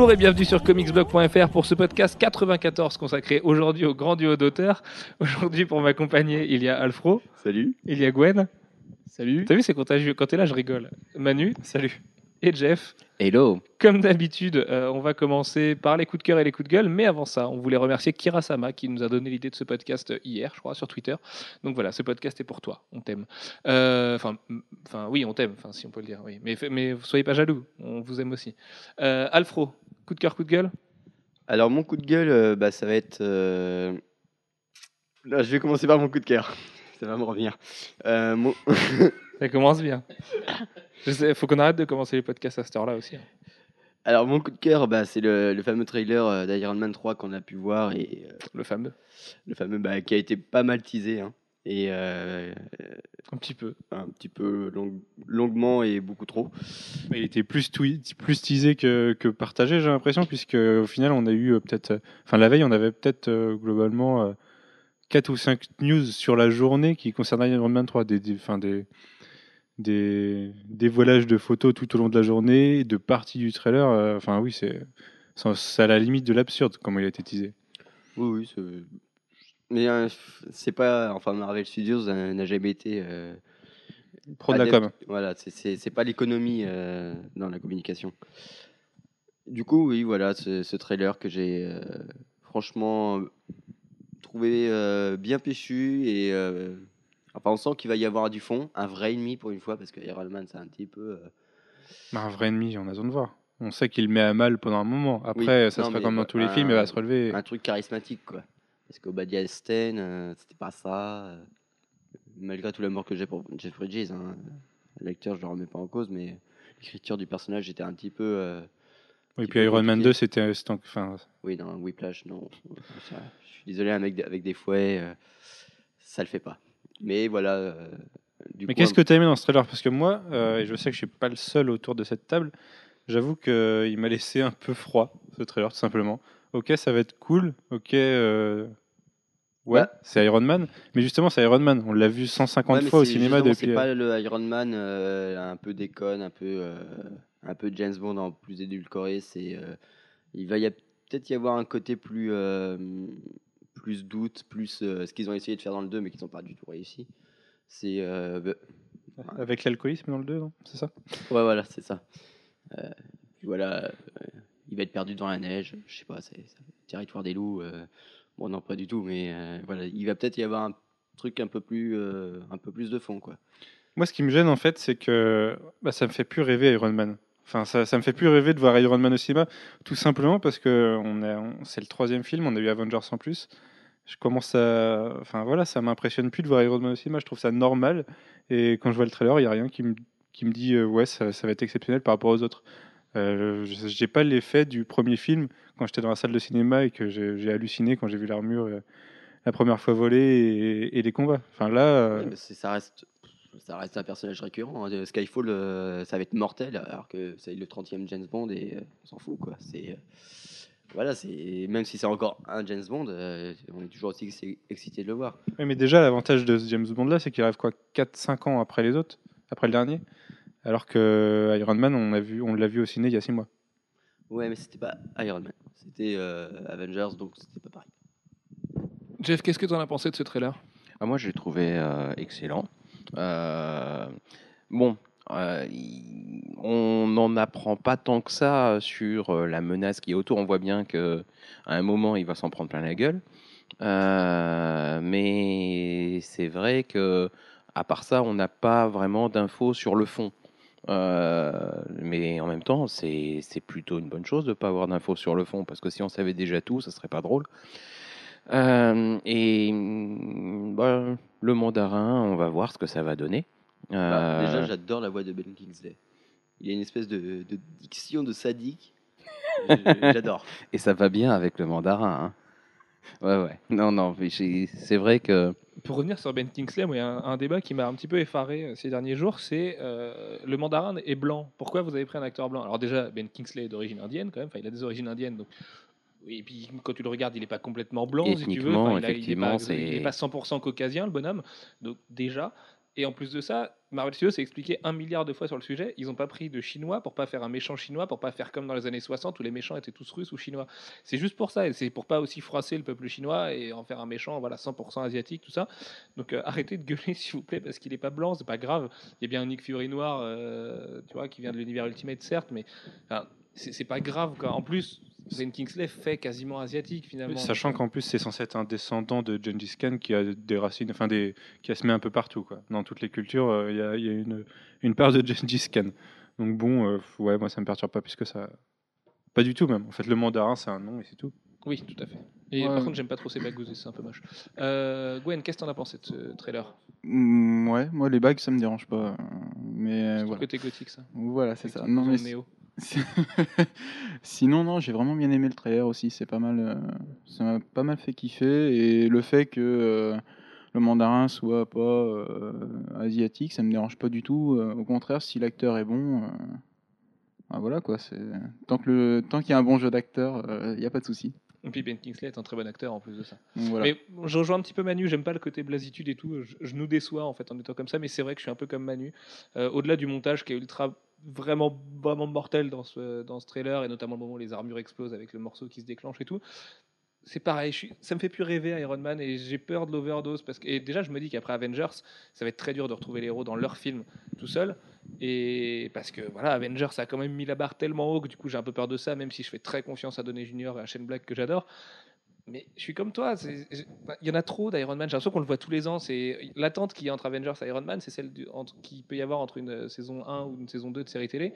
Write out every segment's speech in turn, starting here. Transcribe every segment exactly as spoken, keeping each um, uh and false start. Bonjour et bienvenue sur comics blog point f r pour ce podcast quatre-vingt-quatorze consacré aujourd'hui au grand duo d'auteurs. Aujourd'hui, pour m'accompagner, il y a Alfro. Salut. Il y a Gwen. Salut. T'as vu, c'est contagieux. Quand t'es là, je rigole. Manu. Salut. Et Jeff. Hello. Comme d'habitude, euh, on va commencer par les coups de cœur et les coups de gueule, mais avant ça, on voulait remercier Kira Sama qui nous a donné l'idée de ce podcast hier, je crois, sur Twitter. Donc voilà, ce podcast est pour toi, on t'aime. Enfin, euh, oui, on t'aime, si on peut le dire, oui. Mais, mais soyez pas jaloux, on vous aime aussi. Euh, Alfro, coup de cœur, coup de gueule. Alors mon coup de gueule, euh, bah, ça va être... Euh... Là, je vais commencer par mon coup de cœur, ça va me revenir. Euh, mon... ça commence bien. Il faut qu'on arrête de commencer les podcasts à cette heure-là aussi. Hein. Alors, mon coup de cœur, bah, c'est le, le fameux trailer euh, d'Iron Man trois qu'on a pu voir. Et, euh, le fameux Le fameux, bah, qui a été pas mal teasé. Hein, et, euh, un petit peu. Un petit peu long, longuement et beaucoup trop. Mais il était plus, tweet, plus teasé que, que partagé, j'ai l'impression, puisque au final, on a eu euh, peut-être... Enfin, euh, la veille, on avait peut-être euh, globalement euh, quatre ou cinq news sur la journée qui concernaient Iron Man trois. Des... des, fin, des... des dévoilages de photos tout au long de la journée, de parties du trailer. Euh, enfin, oui, c'est, c'est à la limite de l'absurde, comment il a été teasé. Oui, oui. C'est... Mais euh, c'est pas... Enfin, Marvel Studios euh, n'a jamais été... Euh, Prendre la com. Voilà, c'est, c'est, c'est pas l'économie euh, dans la communication. Du coup, oui, voilà, ce, ce trailer que j'ai euh, franchement trouvé euh, bien péchu et... Euh, en pensant qu'il va y avoir du fond, un vrai ennemi pour une fois, parce que Iron Man, c'est un petit peu... Euh... Bah, un vrai ennemi, on a besoin de voir. On sait qu'il met à mal pendant un moment. Après, oui, ça non, se fait comme dans tous les un, films, il va se relever. Un truc charismatique, quoi. Parce qu'Obadiah Stane, euh, c'était pas ça. Euh, malgré tout l'amour que j'ai pour Jeff Bridges, hein, le lecteur, je le remets pas en cause, mais l'écriture du personnage était un petit peu... Euh, oui, puis Iron Man deux, c'était... c'était enfin... Oui, non, Whiplash, non. Je suis désolé, un mec avec des fouets, euh, ça le fait pas. Mais voilà. Euh, du Mais coup, qu'est-ce un... que t'as aimé dans ce trailer ? Parce que moi, euh, et je sais que je suis pas le seul autour de cette table, j'avoue qu'il m'a laissé un peu froid, ce trailer, tout simplement. Ok, ça va être cool. Ok. Euh... Ouais, ouais, c'est Iron Man. Mais justement, c'est Iron Man. On l'a vu cent cinquante ouais, fois au cinéma depuis. C'est pas le Iron Man euh, un peu déconne, un peu, euh, un peu James Bond en plus édulcoré. C'est, euh, il va y a peut-être y avoir un côté plus. Euh, plus doute, plus euh, ce qu'ils ont essayé de faire dans le deux, mais qu'ils n'ont pas du tout réussi. C'est... Euh, bah, avec l'alcoolisme dans le deux, non ? C'est ça ? Ouais, voilà, c'est ça. Euh, voilà, euh, il va être perdu dans la neige, je sais pas, c'est, c'est le territoire des loups. Euh, bon, non, pas du tout, mais euh, voilà, il va peut-être y avoir un truc un peu plus, euh, un peu plus de fond, quoi. Moi, ce qui me gêne, en fait, c'est que bah, ça me fait plus rêver Iron Man. Enfin, ça, ça me fait plus rêver de voir Iron Man au cinéma, tout simplement parce que on a, on, c'est le troisième film, on a eu Avengers en plus. Je commence à, enfin voilà, ça m'impressionne plus de voir Iron Man au cinéma. Je trouve ça normal. Et quand je vois le trailer, il y a rien qui me qui me dit euh, ouais, ça, ça va être exceptionnel par rapport aux autres. Euh, j'ai pas l'effet du premier film quand j'étais dans la salle de cinéma et que j'ai, j'ai halluciné quand j'ai vu l'armure euh, la première fois voler et, et les combats. Enfin là, euh... ça reste. Ça reste un personnage récurrent. Hein. Skyfall, euh, ça va être mortel, alors que c'est le trentième James Bond et euh, on s'en fout, quoi. C'est, euh, voilà, c'est, même si c'est encore un James Bond, euh, on est toujours aussi ex- excité de le voir. Oui, mais déjà, l'avantage de ce James Bond-là, c'est qu'il arrive quoi, quatre cinq ans après les autres, après le dernier, alors que Iron Man, on, a vu, on l'a vu au ciné il y a six mois. Ouais, mais c'était pas Iron Man, c'était euh, Avengers, donc c'était pas pareil. Jeff, qu'est-ce que t'en as pensé de ce trailer ? Ah, moi, je l'ai trouvé euh, excellent. Euh, bon, euh, on n'en apprend pas tant que ça sur la menace qui est autour. On voit bien qu'à un moment, il va s'en prendre plein la gueule. Euh, mais c'est vrai qu'à part ça, on n'a pas vraiment d'infos sur le fond. Euh, mais en même temps, c'est, c'est plutôt une bonne chose de ne pas avoir d'infos sur le fond, parce que si on savait déjà tout, ça ne serait pas drôle. Euh, et bah, le mandarin, on va voir ce que ça va donner. Euh... Bah, déjà, j'adore la voix de Ben Kingsley. Il y a une espèce de, de diction de sadique. Je, j'adore. Et ça va bien avec le mandarin. Hein. Ouais, ouais. Non, non, c'est vrai que... Pour revenir sur Ben Kingsley, il y a un, un débat qui m'a un petit peu effaré ces derniers jours, c'est euh, le mandarin est blanc. Pourquoi vous avez pris un acteur blanc ? Alors déjà, Ben Kingsley est d'origine indienne quand même. Enfin, il a des origines indiennes, donc... Et puis quand tu le regardes, il n'est pas complètement blanc, si tu veux. Enfin, il n'est pas, pas cent pour cent caucasien, le bonhomme. Donc déjà, Et en plus de ça, Marvel Studios s'est expliqué un milliard de fois sur le sujet. Ils n'ont pas pris de Chinois pour pas faire un méchant chinois, pour pas faire comme dans les années soixante où les méchants étaient tous russes ou chinois. C'est juste pour ça, et c'est pour pas aussi froisser le peuple chinois et en faire un méchant, voilà, cent pour cent asiatique, tout ça. Donc euh, arrêtez de gueuler s'il vous plaît, parce qu'il est pas blanc, c'est pas grave. Il y a bien un Nick Fury noir, euh, tu vois, qui vient de l'univers Ultimate, certes, mais enfin, c'est, c'est pas grave quoi. En plus, Ben Kingsley fait quasiment asiatique finalement. Sachant qu'en plus c'est censé être un descendant de Gengis Khan qui a des racines, enfin des, qui a semé un peu partout quoi. Dans toutes les cultures, il euh, y a, y a une, une part de Gengis Khan. Donc bon, euh, ouais, moi ça me perturbe pas plus que ça. Pas du tout même. En fait, le mandarin c'est un nom et c'est tout. Oui, tout à fait. Et ouais. Par contre, j'aime pas trop ces bagues, c'est un peu moche. Euh, Gwen, qu'est-ce que t'en as pensé de ce trailer ? mmh, Ouais, moi les bagues ça me dérange pas. Mais euh, c'est voilà. Côté gothique ça. Voilà, c'est ça. Non mais. Sinon non, j'ai vraiment bien aimé le trailer aussi, c'est pas mal, euh, ça m'a pas mal fait kiffer, et le fait que euh, le mandarin soit pas euh, asiatique, ça me dérange pas du tout, euh, au contraire si l'acteur est bon, euh, ben voilà quoi, c'est tant que le tant qu'il y a un bon jeu d'acteur, il euh, y a pas de souci. Et puis Ben Kingsley est un très bon acteur en plus de ça. Voilà. Mais je rejoins un petit peu Manu, j'aime pas le côté blasitude et tout, je, je nous déçois en fait en étant comme ça, mais c'est vrai que je suis un peu comme Manu, euh, au-delà du montage qui est ultra vraiment vraiment mortel dans ce dans ce trailer, et notamment le moment où les armures explosent avec le morceau qui se déclenche et tout. C'est pareil, je suis, ça me fait plus rêver à Iron Man, et j'ai peur de l'overdose parce que, et déjà je me dis qu'après Avengers ça va être très dur de retrouver les héros dans leur film tout seul, et parce que voilà, Avengers a quand même mis la barre tellement haut que du coup j'ai un peu peur de ça, même si je fais très confiance à Downey Junior et à Shane Black que j'adore. Mais je suis comme toi, il y en a trop d'Iron Man, j'ai l'impression qu'on le voit tous les ans. C'est l'attente qu'il y a entre Avengers et Iron Man, c'est celle du, entre, qu'il peut y avoir entre une saison un ou une saison deux de série télé.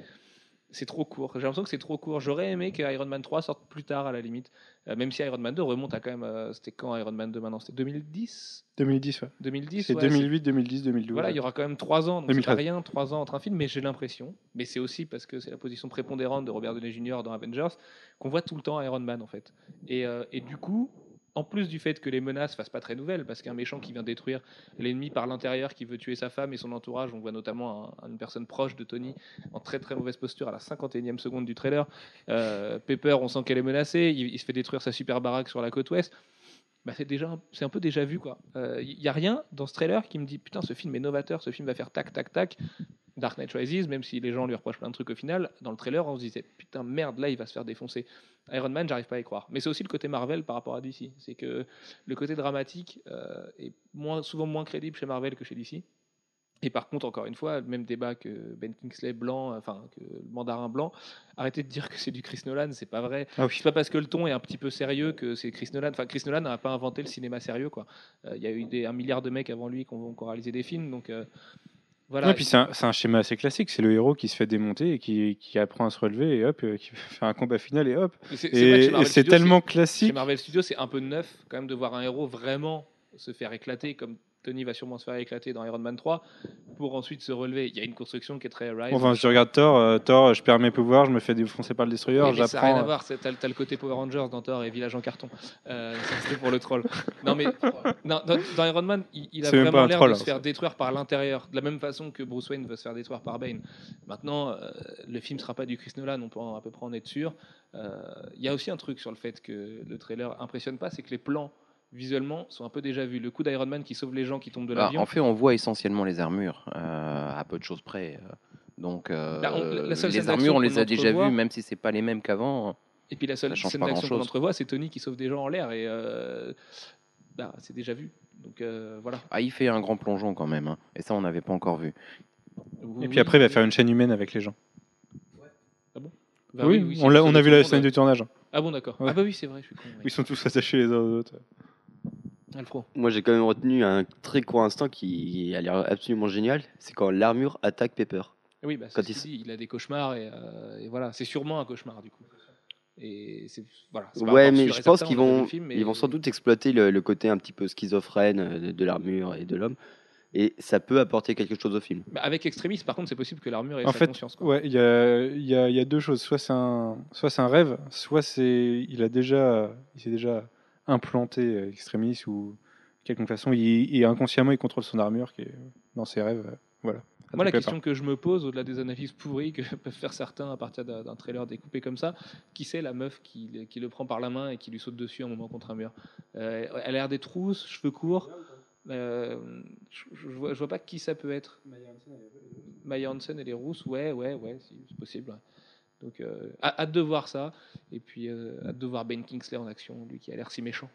C'est trop court, j'ai l'impression que c'est trop court. J'aurais aimé que Iron Man trois sorte plus tard à la limite, euh, même si Iron Man deux remonte à quand même, euh, c'était quand Iron Man deux maintenant, c'était deux mille dix deux mille dix, ouais. deux mille dix, c'est ouais, deux mille huit, c'est... deux mille dix, deux mille douze. Voilà, il y aura quand même trois ans, donc c'est rien, trois ans entre un film, mais j'ai l'impression, mais c'est aussi parce que c'est la position prépondérante de Robert Downey junior dans Avengers, qu'on voit tout le temps Iron Man en fait. Et, euh, et du coup, en plus du fait que les menaces fassent pas très nouvelles, parce qu'un méchant qui vient détruire l'ennemi par l'intérieur, qui veut tuer sa femme et son entourage, on voit notamment un, une personne proche de Tony en très très mauvaise posture à la cinquante et unième seconde du trailer, euh, Pepper, on sent qu'elle est menacée, il, il se fait détruire sa super baraque sur la côte ouest. Bah c'est, déjà, c'est un peu déjà vu quoi. Il euh, n'y a rien dans ce trailer qui me dit putain ce film est novateur, ce film va faire tac tac tac. Dark Knight Rises, même si les gens lui reprochent plein de trucs au final, dans le trailer on se disait putain merde là il va se faire défoncer. Iron Man j'arrive pas à y croire. Mais c'est aussi le côté Marvel par rapport à D C, c'est que le côté dramatique euh, est moins, souvent moins crédible chez Marvel que chez D C. Et par contre, encore une fois, le même débat que Ben Kingsley blanc, enfin que le mandarin blanc, arrêtez de dire que c'est du Chris Nolan, c'est pas vrai. Ah oui. C'est pas parce que le ton est un petit peu sérieux que c'est Chris Nolan. Enfin, Chris Nolan n'a pas inventé le cinéma sérieux, quoi. Il euh, y a eu des, un milliard de mecs avant lui qui ont réalisé des films, donc euh, voilà. Et puis c'est un, c'est un schéma assez classique, c'est le héros qui se fait démonter et qui, qui apprend à se relever et hop, qui fait un combat final et hop. Et c'est, c'est, et, Studios, c'est tellement c'est, classique. Chez Marvel Studios, c'est un peu neuf quand même de voir un héros vraiment se faire éclater comme. Tony va sûrement se faire éclater dans Iron Man trois pour ensuite se relever. Il y a une construction qui est très Rise. Enfin, je regarde Thor, euh, Thor, je perds mes pouvoirs, je me fais défoncer par le destroyer, oui, j'apprends. Ça n'a rien à voir, t'as, t'as le côté Power Rangers dans Thor et Village en carton. Euh, ça, c'était pour le troll. Non, mais non, dans, dans Iron Man, il, il a c'est vraiment l'air troll, de se faire détruire par l'intérieur, de la même façon que Bruce Wayne va se faire détruire par Bane. Maintenant, euh, le film ne sera pas du Chris Nolan, on peut en, à peu près en être sûr. Il euh, y a aussi un truc sur le fait que le trailer impressionne pas, c'est que les plans visuellement, sont un peu déjà vus. Le coup d'Iron Man qui sauve les gens qui tombent de l'avion. Alors, en fait, on voit essentiellement les armures, euh, à peu de choses près. Donc, euh, Là, on, la seule les armures, on les a déjà vues, même si c'est pas les mêmes qu'avant. Et puis la seule scène d'action qu'on entrevoit, c'est Tony qui sauve des gens en l'air. Et euh, bah, c'est déjà vu. Donc euh, voilà. Ah, il fait un grand plongeon quand même. Hein. Et ça, on n'avait pas encore vu. Oui, et puis après, il va faire une chaîne humaine avec les gens. Ouais. Ah bon ? Bah, oui, oui, oui, on, l'a, on a vu la scène de tournage. Ah bon, d'accord. Ouais. Ah bah oui, c'est vrai. Je suis con, ouais. Ils sont tous attachés les uns aux autres. Alfro. Moi j'ai quand même retenu un très court instant qui a l'air absolument génial, c'est quand l'armure attaque Pepper. Oui, bah, quand il... Dit, il a des cauchemars et, euh, et voilà, c'est sûrement un cauchemar du coup. Et c'est, voilà, c'est ouais, mais je pense qu'ils vont, film, mais... ils vont sans doute exploiter le, le côté un petit peu schizophrène de, de l'armure et de l'homme. Et ça peut apporter quelque chose au film. Bah avec Extremis, par contre, c'est possible que l'armure ait en sa fait, conscience. En fait, il y a deux choses. Soit c'est un, soit c'est un rêve, soit c'est, il a déjà, il s'est déjà implanté Extremis ou de quelque façon, il, il, inconsciemment, il contrôle son armure qui est dans ses rêves. Voilà. Moi, la question pas. que je me pose, au-delà des analyses pourries que peuvent faire certains à partir d'un trailer découpé comme ça, qui c'est la meuf qui, qui le prend par la main et qui lui saute dessus un moment contre un mur ? euh, Elle a l'air des trousses, cheveux courts. Euh, je, je, vois, je vois pas qui ça peut être. Maya Hansen et les Rousses, ouais, ouais, ouais, si, c'est possible. Donc, euh, hâte de voir ça. Et puis, euh, hâte de voir Ben Kingsley en action, lui qui a l'air si méchant.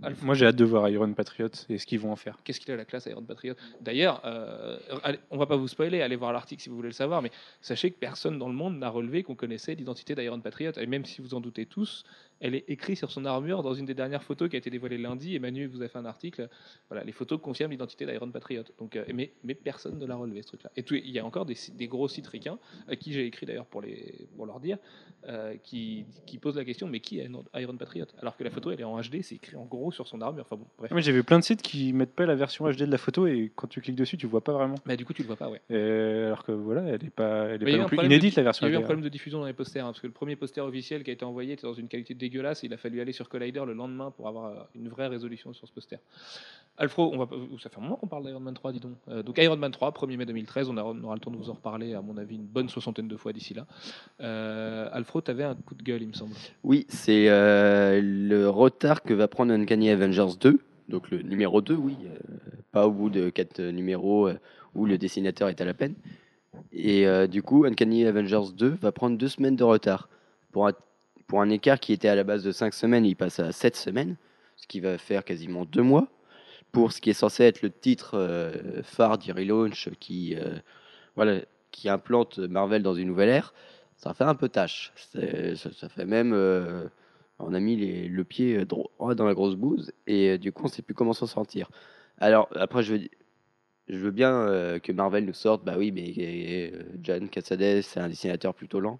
Alfro. Moi, j'ai hâte de voir Iron Patriot et ce qu'ils vont en faire. Qu'est-ce qu'il a la classe, Iron Patriot. D'ailleurs, euh, allez, on va pas vous spoiler, allez voir l'article si vous voulez le savoir, mais sachez que personne dans le monde n'a relevé qu'on connaissait l'identité d'Iron Patriot. Et même si vous en doutez tous, elle est écrite sur son armure dans une des dernières photos qui a été dévoilée lundi. Et Manu vous a fait un article. Voilà, les photos confirment l'identité d'Iron Patriot. Donc, euh, mais, mais personne ne l'a relevé, ce truc-là. Et il y a encore des, des gros sites ricains, à qui j'ai écrit d'ailleurs pour, les, pour leur dire, euh, qui, qui posent la question, mais qui est Iron Patriot ? Alors que la photo, elle est en H D, c'est écrit en gros sur son armure. Enfin bon, bref. Moi, j'ai vu plein de sites qui mettent pas la version H D de la photo et quand tu cliques dessus, tu vois pas vraiment. Bah, du coup, tu le vois pas, ouais. Et alors que voilà, elle est pas, elle est pas non plus inédite de, la version H D. Il y a eu un problème de diffusion dans les posters, hein, parce que le premier poster officiel qui a été envoyé était dans une qualité dégueulasse. Et il a fallu aller sur Collider le lendemain pour avoir une vraie résolution sur ce poster. Alfro, on va, ça fait un moment qu'on parle d'Iron Man trois, dis donc. Euh, donc Iron Man trois, premier mai deux mille treize, on, a, on aura le temps de vous en reparler, à mon avis, une bonne soixantaine de fois d'ici là. Euh, Alfro, t'avais un coup de gueule, il me semble. Oui, c'est euh, le retard que va prendre Uncanny Avengers deux, donc le numéro deux, oui, euh, pas au bout de quatre euh, numéros euh, où le dessinateur est à la peine. Et euh, du coup, Uncanny Avengers deux va prendre deux semaines de retard. Pour un, pour un écart qui était à la base de cinq semaines, il passe à sept semaines, ce qui va faire quasiment deux mois. Pour ce qui est censé être le titre euh, phare du relaunch qui, euh, voilà, qui implante Marvel dans une nouvelle ère, ça fait un peu tâche. C'est, ça, ça fait même... Euh, on a mis les, le pied droit dans la grosse bouse et euh, du coup, on ne sait plus comment s'en sortir. Alors, après, je veux, je veux bien euh, que Marvel nous sorte. Bah oui, mais euh, John Cassaday, c'est un dessinateur plutôt lent.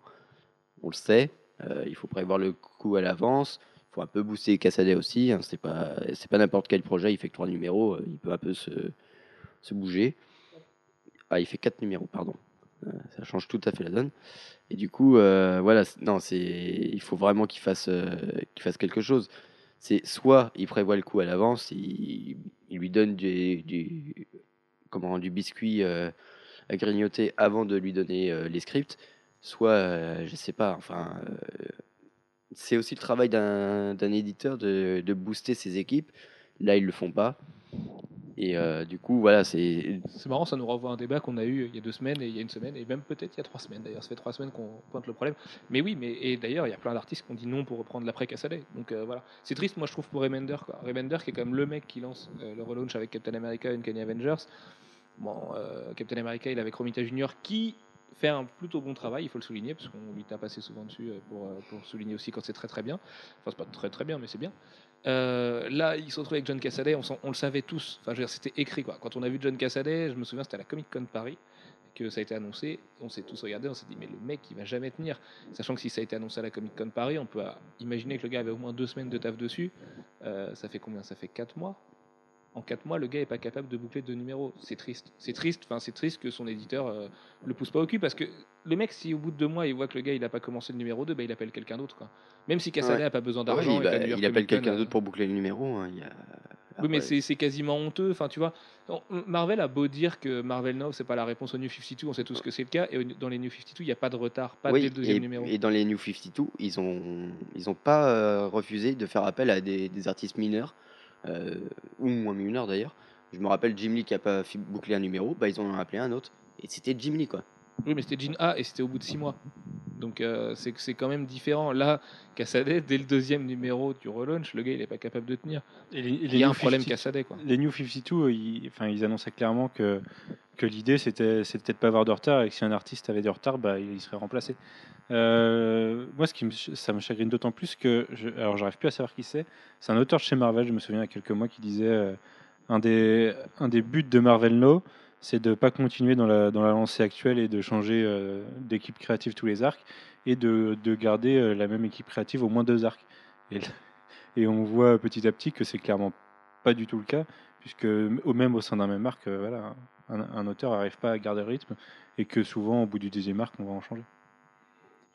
On le sait. Euh, il faut prévoir le coup à l'avance. Il faut un peu booster Cassaday aussi, hein, c'est pas c'est pas n'importe quel projet, il fait que trois numéros, euh, il peut un peu se, se bouger. Ah, il fait quatre numéros, pardon. Euh, ça change tout à fait la donne. Et du coup, euh, voilà, non, c'est il faut vraiment qu'il fasse euh, qu'il fasse quelque chose. C'est soit il prévoit le coup à l'avance, il, il lui donne du du comment du biscuit euh, à grignoter avant de lui donner euh, les scripts, soit euh, je sais pas, enfin euh, c'est aussi le travail d'un, d'un éditeur de, de booster ses équipes. Là, ils ne le font pas. Et euh, du coup, voilà, c'est... C'est marrant, ça nous renvoie à un débat qu'on a eu il y a deux semaines, et il y a une semaine, et même peut-être il y a trois semaines. D'ailleurs, ça fait trois semaines qu'on pointe le problème. Mais oui, mais, et d'ailleurs, il y a plein d'artistes qui ont dit non pour reprendre l'après-Cassaday. Donc euh, voilà. C'est triste, moi, je trouve, pour Remender, quoi. Remender, qui est quand même le mec qui lance euh, le relaunch avec Captain America et Uncanny Avengers. Bon, euh, Captain America, il est avec Romita Junior, qui... faire un plutôt bon travail, il faut le souligner, parce qu'on lui tape assez souvent dessus pour, pour souligner aussi quand c'est très très bien. Enfin, c'est pas très très bien, mais c'est bien. Euh, là, il se retrouve avec John Cassaday, on, on le savait tous. Enfin, je veux dire, c'était écrit, quoi. Quand on a vu John Cassaday, je me souviens, c'était à la Comic-Con Paris, que ça a été annoncé, on s'est tous regardés, on s'est dit, mais le mec, il va jamais tenir. Sachant que si ça a été annoncé à la Comic-Con Paris, on peut imaginer que le gars avait au moins deux semaines de taf dessus. Euh, ça fait combien ? Ça fait quatre mois ? En quatre mois, le gars est pas capable de boucler deux numéros. C'est triste. C'est triste. Enfin, c'est triste que son éditeur euh, le pousse pas au cul, parce que le mec, si au bout de deux mois, il voit que le gars il a pas commencé le numéro deux, bah, il appelle quelqu'un d'autre, quoi. Même si Cassaday ouais. a pas besoin d'argent, ouais, il, bah, il appelle quelqu'un d'autre pour boucler le numéro. Hein. Il y a... Oui, mais c'est, c'est quasiment honteux. Enfin, tu vois, Marvel a beau dire que Marvel Now, c'est pas la réponse au New cinquante-deux, on sait tous que c'est le cas. Et dans les New cinquante-deux, il n'y a pas de retard, pas oui, de deuxième et, numéro. Et dans les New cinquante-deux, ils ont, ils ont pas euh, refusé de faire appel à des, des artistes mineurs. Euh, ou moins mineur d'ailleurs. Je me rappelle Jim Lee qui n'a pas bouclé un numéro, bah ils en ont appelé un autre et c'était Jim Lee, quoi. Oui, mais c'était Jim A et c'était au bout de six mois. Donc euh, c'est c'est quand même différent. Là, Cassaday, dès le deuxième numéro du relaunch, le gars il est pas capable de tenir. Et les, et il y a un problème Cassaday, quoi. Les New cinquante-deux, ils, enfin ils annonçaient clairement que que l'idée c'était c'est peut-être pas avoir de retard et que si un artiste avait du retard, bah il serait remplacé. Euh, moi, ce qui me, ça me chagrine d'autant plus que, je, alors, j'arrive plus à savoir qui c'est. C'est un auteur de chez Marvel. Je me souviens il y a quelques mois qui disait euh, un des un des buts de Marvel Now, c'est de pas continuer dans la dans la lancée actuelle et de changer euh, d'équipe créative tous les arcs et de de garder euh, la même équipe créative au moins deux arcs. Et et on voit petit à petit que c'est clairement pas du tout le cas, puisque au même au sein d'un même arc, euh, voilà, un, un auteur n'arrive pas à garder le rythme et que souvent au bout du deuxième arc, on va en changer.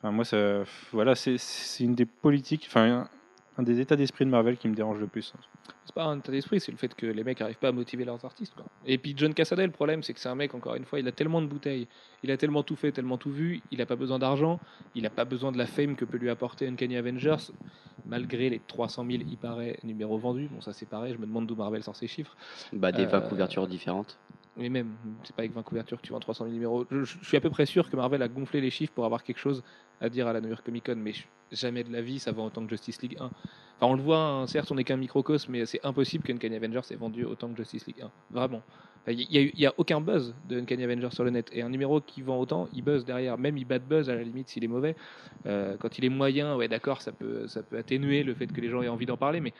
Enfin, moi, ça, voilà, c'est, c'est une des politiques, enfin, un, un des états d'esprit de Marvel qui me dérange le plus. pas un état d'esprit, c'est le fait que les mecs n'arrivent pas à motiver leurs artistes, quoi. Et puis John Cassaday, le problème, c'est que c'est un mec, encore une fois, il a tellement de bouteilles, il a tellement tout fait, tellement tout vu, il n'a pas besoin d'argent, il n'a pas besoin de la fame que peut lui apporter Uncanny Avengers, malgré les trois cent mille, il paraît, numéros vendus. Bon, ça c'est pareil, je me demande d'où Marvel sort ces chiffres. Bah, des vingt euh, couvertures différentes. Mais même, c'est pas avec vingt couvertures que tu vends trois cent mille numéros. Je, je, je suis à peu près sûr que Marvel a gonflé les chiffres pour avoir quelque chose à dire à la New York Comic Con, mais je, jamais de la vie ça vend autant que Justice League un. Enfin, on le voit, hein, certes, on n'est qu'un microcosme, mais c'est impossible qu'Uncanny Avengers ait vendu autant que Justice League un. Vraiment. Il enfin, n'y a, a aucun buzz de Uncanny Avengers sur le net. Et un numéro qui vend autant, il buzz derrière. Même il bat de buzz à la limite s'il est mauvais. Euh, quand il est moyen, ouais, d'accord, ça peut, ça peut atténuer le fait que les gens aient envie d'en parler, mais.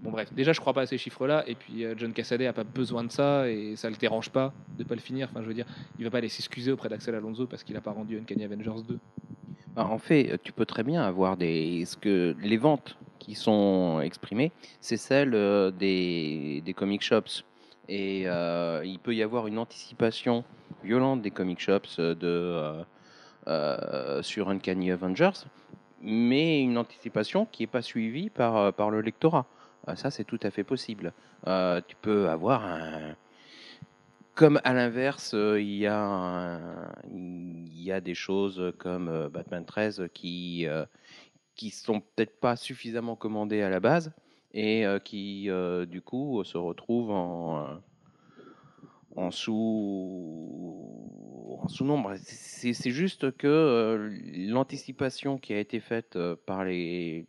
Bon bref, déjà je crois pas à ces chiffres-là, et puis euh, John Cassaday a pas besoin de ça, et ça le dérange pas de pas le finir. Enfin, je veux dire, il va pas aller s'excuser auprès d'Axel Alonso parce qu'il a pas rendu Uncanny Avengers deux. En fait, tu peux très bien avoir des, ce que les ventes qui sont exprimées, c'est celles des des comic shops, et euh, il peut y avoir une anticipation violente des comic shops de euh, euh, sur Uncanny Avengers, mais une anticipation qui est pas suivie par par le lectorat. Ça, c'est tout à fait possible. Euh, tu peux avoir un... Comme à l'inverse, il y a, un... il y a des choses comme Batman treize qui euh, qui sont peut-être pas suffisamment commandées à la base et euh, qui, euh, du coup, se retrouvent en, en, sous... en sous-nombre. C'est, c'est juste que euh, l'anticipation qui a été faite par les...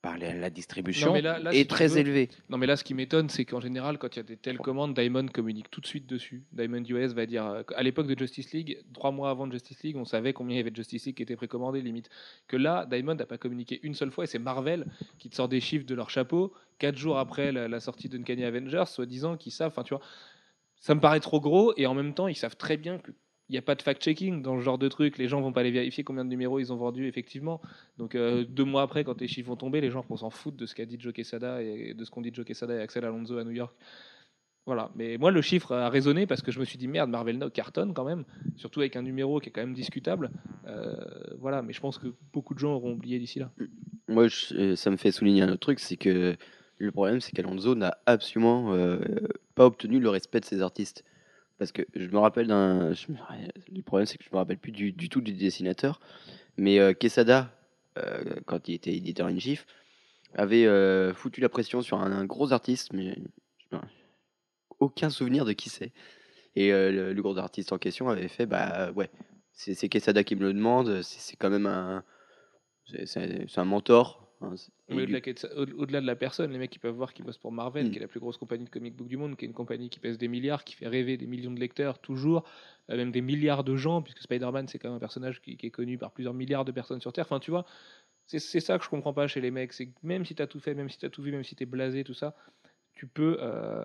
par la distribution non, là, là, est si très élevée. Non, mais là, ce qui m'étonne, c'est qu'en général, quand il y a des telles commandes, Diamond communique tout de suite dessus. Diamond U S va dire, euh, à l'époque de Justice League, trois mois avant de Justice League, on savait combien il y avait de Justice League qui était précommandé, limite. Que là, Diamond n'a pas communiqué une seule fois, et c'est Marvel qui te sort des chiffres de leur chapeau, quatre jours après la, la sortie d'Uncanny Avengers, soi-disant qu'ils savent, enfin, tu vois, ça me paraît trop gros, et en même temps, ils savent très bien que il n'y a pas de fact-checking dans ce genre de truc. Les gens ne vont pas aller vérifier combien de numéros ils ont vendus, effectivement. Donc, euh, deux mois après, quand les chiffres vont tomber, les gens vont s'en foutre de ce qu'a dit Joe Quesada et de ce qu'ont dit Joe Quesada et Axel Alonso à New York. Voilà. Mais moi, le chiffre a résonné parce que je me suis dit, merde, Marvel Now cartonne quand même, surtout avec un numéro qui est quand même discutable. Euh, voilà. Mais je pense que beaucoup de gens auront oublié d'ici là. Moi, je, ça me fait souligner un autre truc, c'est que le problème, c'est qu'Alonso n'a absolument euh, pas obtenu le respect de ses artistes. Parce que je me rappelle d'un. Je, le problème, c'est que je me rappelle plus du, du tout du dessinateur. Mais euh, Quesada, euh, quand il était éditeur in chief, avait euh, foutu la pression sur un, un gros artiste, mais je, ben, aucun souvenir de qui c'est. Et euh, le, le gros artiste en question avait fait bah ouais, c'est, c'est Quesada qui me le demande, c'est, c'est quand même un. C'est, c'est, c'est un mentor. Mais au-delà, au-delà de la personne, les mecs qui peuvent voir qu'ils bossent pour Marvel, mmh. qui est la plus grosse compagnie de comic book du monde, qui est une compagnie qui pèse des milliards, qui fait rêver des millions de lecteurs toujours, euh, même des milliards de gens, puisque Spider-Man c'est quand même un personnage qui, qui est connu par plusieurs milliards de personnes sur Terre. Enfin, tu vois, c'est, c'est ça que je comprends pas chez les mecs, c'est que même si t'as tout fait, même si t'as tout vu, même si t'es blasé, tout ça, tu peux euh,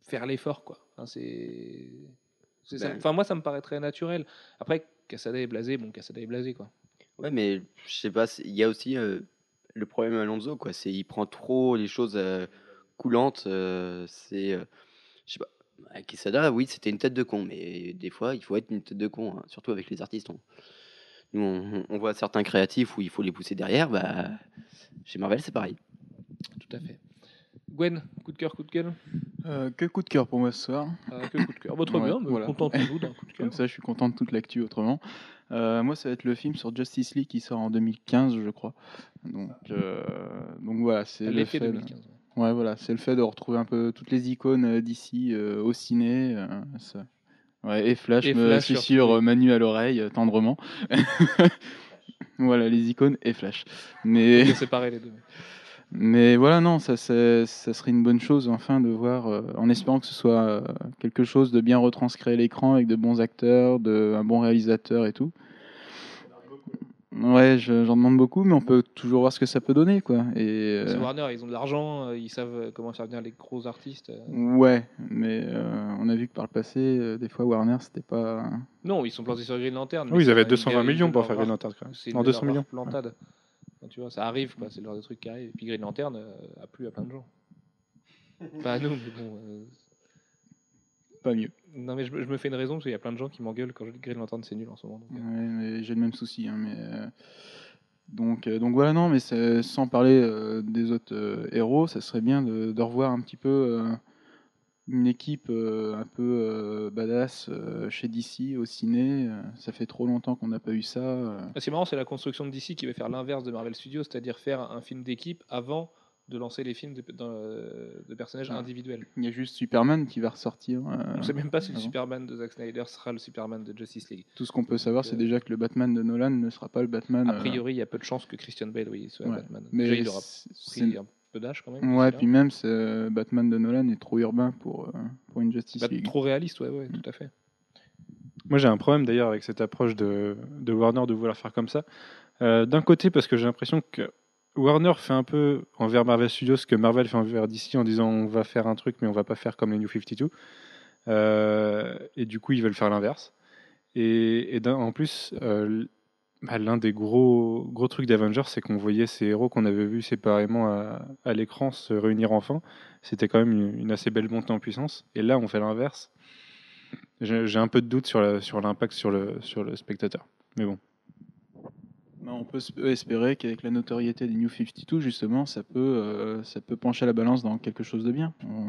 faire l'effort, quoi. Enfin, c'est, c'est ben... ça. Enfin, moi ça me paraît très naturel. Après, Cassaday est blasé, bon, Cassaday est blasé, quoi. Ouais, mais je sais pas, il y a aussi euh, le problème Alonso, quoi. C'est il prend trop les choses euh, coulantes. Euh, c'est, euh, je sais pas. Quesada, oui, c'était une tête de con, mais des fois, il faut être une tête de con, hein, surtout avec les artistes. On, nous, on, on voit certains créatifs où il faut les pousser derrière. Bah, chez Marvel, c'est pareil. Tout à fait. Gwen, coup de cœur, coup de gueule. Euh, que coup de cœur pour moi ce soir. Euh, que coup de cœur. Bah, très ouais, bien, voilà. Content toujours d'un coup de cœur. Comme ça, je suis content de toute l'actu autrement. Euh, moi, ça va être le film sur Justice League qui sort en deux mille quinze, je crois. Donc, euh, donc voilà, c'est l'effet le fait deux mille quinze. De... Ouais, voilà, c'est le fait de retrouver un peu toutes les icônes d'ici euh, au ciné. Euh, ça... ouais, et Flash, et me Flash susurre sur... Manu à l'oreille tendrement. Voilà, les icônes et Flash. Mais on séparer les deux. Mais voilà, non, ça, ça, ça serait une bonne chose, enfin, de voir, euh, en espérant que ce soit euh, quelque chose de bien retranscrit à l'écran, avec de bons acteurs, de, un bon réalisateur et tout. Ouais, je, j'en demande beaucoup, mais on peut toujours voir ce que ça peut donner, quoi. Et, euh... c'est Warner, ils ont de l'argent, euh, ils savent comment faire venir les gros artistes. Euh... Ouais, mais euh, on a vu que par le passé, euh, des fois, Warner, c'était pas... Non, ils sont plantés sur Green Lantern. Oui, ils avaient deux cent vingt millions pour faire Green Lantern, quand même. C'est non, deux cents millions. Plantade. Ouais. Tu vois, ça arrive, quoi. C'est le genre de truc qui arrive. Et puis Green Lantern euh, a plu à plein de gens. Pas à nous, mais bon. Euh... Pas mieux. Non, mais je, je me fais une raison parce qu'il y a plein de gens qui m'engueulent quand je dis Green Lantern c'est nul en ce moment. Donc, euh... ouais, mais j'ai le même souci. Hein, mais euh... Donc, euh, donc voilà, non, mais c'est, sans parler euh, des autres euh, héros, ça serait bien de, de revoir un petit peu euh, une équipe euh, un peu euh, badass euh, chez D C, au ciné. Euh, ça fait trop longtemps qu'on n'a pas eu ça. Euh. C'est marrant, c'est la construction de D C qui va faire l'inverse de Marvel Studios, c'est-à-dire faire un film d'équipe avant de lancer les films de, de, de personnages ah, individuels. Il y a juste Superman qui va ressortir. Euh, on ne sait même pas si le Superman de Zack Snyder sera le Superman de Justice League. Tout ce qu'on peut savoir, euh, c'est déjà que le Batman de Nolan ne sera pas le Batman. A priori, il euh... y a peu de chances que Christian Bale oui, soit ouais, Batman. Mais déjà, il aura pris un peu d'âge quand même. Ouais, puis même, euh, Batman de Nolan est trop urbain pour, euh, pour une Justice Bat- League. Trop réaliste, ouais, ouais, mmh. tout à fait. Moi, j'ai un problème d'ailleurs avec cette approche de, de Warner de vouloir faire comme ça. Euh, d'un côté, parce que j'ai l'impression que Warner fait un peu envers Marvel Studios ce que Marvel fait envers D C en disant on va faire un truc mais on va pas faire comme les New cinquante-deux euh, et du coup ils veulent faire l'inverse et, et en plus euh, bah, l'un des gros, gros trucs d'Avengers c'est qu'on voyait ces héros qu'on avait vus séparément à, à l'écran se réunir enfin, c'était quand même une, une assez belle montée en puissance et là on fait l'inverse. j'ai, j'ai un peu de doute sur, la, sur l'impact sur le, sur le spectateur mais bon. On peut espérer qu'avec la notoriété des New cinquante-deux, justement, ça peut, euh, ça peut pencher la balance dans quelque chose de bien. On,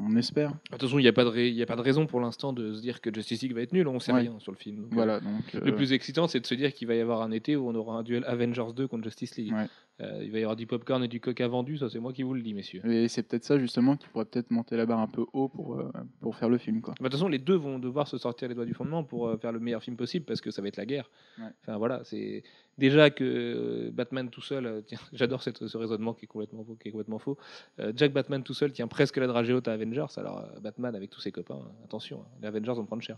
on espère. De toute façon, il n'y a, ra- a pas de raison pour l'instant de se dire que Justice League va être nul. On ne sait ouais. rien sur le film. Donc, voilà, donc, euh, le euh... plus excitant, c'est de se dire qu'il va y avoir un été où on aura un duel Avengers deux contre Justice League. Ouais. Euh, il va y avoir du popcorn et du coca vendu. Ça, c'est moi qui vous le dis, messieurs. Et c'est peut-être ça, justement, qui pourrait peut-être monter la barre un peu haut pour, euh, pour faire le film. Quoi. Bah, de toute façon, les deux vont devoir se sortir les doigts du fondement pour euh, faire le meilleur film possible parce que ça va être la guerre. Ouais. Enfin, voilà, c'est... Déjà que euh, Batman tout seul, euh, tiens, j'adore cette, ce raisonnement qui est complètement faux. Qui est complètement faux. Euh, Jack Batman tout seul tient presque la dragée haute à Avengers. Alors, euh, Batman avec tous ses copains, euh, attention, hein, les Avengers vont prendre cher.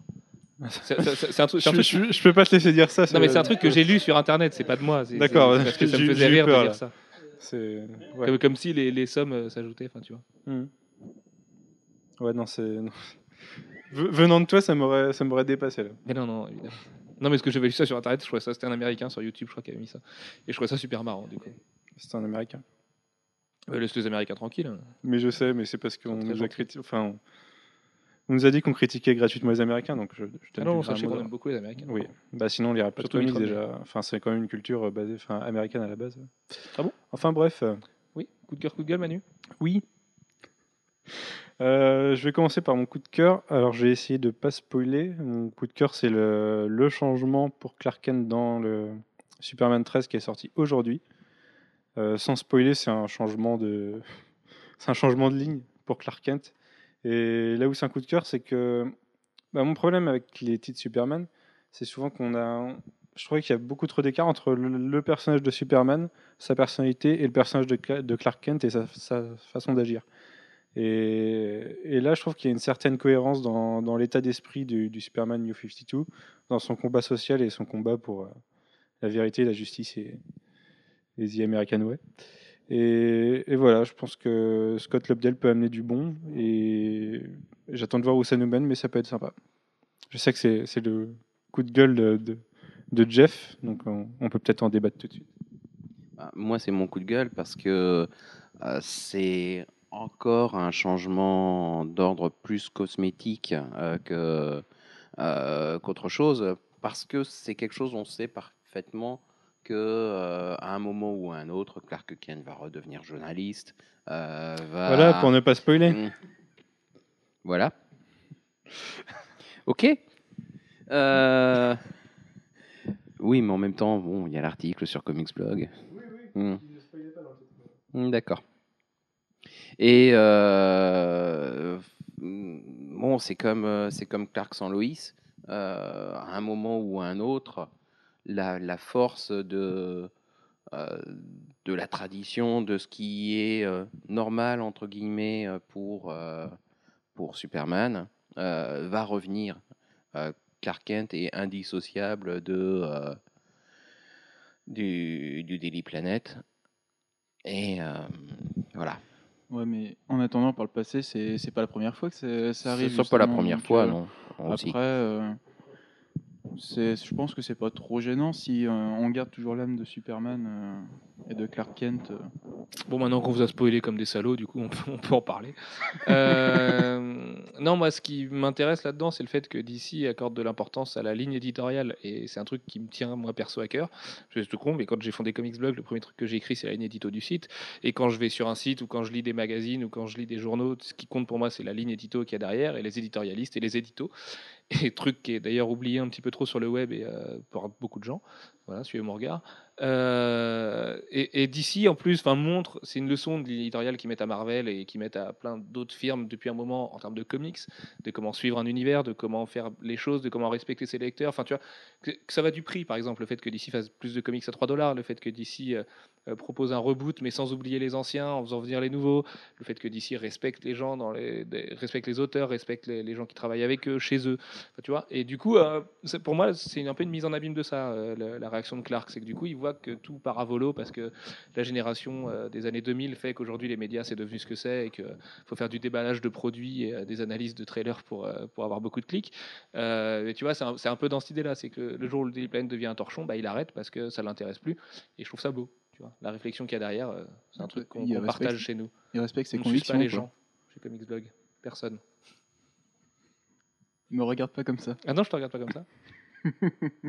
C'est, c'est, c'est un truc, c'est un truc je, je, je peux pas te laisser dire ça. Non mais c'est un truc que j'ai lu sur internet, c'est pas de moi. C'est, D'accord. C'est parce que ça me faisait rire peur, de dire là. Ça. C'est ouais. comme, comme si les, les sommes euh, s'ajoutaient, enfin tu vois. Mmh. Ouais non c'est non. Venant de toi ça m'aurait ça m'aurait dépassé là. Mais non non évidemment. Non mais parce que j'avais lu ça sur internet, je crois ça c'était un américain sur YouTube, je crois qu'il avait mis ça et je trouvais ça super marrant du coup. C'était un américain. Ouais, laisse les Américains tranquilles. Hein. Mais je sais, mais c'est parce qu'on nous a critiqué, enfin. On... On nous a dit qu'on critiquait gratuitement les Américains, donc je, je te ah non, sachez qu'on aime beaucoup les Américains. Oui, bah sinon on les pas tous déjà. Enfin, c'est quand même une culture basée, enfin américaine à la base. Ah bon ? Enfin bref. Oui. Coup de cœur, coup de gueule, Manu ? Oui. Euh, je vais commencer par mon coup de cœur. Alors, je vais essayer de pas spoiler. Mon coup de cœur, c'est le, le changement pour Clark Kent dans le Superman treize qui est sorti aujourd'hui. Euh, sans spoiler, c'est un changement de, c'est un changement de ligne pour Clark Kent. Et là où c'est un coup de cœur, c'est que bah, mon problème avec les titres Superman, c'est souvent qu'on a... Je trouvais qu'il y a beaucoup trop d'écart entre le, le personnage de Superman, sa personnalité, et le personnage de, de Clark Kent et sa, sa façon d'agir. Et, et là, je trouve qu'il y a une certaine cohérence dans, dans l'état d'esprit du, du Superman New cinquante-deux, dans son combat social et son combat pour euh, la vérité, la justice et, et The American Way. Et, et voilà, je pense que Scott Lobdell peut amener du bon et j'attends de voir où ça nous mène, mais ça peut être sympa. Je sais que c'est, c'est le coup de gueule de, de, de Jeff, donc on, on peut peut-être en débattre tout de suite. Moi, c'est mon coup de gueule parce que euh, c'est encore un changement d'ordre plus cosmétique euh, que, euh, qu'autre chose, parce que c'est quelque chose on sait parfaitement qu'à euh, un moment ou à un autre, Clark Kent va redevenir journaliste. Euh, va... Voilà, pour ne pas spoiler. Mmh. Voilà. Ok. Euh... Oui, mais en même temps, bon, il y a l'article sur comicsblog. Oui, oui, mmh. il ne spoilait pas l'article. Mmh, d'accord. Et euh... bon, c'est comme, c'est comme Clark sans Lois. Euh, à un moment ou à un autre, La, la force de, euh, de la tradition, de ce qui est euh, normal, entre guillemets, pour, euh, pour Superman, euh, va revenir. Euh, Clark Kent est indissociable de, euh, du, du Daily Planet. Et euh, voilà. Ouais, mais en attendant, par le passé, c'est, c'est pas la première fois que c'est, ça arrive. C'est pas la première fois, euh, non. On après... Euh... C'est, je pense que c'est pas trop gênant si euh, on garde toujours l'âme de Superman euh, et de Clark Kent. Euh. Bon, maintenant qu'on vous a spoilé comme des salauds, du coup, on peut, on peut en parler. Euh, non, Non, moi, ce qui m'intéresse là-dedans, c'est le fait que D C accorde de l'importance à la ligne éditoriale, et c'est un truc qui me tient, moi, perso, à cœur. Je suis tout con, mais quand j'ai fondé Comics Blog, le premier truc que j'ai écrit, c'est la ligne édito du site. Et quand je vais sur un site, ou quand je lis des magazines, ou quand je lis des journaux, ce qui compte pour moi, c'est la ligne édito qu'il y a derrière, et les éditorialistes et les éditos. Et truc qui est d'ailleurs oublié un petit peu trop sur le web et euh, par beaucoup de gens. Voilà, suivez mon regard. Euh, et, et D C, en plus, montre, c'est une leçon de l'éditorial qu'ils mettent à Marvel et qu'ils mettent à plein d'autres firmes depuis un moment en termes de comics, de comment suivre un univers, de comment faire les choses, de comment respecter ses lecteurs. Enfin, tu vois, que, que ça va du prix, par exemple, le fait que D C fasse plus de comics à trois dollars, le fait que D C euh, propose un reboot, mais sans oublier les anciens, en faisant venir les nouveaux, le fait que D C respecte les gens, dans les, des, respecte les auteurs, respecte les, les gens qui travaillent avec eux, chez eux. Enfin, tu vois, et du coup, euh, pour moi, c'est un peu une mise en abîme de ça, euh, la, la réaction de Clark, c'est que du coup, il voit que tout part à volo parce que la génération euh, des années deux mille fait qu'aujourd'hui les médias c'est devenu ce que c'est et qu'il faut faire du déballage de produits et euh, des analyses de trailers pour, euh, pour avoir beaucoup de clics. Euh, et tu vois, c'est un, c'est un peu dans cette idée là, c'est que le jour où le Daily Planet devient un torchon, bah, il arrête parce que ça ne l'intéresse plus et je trouve ça beau. Tu vois. La réflexion qu'il y a derrière, euh, c'est un truc qu'on, qu'on respecte, partage chez nous. Il respecte ses on convictions. On ne suit pas les quoi. gens chez Comics Blog, personne. Ne me regarde pas comme ça. Ah non, je ne te regarde pas comme ça.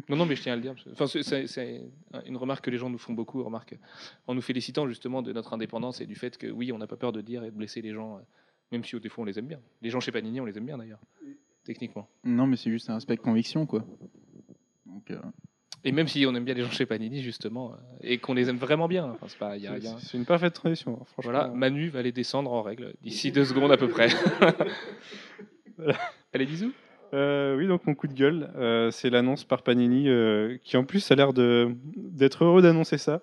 Non, non, mais je tiens à le dire. Enfin, c'est, c'est une remarque que les gens nous font beaucoup, remarque, en nous félicitant justement de notre indépendance et du fait que, oui, on n'a pas peur de dire et de blesser les gens, même si des fois on les aime bien. Les gens chez Panini, on les aime bien d'ailleurs, techniquement. Non, mais c'est juste un aspect de conviction, quoi. Donc, euh... Et même si on aime bien les gens chez Panini, justement, et qu'on les aime vraiment bien. Enfin, c'est, pas, y a, y a... c'est une parfaite tradition, franchement. Voilà, Manu va les descendre en règle d'ici deux secondes à peu près. Voilà. Allez, bisous. Euh, oui, donc mon coup de gueule, euh, c'est l'annonce par Panini euh, qui en plus a l'air de, d'être heureux d'annoncer ça.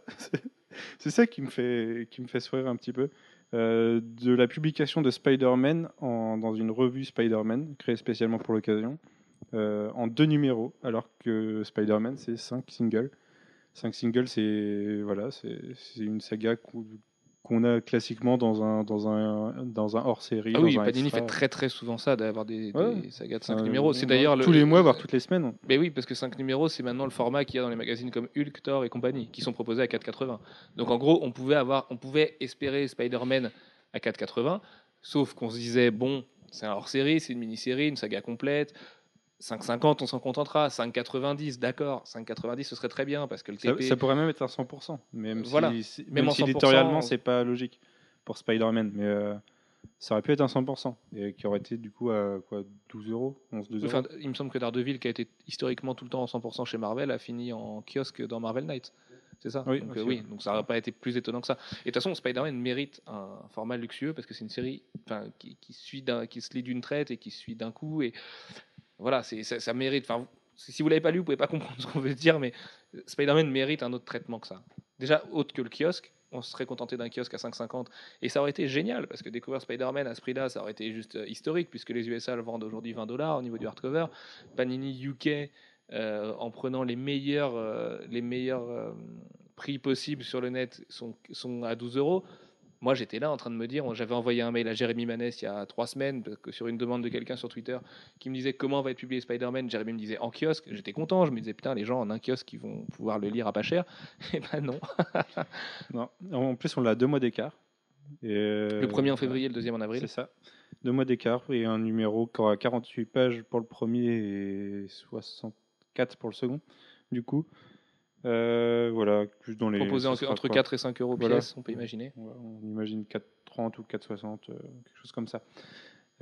C'est ça qui me fait, qui me fait sourire un petit peu. Euh, de la publication de Spider-Man en, dans une revue Spider-Man créée spécialement pour l'occasion euh, en deux numéros, alors que Spider-Man c'est cinq singles. Cinq singles, c'est, voilà, c'est, c'est une saga qu'on, qu'on a classiquement dans un, dans un, dans un hors-série. Ah oui, Panini fait très très souvent ça, d'avoir des, ouais, des sagas de cinq euh, numéros. C'est d'ailleurs tous le, les mois, voire toutes les semaines. Mais oui, parce que cinq numéros, c'est maintenant le format qu'il y a dans les magazines comme Hulk, Thor et compagnie, qui sont proposés à quatre quatre-vingts. Donc en gros, on pouvait, avoir, on pouvait espérer Spider-Man à quatre quatre-vingts, sauf qu'on se disait, bon, c'est un hors-série, c'est une mini-série, une saga complète... cinq cinquante, on s'en contentera. cinq quatre-vingt-dix, d'accord. cinq quatre-vingt-dix, ce serait très bien parce que le T P... Ça, ça pourrait même être à cent pour cent. Même voilà. si, même même si éditorialement, on... c'est pas logique pour Spider-Man. Mais euh, ça aurait pu être à cent pour cent. Et qui aurait été du coup à quoi, douze euros, onze, douze euros. Enfin, il me semble que Daredevil, qui a été historiquement tout le temps en cent pour cent chez Marvel, a fini en kiosque dans Marvel Knights. C'est ça. Oui, donc, euh, oui. Donc ça n'aurait pas été plus étonnant que ça. Et de toute façon, Spider-Man mérite un format luxueux parce que c'est une série qui, qui, suit d'un, qui se lit d'une traite et qui suit d'un coup. Et... Voilà, c'est, ça, ça mérite. Enfin, si vous l'avez pas lu, vous pouvez pas comprendre ce qu'on veut dire, mais Spider-Man mérite un autre traitement que ça. Déjà, autre que le kiosque, on serait contenté d'un kiosque à cinq cinquante, et ça aurait été génial parce que découvrir Spider-Man à ce prix-là, ça aurait été juste historique puisque les U S A le vendent aujourd'hui vingt dollars au niveau du hardcover. Panini U K euh, en prenant les meilleurs, euh, les meilleurs euh, prix possibles sur le net sont, sont à douze euros. Moi, j'étais là en train de me dire, j'avais envoyé un mail à Jérémy Manès il y a trois semaines sur une demande de quelqu'un sur Twitter qui me disait comment va être publié Spider-Man. Jérémy me disait en kiosque. J'étais content. Je me disais, putain, les gens en un kiosque, ils vont pouvoir le lire à pas cher. Et ben non. Non. En plus, on l'a deux mois d'écart. Et euh, le premier en février, le deuxième en avril. C'est ça. Deux mois d'écart et un numéro qui aura quarante-huit pages pour le premier et soixante-quatre pour le second. Du coup... Euh, voilà, plus dans les proposé entre quatre et cinq euros voilà. Pièce, on peut imaginer. Ouais, on imagine quatre trente ou quatre soixante, euh, quelque chose comme ça.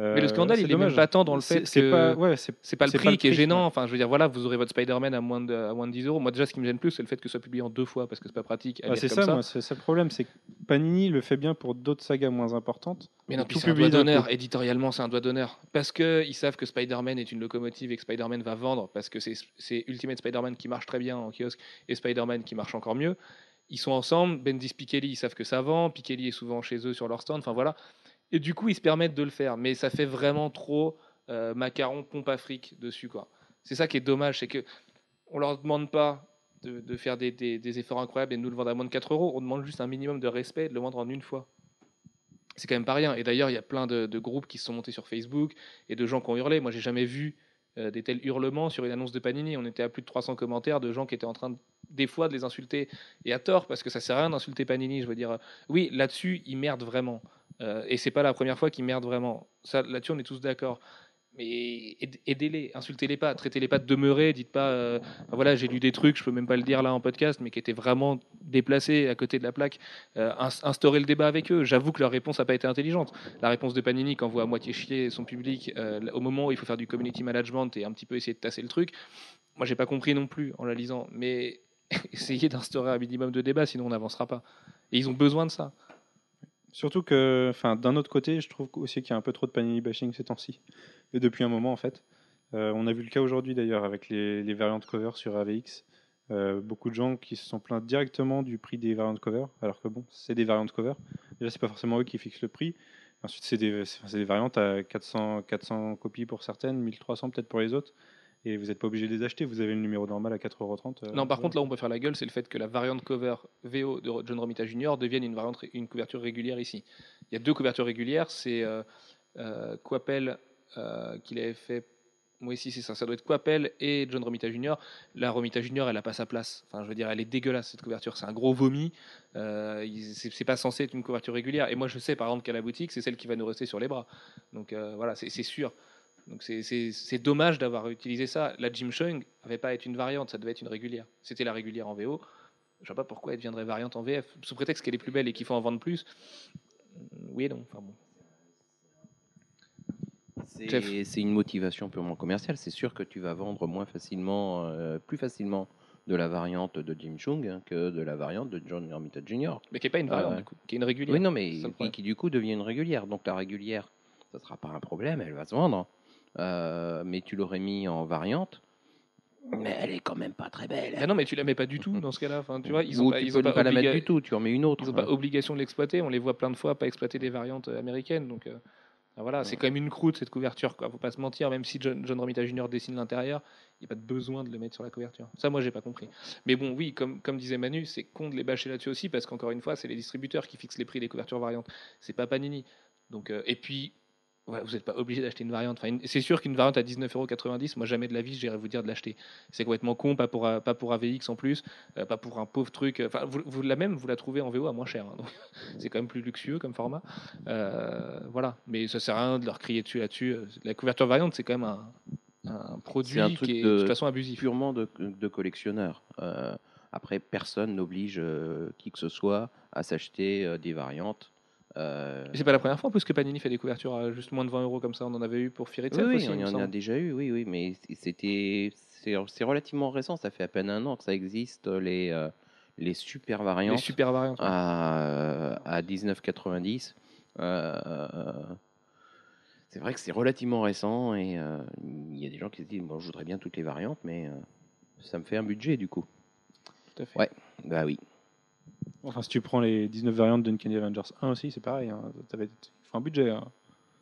Euh, mais le scandale, il est même pas tant dans le fait c'est, que c'est pas, ouais, c'est, c'est pas le c'est prix pas le qui prix, est gênant. Ouais. Enfin, je veux dire, voilà, vous aurez votre Spider-Man à moins de à moins de dix euros. Moi, déjà, ce qui me gêne plus, c'est le fait que ce soit publié en deux fois parce que c'est pas pratique. À ah, c'est ça, ça. Moi, c'est ça le problème, c'est que Panini le fait bien pour d'autres sagas moins importantes. Mais non, tout c'est un doigt d'honneur. Éditorialement, c'est un doigt d'honneur parce que ils savent que Spider-Man est une locomotive et que Spider-Man va vendre parce que c'est c'est Ultimate Spider-Man qui marche très bien en kiosque et Spider-Man qui marche encore mieux. Ils sont ensemble. Bendis, Piketty, ils savent que ça vend. Piketty est souvent chez eux sur leur stand. Enfin voilà. Et du coup, ils se permettent de le faire, mais ça fait vraiment trop euh, macaron pompe à fric dessus, quoi. C'est ça qui est dommage, c'est que on leur demande pas de, de faire des, des, des efforts incroyables et de nous le vendre à moins de quatre euros. On demande juste un minimum de respect et de le vendre en une fois. C'est quand même pas rien. Et d'ailleurs, il y a plein de, de groupes qui se sont montés sur Facebook et de gens qui ont hurlé. Moi, j'ai jamais vu euh, des tels hurlements sur une annonce de Panini. On était à plus de trois cents commentaires de gens qui étaient en train de des fois de les insulter, et à tort, parce que ça sert à rien d'insulter Panini, je veux dire. Oui, là-dessus, ils merdent vraiment. Euh, et c'est pas la première fois qu'ils merdent vraiment. Ça, là-dessus, on est tous d'accord. Mais aidez-les, insultez-les pas, traitez-les pas de demeurer, dites pas euh, ben voilà, j'ai lu des trucs, je peux même pas le dire là en podcast, mais qui étaient vraiment déplacés, à côté de la plaque. Euh, instaurez le débat avec eux. J'avoue que leur réponse n'a pas été intelligente. La réponse de Panini, qui envoie à moitié chier son public euh, au moment où il faut faire du community management et un petit peu essayer de tasser le truc, moi j'ai pas compris non plus en la lisant, mais essayez d'instaurer un minimum de débat, sinon on n'avancera pas. Et ils ont besoin de ça. Surtout que, enfin, d'un autre côté, je trouve aussi qu'il y a un peu trop de Panini bashing ces temps-ci. Et depuis un moment, en fait. Euh, on a vu le cas aujourd'hui, d'ailleurs, avec les, les variantes cover sur A V X. Euh, beaucoup de gens qui se sont plaints directement du prix des variantes cover, alors que bon, c'est des variantes cover. Déjà, c'est pas forcément eux qui fixent le prix. Ensuite, c'est des, c'est des variantes à quatre cents copies pour certaines, mille trois cents peut-être pour les autres. Et vous n'êtes pas obligé de les acheter, vous avez le numéro normal à quatre euros trente. Euh, non, par euh, contre, là, on peut faire la gueule, c'est le fait que la variante cover V O de John Romita Junior devienne une, variante, une couverture régulière ici. Il y a deux couvertures régulières, c'est euh, euh, Coapel euh, qu'il avait fait... Oui, si, c'est ça, ça doit être Coapel et John Romita Junior La Romita Junior, elle n'a pas sa place. Enfin, je veux dire, elle est dégueulasse, cette couverture, c'est un gros vomi. Euh, c'est, c'est pas censé être une couverture régulière. Et moi, je sais, par exemple, qu'à la boutique, c'est celle qui va nous rester sur les bras. Donc, euh, voilà, c'est, c'est sûr. Donc c'est, c'est, c'est dommage d'avoir utilisé ça. La Jim Chung n'avait pas à être une variante, ça devait être une régulière. C'était la régulière en V O. Je ne vois pas pourquoi elle deviendrait variante en V F. Sous prétexte qu'elle est plus belle et qu'il faut en vendre plus. Oui et non. Enfin bon. C'est, c'est une motivation purement commerciale. C'est sûr que tu vas vendre moins facilement, euh, plus facilement de la variante de Jim Chung hein, que de la variante de John Romita Junior Mais qui n'est pas une variante, euh, du coup, qui est une régulière. Oui, non, mais qui, qui du coup devient une régulière. Donc la régulière, ça ne sera pas un problème, elle va se vendre. Euh, mais tu l'aurais mis en variante, mais elle est quand même pas très belle. Ah non, mais tu la mets pas du tout dans ce cas-là. Enfin, tu vois, ils ont Ou pas, tu ils peux ont pas, pas obliga... la mettre du tout. Tu en mets une autre. Ils n'ont hein. pas obligation de l'exploiter. On les voit plein de fois pas exploiter des variantes américaines. Donc euh, voilà, ouais. C'est quand même une croûte cette couverture. Quoi. Faut pas se mentir. Même si John, John Romita Junior dessine l'intérieur, il n'y a pas de besoin de le mettre sur la couverture. Ça, moi, j'ai pas compris. Mais bon, oui, comme comme disait Manu, c'est con de les bâcher là-dessus aussi parce qu'encore une fois, c'est les distributeurs qui fixent les prix des couvertures variantes. C'est pas Panini. Donc euh, et puis. Ouais, vous n'êtes pas obligé d'acheter une variante. Enfin, une... C'est sûr qu'une variante à dix-neuf euros quatre-vingt-dix, moi jamais de la vie, j'irais vous dire de l'acheter. C'est complètement con, pas pour, pas pour A V X en plus, euh, pas pour un pauvre truc. Enfin, vous, vous la même, vous la trouvez en V O à moins cher. Hein, donc c'est quand même plus luxueux comme format. Euh, voilà, mais ça sert à rien de leur crier dessus là-dessus. La couverture variante, c'est quand même un, un produit un qui est de, de toute façon abusif. Purement de, de collectionneur. Euh, après, personne n'oblige euh, qui que ce soit à s'acheter euh, des variantes. Euh... C'est pas la première fois en plus que Panini fait des couvertures à juste moins de vingt euros comme ça. On en avait eu pour Fear Itself oui, aussi. Oui, on en a déjà eu, oui, oui, mais c'était c'est, c'est relativement récent. Ça fait à peine un an que ça existe les euh, les super variantes. Les super variantes ouais. à à dix-neuf euros quatre-vingt-dix. Euh, euh, c'est vrai que c'est relativement récent et il euh, y a des gens qui se disent bon, je voudrais bien toutes les variantes, mais euh, ça me fait un budget du coup. Tout à fait. Ouais, bah oui. Enfin, si tu prends les dix-neuf variantes d'Uncanny Avengers un aussi, c'est pareil. Hein. Il faut un budget. Hein.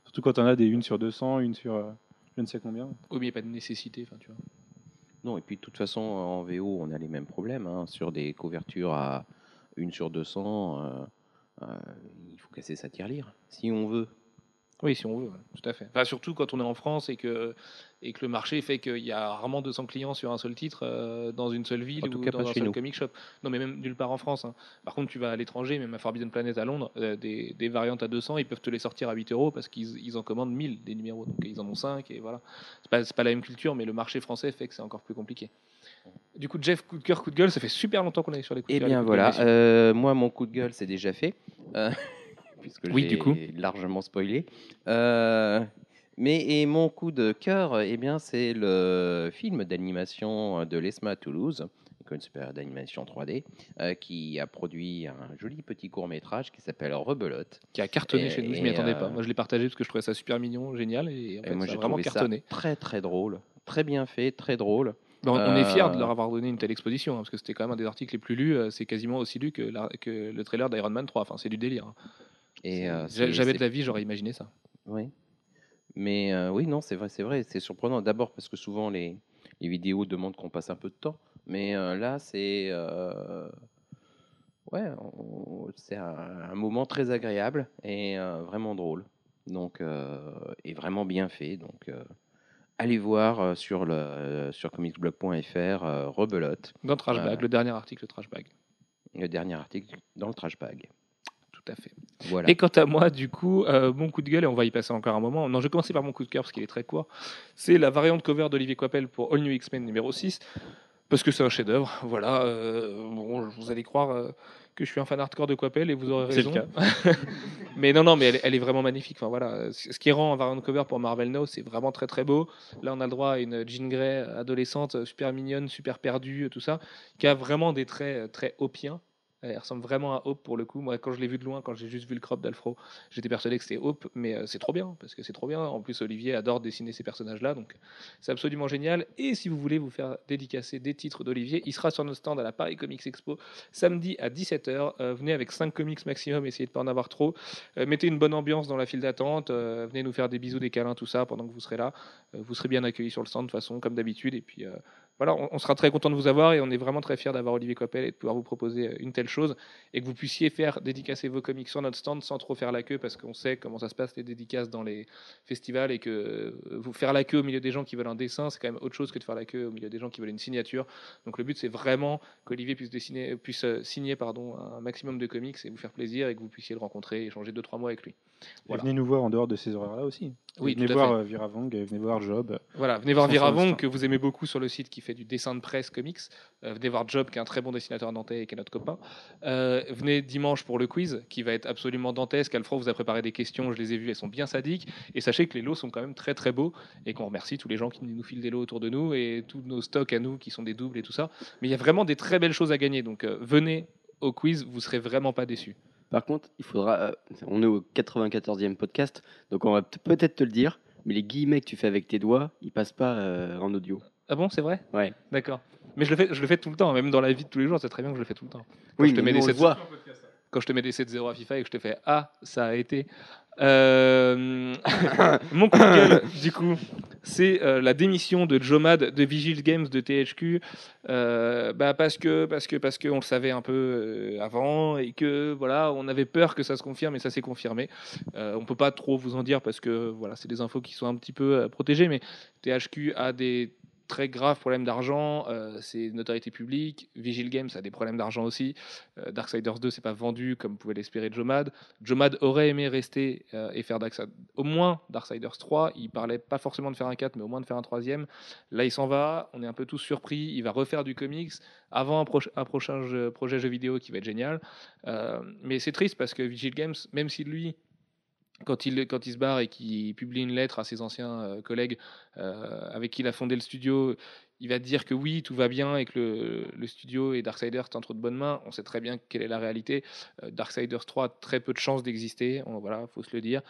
Surtout quand on a des une sur deux cents, une sur euh, je ne sais combien. Oui, mais il n'y a pas de nécessité. Tu vois. Non, et puis de toute façon, en V O, on a les mêmes problèmes. Hein. Sur des couvertures à une sur deux cents, euh, euh, il faut casser sa tirelire, si on veut. Oui, si on veut, tout à fait. Enfin, surtout quand on est en France et que, et que le marché fait qu'il y a rarement deux cents clients sur un seul titre euh, dans une seule ville ou dans un seul comic shop. Non, mais même nulle part en France. Hein. Par contre, tu vas à l'étranger, même à Forbidden Planet à Londres, euh, des, des variantes à deux cents, ils peuvent te les sortir à huit euros parce qu'ils ils en commandent mille des numéros. Donc ils en ont cinq et voilà. C'est pas, c'est pas la même culture, mais le marché français fait que c'est encore plus compliqué. Du coup, Jeff, coup de cœur, coup de gueule, ça fait super longtemps qu'on est sur les coups de cœur. Eh bien voilà, euh, moi mon coup de gueule, c'est déjà fait. Euh... puisque oui, j'ai du coup. largement spoilé. Euh, mais et mon coup de cœur, eh bien, c'est le film d'animation de l'ESMA Toulouse, une super d'animation trois D, euh, qui a produit un joli petit court-métrage qui s'appelle Rebelote. Qui a cartonné et, chez nous, je ne m'y attendais euh, pas. Moi, je l'ai partagé parce que je trouvais ça super mignon, génial. Et, en fait, et moi, ça j'ai vraiment trouvé cartonné. Ça très, très drôle. Très bien fait, très drôle. On, on est fiers de leur avoir donné une telle exposition, hein, parce que c'était quand même un des articles les plus lus. C'est quasiment aussi lu que, la, que le trailer d'Iron Man trois. Enfin, c'est du délire. Hein. Et euh, c'est, j'avais c'est... de la vie, j'aurais imaginé ça. Oui, mais euh, oui, non, c'est vrai, c'est vrai, c'est surprenant. D'abord parce que souvent les les vidéos demandent qu'on passe un peu de temps, mais euh, là c'est euh, ouais, on, c'est un, un moment très agréable et euh, vraiment drôle, donc euh, et vraiment bien fait. Donc euh, allez voir sur le euh, sur comicsblog point f r euh, Rebelote. Dans Trashbag, euh, le dernier article Trashbag. Le dernier article dans le Trashbag. à fait. Voilà. Et quant à moi, du coup, euh, mon coup de gueule, et on va y passer encore un moment. Non, je vais commencer par mon coup de cœur parce qu'il est très court. C'est la variante cover d'Olivier Coipel pour All New X-Men numéro six. Parce que c'est un chef-d'œuvre, voilà. Euh, bon, vous allez croire euh, que je suis un fan hardcore de Coipel et vous aurez raison. C'est le cas. mais non, non, mais elle, elle est vraiment magnifique. Enfin voilà, ce qui rend un variant cover pour Marvel Now, c'est vraiment très très beau. Là, on a le droit à une Jean Grey adolescente, super mignonne, super perdue, tout ça, qui a vraiment des traits très hopiens. Elle ressemble vraiment à Hope pour le coup. Moi, quand je l'ai vu de loin, quand j'ai juste vu le crop d'Alfro, j'étais persuadé que c'était Hope, mais c'est trop bien, parce que c'est trop bien. En plus, Olivier adore dessiner ces personnages-là, donc c'est absolument génial. Et si vous voulez vous faire dédicacer des titres d'Olivier, il sera sur notre stand à la Paris Comics Expo samedi à dix-sept heures. Euh, venez avec cinq comics maximum, essayez de ne pas en avoir trop. Euh, mettez une bonne ambiance dans la file d'attente. Euh, venez nous faire des bisous, des câlins, tout ça, pendant que vous serez là. Euh, vous serez bien accueillis sur le stand, de façon, comme d'habitude. Et puis... Euh, Voilà, on sera très content de vous avoir et on est vraiment très fiers d'avoir Olivier Coipel et de pouvoir vous proposer une telle chose et que vous puissiez faire dédicacer vos comics sur notre stand sans trop faire la queue, parce qu'on sait comment ça se passe les dédicaces dans les festivals et que vous faire la queue au milieu des gens qui veulent un dessin, c'est quand même autre chose que de faire la queue au milieu des gens qui veulent une signature. Donc le but, c'est vraiment qu'Olivier puisse, dessiner, puisse signer pardon, un maximum de comics et vous faire plaisir et que vous puissiez le rencontrer et échanger deux trois mois avec lui. Voilà. Venez nous voir en dehors de ces horaires-là aussi. Oui, venez voir Viravong, venez voir Job. Voilà, venez voir Viravong que vous aimez beaucoup sur le site qui fait du dessin de presse comics, euh, venez voir Job qui est un très bon dessinateur nantais et qui est notre copain, euh, venez dimanche pour le quiz qui va être absolument dantesque. Alfro vous a préparé des questions, je les ai vues, elles sont bien sadiques et sachez que les lots sont quand même très très beaux et qu'on remercie tous les gens qui nous filent des lots autour de nous et tous nos stocks à nous qui sont des doubles et tout ça, mais il y a vraiment des très belles choses à gagner, donc euh, venez au quiz, vous serez vraiment pas déçus. Par contre il faudra, euh, on est au quatre-vingt-quatorzième podcast, donc on va peut-être te le dire, mais les guillemets que tu fais avec tes doigts ils passent pas euh, en audio. Ah bon, c'est vrai ? Ouais. D'accord. Mais je le, fais, je le fais tout le temps, même dans la vie de tous les jours, c'est très bien que je le fais tout le temps. Quand oui, je te mets des sept zéro quand je te mets des sept zéro à FIFA et que je te fais « Ah, ça a été ». Euh... Mon coup de gueule, du coup, c'est euh, la démission de Jomad de Vigil Games de T H Q, euh, bah parce que parce que parce que on le savait un peu euh, avant et que voilà, on avait peur que ça se confirme et ça s'est confirmé. Euh, on peut pas trop vous en dire parce que voilà, c'est des infos qui sont un petit peu euh, protégées, mais T H Q a des très grave problème d'argent, euh, c'est notoriété publique, Vigil Games a des problèmes d'argent aussi, euh, Darksiders deux c'est pas vendu comme pouvait l'espérer Jomad, Jomad aurait aimé rester euh, et faire Darksiders, au moins Darksiders trois, il parlait pas forcément de faire un quatre mais au moins de faire un troisième, là il s'en va, on est un peu tous surpris, il va refaire du comics avant un, pro- un prochain jeu, projet jeu vidéo qui va être génial, euh, mais c'est triste parce que Vigil Games, même si lui Quand il, quand il se barre et qu'il publie une lettre à ses anciens euh, collègues euh, avec qui il a fondé le studio, il va dire que oui, tout va bien et que le, le studio et Darksiders sont entre de bonnes mains. On sait très bien quelle est la réalité. Euh, Darksiders trois a très peu de chances d'exister, on, voilà, faut se le dire.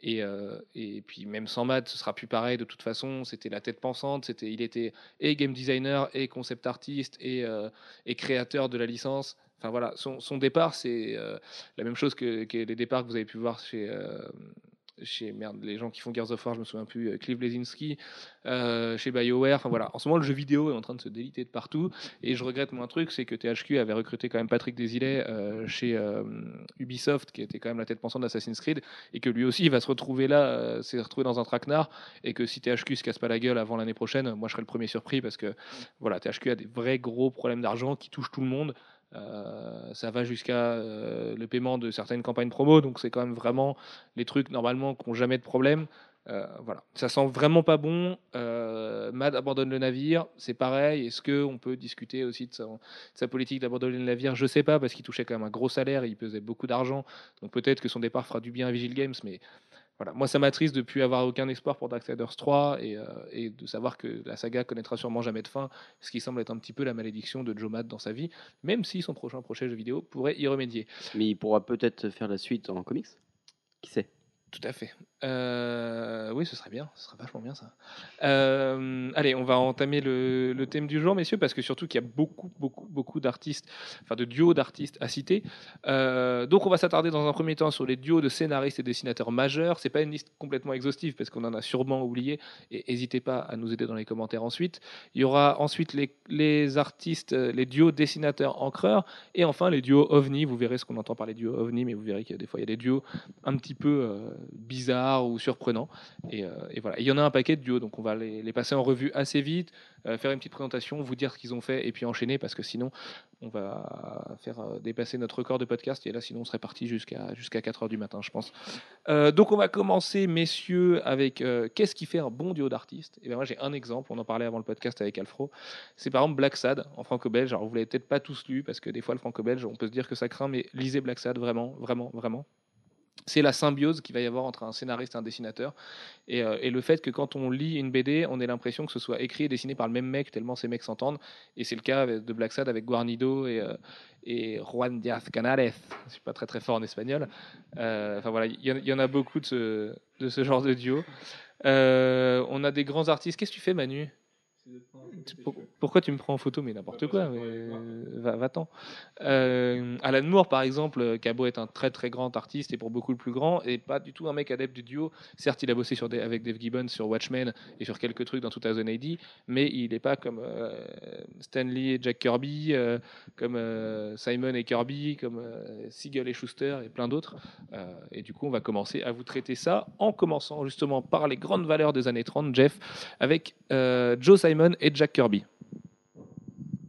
Et, euh, et puis même sans Matt, ce sera plus pareil de toute façon. C'était la tête pensante, c'était, il était et game designer et concept artiste et, euh, et créateur de la licence. Enfin voilà, son, son départ, c'est euh, la même chose que, que les départs que vous avez pu voir chez, euh, chez merde, les gens qui font Gears of War, je me souviens plus, euh, Cliff Bleszinski, euh, chez BioWare. Enfin voilà, en ce moment, le jeu vidéo est en train de se déliter de partout. Et je regrette moi un truc, c'est que T H Q avait recruté quand même Patrick Desilets euh, chez euh, Ubisoft, qui était quand même la tête pensante d'Assassin's Creed, et que lui aussi, il va se retrouver là, euh, s'est retrouvé dans un traquenard, et que si T H Q se casse pas la gueule avant l'année prochaine, moi, je serai le premier surpris, parce que voilà, T H Q a des vrais gros problèmes d'argent qui touchent tout le monde. Euh, ça va jusqu'à euh, le paiement de certaines campagnes promo, donc c'est quand même vraiment les trucs normalement qui n'ont jamais de problème. Euh, voilà, ça sent vraiment pas bon. Euh, Mad abandonne le navire, c'est pareil. Est-ce qu'on peut discuter aussi de sa, de sa politique d'abandonner le navire ? Je sais pas, parce qu'il touchait quand même un gros salaire et il pesait beaucoup d'argent, donc peut-être que son départ fera du bien à Vigil Games, mais. Voilà. Moi, ça m'attriste de ne plus avoir aucun espoir pour Darksiders trois et, euh, et de savoir que la saga connaîtra sûrement jamais de fin, ce qui semble être un petit peu la malédiction de Jomad dans sa vie, même si son prochain projet jeu vidéo pourrait y remédier. Mais il pourra peut-être faire la suite en comics ? Qui sait ? Tout à fait. Euh, oui, ce serait bien. Ce serait vachement bien, ça. Euh, allez, on va entamer le, le thème du jour, messieurs, parce que surtout qu'il y a beaucoup, beaucoup, beaucoup d'artistes, enfin de duos d'artistes à citer. Euh, donc, on va s'attarder dans un premier temps sur les duos de scénaristes et dessinateurs majeurs. C'est pas une liste complètement exhaustive, parce qu'on en a sûrement oublié. Et n'hésitez pas à nous aider dans les commentaires ensuite. Il y aura ensuite les, les artistes, les duos dessinateurs encreurs, et enfin les duos ovnis. Vous verrez ce qu'on entend par les duos ovnis, mais vous verrez qu'il y a des fois il y a des duos un petit peu euh, bizarres. bizarre ou surprenant. Et, euh, et voilà. Il y en a un paquet de duos, donc on va les, les passer en revue assez vite, euh, faire une petite présentation, vous dire ce qu'ils ont fait et puis enchaîner, parce que sinon on va faire euh, dépasser notre record de podcast. Et là, sinon, on serait parti jusqu'à, jusqu'à quatre heures du matin, je pense. Euh, donc on va commencer, messieurs, avec euh, qu'est-ce qui fait un bon duo d'artistes. Et bien moi, j'ai un exemple. On en parlait avant le podcast avec Alfro. C'est par exemple Black Sad en franco-belge. Alors vous l'avez peut-être pas tous lu, parce que des fois le franco-belge, on peut se dire que ça craint, mais lisez Black Sad vraiment, vraiment, vraiment. C'est la symbiose qu'il va y avoir entre un scénariste et un dessinateur, et, euh, et le fait que quand on lit une B D, on ait l'impression que ce soit écrit et dessiné par le même mec, tellement ces mecs s'entendent. Et c'est le cas de Black Sad avec Guarnido et, euh, et Juan Díaz Canales. Je suis pas très très fort en espagnol. Euh, enfin voilà, il y, y en a beaucoup de ce, de ce genre de duo. Euh, on a des grands artistes. Qu'est-ce que tu fais, Manu ? Pourquoi tu me prends en photo? Mais n'importe quoi, mais... Va, va-t'en. Euh, Alan Moore, par exemple, Cabo est un très très grand artiste et pour beaucoup le plus grand, et pas du tout un mec adepte du duo. Certes, il a bossé sur des, avec Dave Gibbons sur Watchmen et sur quelques trucs dans deux mille dix, mais il n'est pas comme euh, Stan Lee et Jack Kirby, euh, comme euh, Simon et Kirby, comme euh, Siegel et Schuster et plein d'autres. Euh, et du coup, on va commencer à vous traiter ça en commençant justement par les grandes valeurs des années trente, Jeff, avec euh, Joe Simon et Jack Kirby.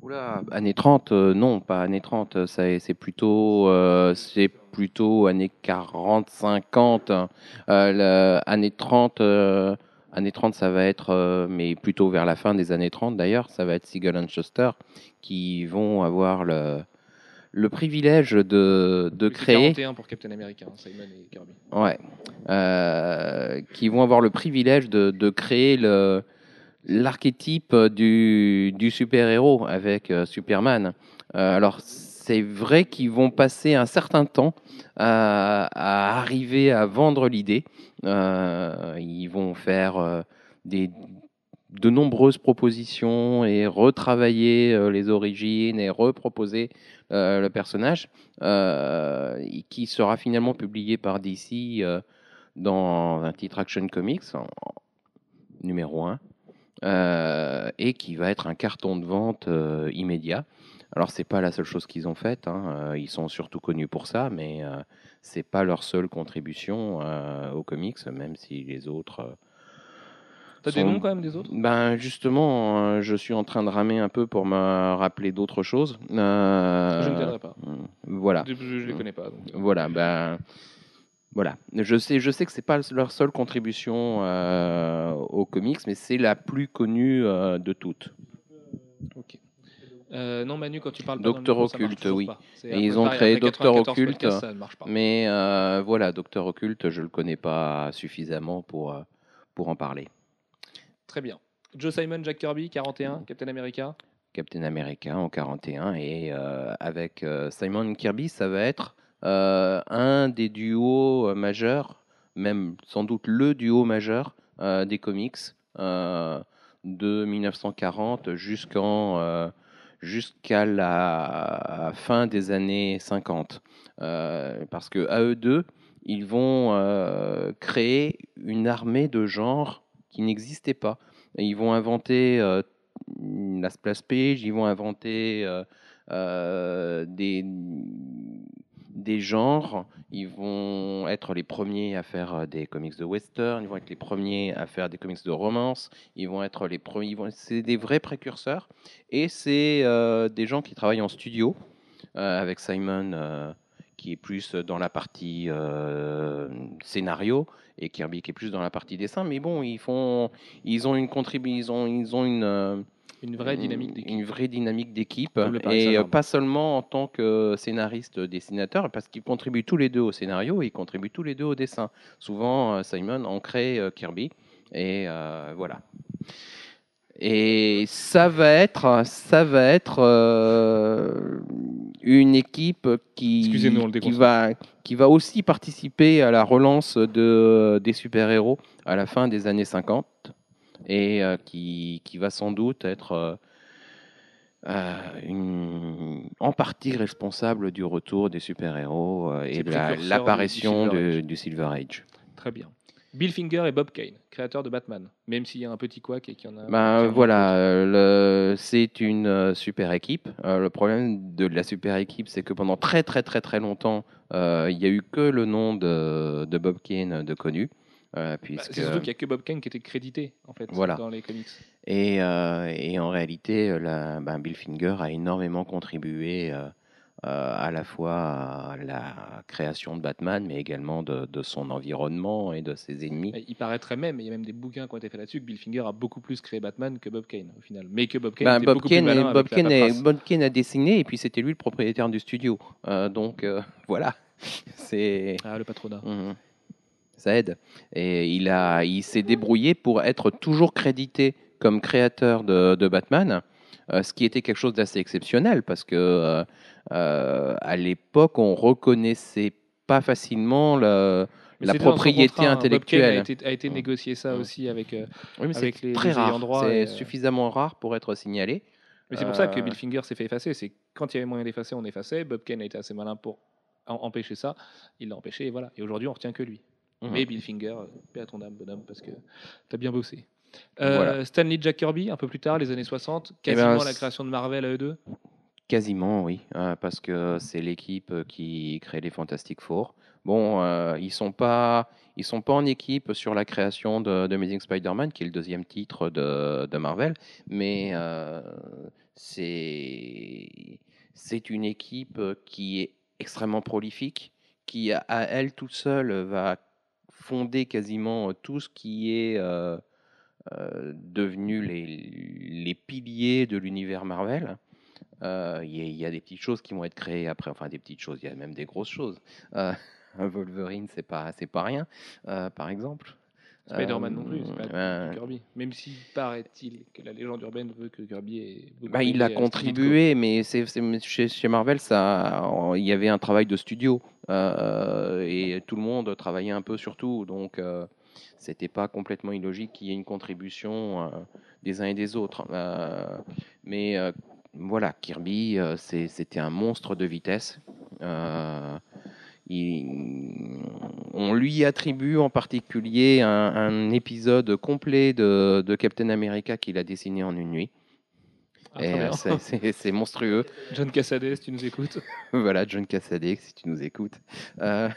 Oula, années trente, euh, non, pas années trente, ça, c'est plutôt, euh, c'est plutôt années quarante cinquante. Euh, années trente, euh, années trente, ça va être, euh, mais plutôt vers la fin des années trente d'ailleurs, ça va être Siegel and Schuster qui vont avoir le, le privilège de, de créer. quarante et un pour Captain America, hein, Simon et Kirby. Ouais, euh, qui vont avoir le privilège de, de créer le. l'archétype du, du super-héros avec euh, Superman. Euh, alors, c'est vrai qu'ils vont passer un certain temps à, à arriver à vendre l'idée. Euh, ils vont faire euh, des, de nombreuses propositions et retravailler euh, les origines et reproposer euh, le personnage euh, qui sera finalement publié par D C euh, dans un titre Action Comics en, en, numéro un. Euh, et qui va être un carton de vente euh, immédiat. Alors c'est pas la seule chose qu'ils ont faite, hein. Ils sont surtout connus pour ça, mais euh, c'est pas leur seule contribution euh, aux comics, même si les autres. Euh, T'as sont... des noms quand même des autres ? Ben justement, euh, je suis en train de ramer un peu pour me rappeler d'autres choses. Euh, je ne t'aiderai pas. Euh, voilà. Je, je les connais pas. Donc. Voilà. Ben. Voilà, je sais, je sais que c'est pas leur seule contribution euh, aux comics, mais c'est la plus connue euh, de toutes. Ok. Euh, non, Manu, quand tu parles de Docteur Occulte, oui. Et ils ont créé Docteur Occulte, mais euh, voilà, Docteur Occulte, je le connais pas suffisamment pour euh, pour en parler. Très bien. Joe Simon, Jack Kirby, quarante et un, Captain America. Captain America en quarante et un et euh, avec euh, Simon Kirby, ça va être. Euh, un des duos euh, majeurs, même sans doute le duo majeur euh, des comics euh, de mille neuf cent quarante jusqu'en, euh, jusqu'à la fin des années cinquante. Euh, parce qu'à eux deux, ils vont euh, créer une armée de genres qui n'existait pas. Et ils vont inventer euh, la splash page, ils vont inventer euh, euh, des... des genres, ils vont être les premiers à faire des comics de western, ils vont être les premiers à faire des comics de romance, ils vont être les premiers, ils vont, c'est des vrais précurseurs, et c'est euh, des gens qui travaillent en studio, euh, avec Simon euh, qui est plus dans la partie euh, scénario, et Kirby qui est plus dans la partie dessin, mais bon, ils font, ils ont une contribution, ils ont, ils ont une... Euh, Une vraie dynamique d'équipe. Une vraie dynamique d'équipe. Et euh, pas seulement en tant que scénariste-dessinateur, parce qu'ils contribuent tous les deux au scénario et ils contribuent tous les deux au dessin. Souvent, euh, Simon en crée euh, Kirby. Et euh, voilà. Et ça va être, ça va être euh, une équipe qui, qui, va, qui va aussi participer à la relance de, des super-héros à la fin des années cinquante. Et euh, qui, qui va sans doute être euh, euh, une, en partie responsable du retour des super-héros euh, et de la, l'apparition du Silver, du, du Silver Age. Très bien. Bill Finger et Bob Kane, créateurs de Batman, même s'il y a un petit couac et qu'il y en a... Ben, voilà, le, c'est une super équipe. Euh, le problème de la super équipe, c'est que pendant très très très très longtemps, il euh, n'y a eu que le nom de, de Bob Kane de connu. Euh, puisque... bah, c'est surtout qu'il n'y a que Bob Kane qui était crédité en fait, voilà. dans les comics. Et, euh, et en réalité, la, ben Bill Finger a énormément contribué euh, euh, à la fois à la création de Batman, mais également de, de son environnement et de ses ennemis. Il paraîtrait même, il y a même des bouquins qui ont été faits là-dessus, que Bill Finger a beaucoup plus créé Batman que Bob Kane au final. Mais que Bob Kane ben, était Bob beaucoup Kane plus malin et, Bob Kane et, Bob Kane a dessiné, et puis c'était lui le propriétaire du studio. Euh, donc euh, voilà. C'est... Ah, le patronat. Mmh. Ça aide. Et il, a, il s'est débrouillé pour être toujours crédité comme créateur de, de Batman, euh, ce qui était quelque chose d'assez exceptionnel, parce qu'à euh, euh, l'époque, on ne reconnaissait pas facilement le, la propriété contrat, intellectuelle. Hein. Bob Kane a été, a été négocié ça ouais. aussi avec, euh, oui, mais avec c'est les, très les rare. Endroits. C'est et, euh... suffisamment rare pour être signalé. Mais c'est pour euh... ça que Bill Finger s'est fait effacer. C'est quand il y avait moyen d'effacer, on effaçait. Bob Kane a été assez malin pour empêcher ça. Il l'a empêché et voilà. Et aujourd'hui, on ne retient que lui. Mmh. Mais Bill Finger, paix à ton âme, bonhomme, parce que t'as bien bossé. Euh, voilà. Stanley Jack Kirby, un peu plus tard, les années soixante, quasiment eh ben, la création de Marvel à eux deux. Quasiment, oui, euh, parce que c'est l'équipe qui crée les Fantastic Four. Bon, euh, ils sont pas, ils sont pas en équipe sur la création de, de Amazing Spider-Man, qui est le deuxième titre de, de Marvel, mais euh, c'est, c'est une équipe qui est extrêmement prolifique, qui à elle toute seule va fondé quasiment tout ce qui est euh, euh, devenu les, les piliers de l'univers Marvel. Il euh, y, y a des petites choses qui vont être créées après, enfin des petites choses, il y a même des grosses choses. Euh, Wolverine, c'est pas, c'est pas rien, euh, par exemple. Spider-Man non plus, c'est pas euh, Kirby. Même si paraît-il que la légende urbaine veut que Kirby ait... Bah, il a contribué, mais c'est, c'est, chez, chez Marvel, ça, il y avait un travail de studio. Euh, et tout le monde travaillait un peu sur tout. Donc, euh, ce n'était pas complètement illogique qu'il y ait une contribution euh, des uns et des autres. Euh, mais euh, voilà, Kirby, euh, c'est, c'était un monstre de vitesse. Euh, Il, on lui attribue en particulier un, un épisode complet de, de Captain America qu'il a dessiné en une nuit. Ah, et c'est, c'est, c'est monstrueux. John Cassaday, si tu nous écoutes. Voilà, John Cassaday, si tu nous écoutes. Euh,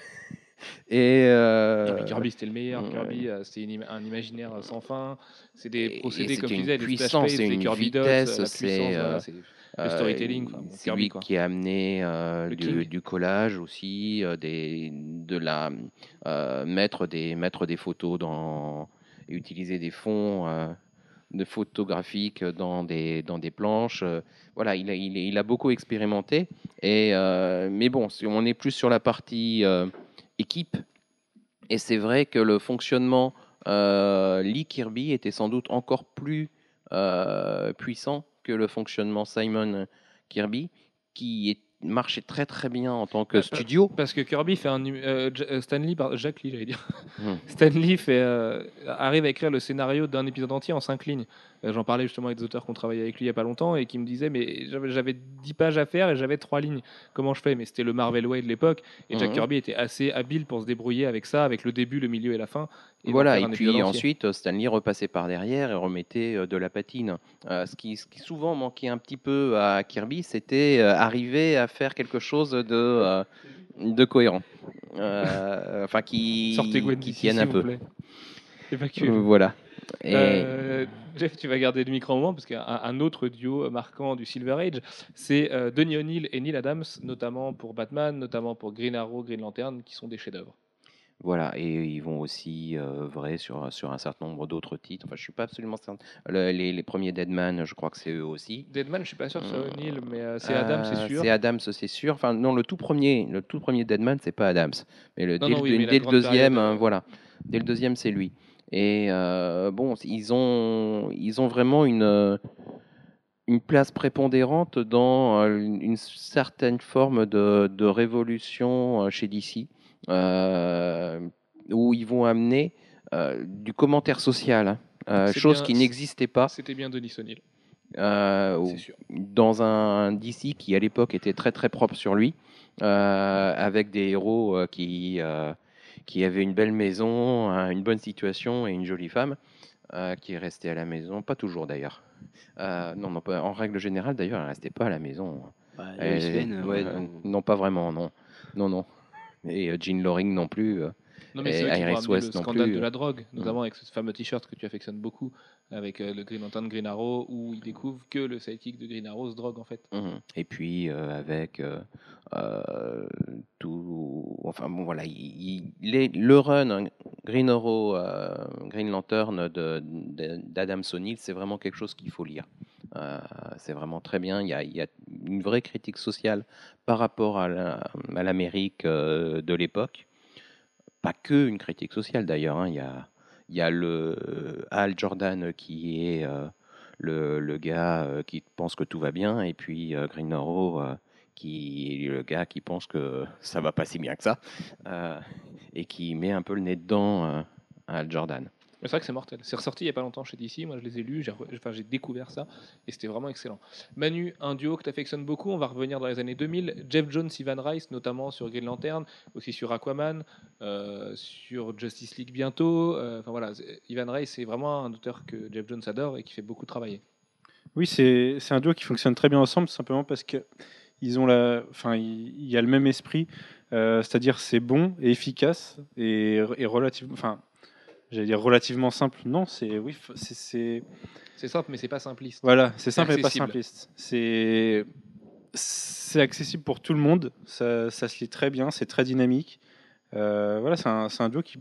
et euh, Kirby, c'était le meilleur. Kirby, euh, c'est une, un imaginaire sans fin. C'est des et, procédés, et comme tu disais, des splash pages, des Kirby Dots, la puissance. C'est, euh, voilà, c'est... Le storytelling, quoi. C'est Kirby, lui quoi. Qui a amené euh, du, du collage aussi, euh, des, de la euh, mettre des mettre des photos dans et utiliser des fonds euh, de photographiques dans des dans des planches. Euh, voilà, il a il, il a beaucoup expérimenté. Et euh, mais bon, on est plus sur la partie euh, équipe. Et c'est vrai que le fonctionnement euh, Lee Kirby était sans doute encore plus euh, puissant que le fonctionnement Simon Kirby, qui est, marchait très très bien en tant que parce studio. Parce que Kirby fait un... Euh, Stan Lee, par, Jack Lee, j'allais dire. Mm. Stan Lee fait, euh, arrive à écrire le scénario d'un épisode entier en cinq lignes. Euh, j'en parlais justement avec des auteurs qui ont travaillé avec lui il n'y a pas longtemps et qui me disaient, mais j'avais, j'avais dix pages à faire et j'avais trois lignes. Comment je fais? Mais c'était le Marvel Way de l'époque. Et Jack mm. Kirby était assez habile pour se débrouiller avec ça, avec le début, le milieu et la fin. Et voilà, et puis ensuite, Stan Lee repassait par derrière et remettait de la patine. Euh, ce, qui, ce qui souvent manquait un petit peu à Kirby, c'était euh, arriver à faire quelque chose de, euh, de cohérent. Euh, enfin, qui, qui tienne un peu. Évacue. Voilà. Et... Euh, Jeff, tu vas garder le micro en moment, parce qu'un un autre duo marquant du Silver Age, c'est euh, Denis O'Neill et Neil Adams, notamment pour Batman, notamment pour Green Arrow, Green Lantern, qui sont des chefs-d'œuvre. Voilà, et ils vont aussi euh, œuvrer sur, sur un certain nombre d'autres titres. Enfin, je ne suis pas absolument certain. Le, les, les premiers Deadman, je crois que c'est eux aussi. Deadman, je ne suis pas sûr que c'est O'Neill, mais euh, c'est euh, Adams, c'est sûr. C'est Adams, c'est sûr. Enfin, non, le tout premier, le tout premier Deadman, ce n'est pas Adams. Mais le, non, dès, non, oui, le, mais dès le deuxième, hein, voilà. Dès le deuxième, c'est lui. Et euh, bon, ils ont, ils ont vraiment une, une place prépondérante dans une certaine forme de, de révolution chez D C. Euh, où ils vont amener euh, du commentaire social, hein, euh, chose bien, qui n'existait pas. C'était bien Denis O'Neill. Euh, C'est sûr. Dans un D C qui, à l'époque, était très très propre sur lui, euh, avec des héros euh, qui, euh, qui avaient une belle maison, hein, une bonne situation et une jolie femme euh, qui est restée à la maison, pas toujours d'ailleurs. Euh, non, non pas, en règle générale, d'ailleurs, elle ne restait pas à la maison. Bah, elle, semaine, ouais, euh, non. non, pas vraiment, non. Non, non. Et Jean Loring non plus. Non, mais c'est vrai Iris West le non plus. Le scandale de la drogue, notamment mmh. avec ce fameux t-shirt que tu affectionnes beaucoup, avec euh, le Green Lantern, Green Arrow, où il découvre que le sidekick de Green Arrow se drogue en fait. Mmh. Et puis euh, avec euh, euh, tout, enfin bon voilà, il, il est le run hein, Green Arrow, euh, Green Lantern de, de, d'Adam O'Neill, c'est vraiment quelque chose qu'il faut lire. Euh, c'est vraiment très bien. Il y a, il y a une vraie critique sociale par rapport à, la, à l'Amérique euh, de l'époque. Pas que une critique sociale d'ailleurs, hein. Il y a, il y a le euh, Hal Jordan qui est euh, le, le gars euh, qui pense que tout va bien, et puis euh, Green Arrow euh, qui est le gars qui pense que ça va pas si bien que ça, euh, et qui met un peu le nez dedans euh, à Hal Jordan. C'est vrai que c'est mortel. C'est ressorti il n'y a pas longtemps chez D C. Moi, je les ai lus. J'ai, enfin, j'ai découvert ça. Et c'était vraiment excellent. Manu, un duo que tu affectionnes beaucoup. On va revenir dans les années deux mille. Jeff Jones, Ivan Rice, notamment sur Green Lantern, aussi sur Aquaman, euh, sur Justice League bientôt. Euh, enfin, voilà, Ivan Rice, c'est vraiment un auteur que Jeff Jones adore et qui fait beaucoup travailler. Oui, c'est, c'est un duo qui fonctionne très bien ensemble, simplement parce que ils ont la, enfin, il y a le même esprit. Euh, c'est-à-dire, c'est bon et efficace et, et relativement... Enfin, j'allais dire relativement simple. Non, c'est oui, c'est c'est, c'est simple, mais c'est pas simpliste. Voilà, c'est simple mais pas simpliste. C'est c'est accessible pour tout le monde. Ça, ça se lit très bien. C'est très dynamique. Euh, voilà, c'est un c'est un duo qui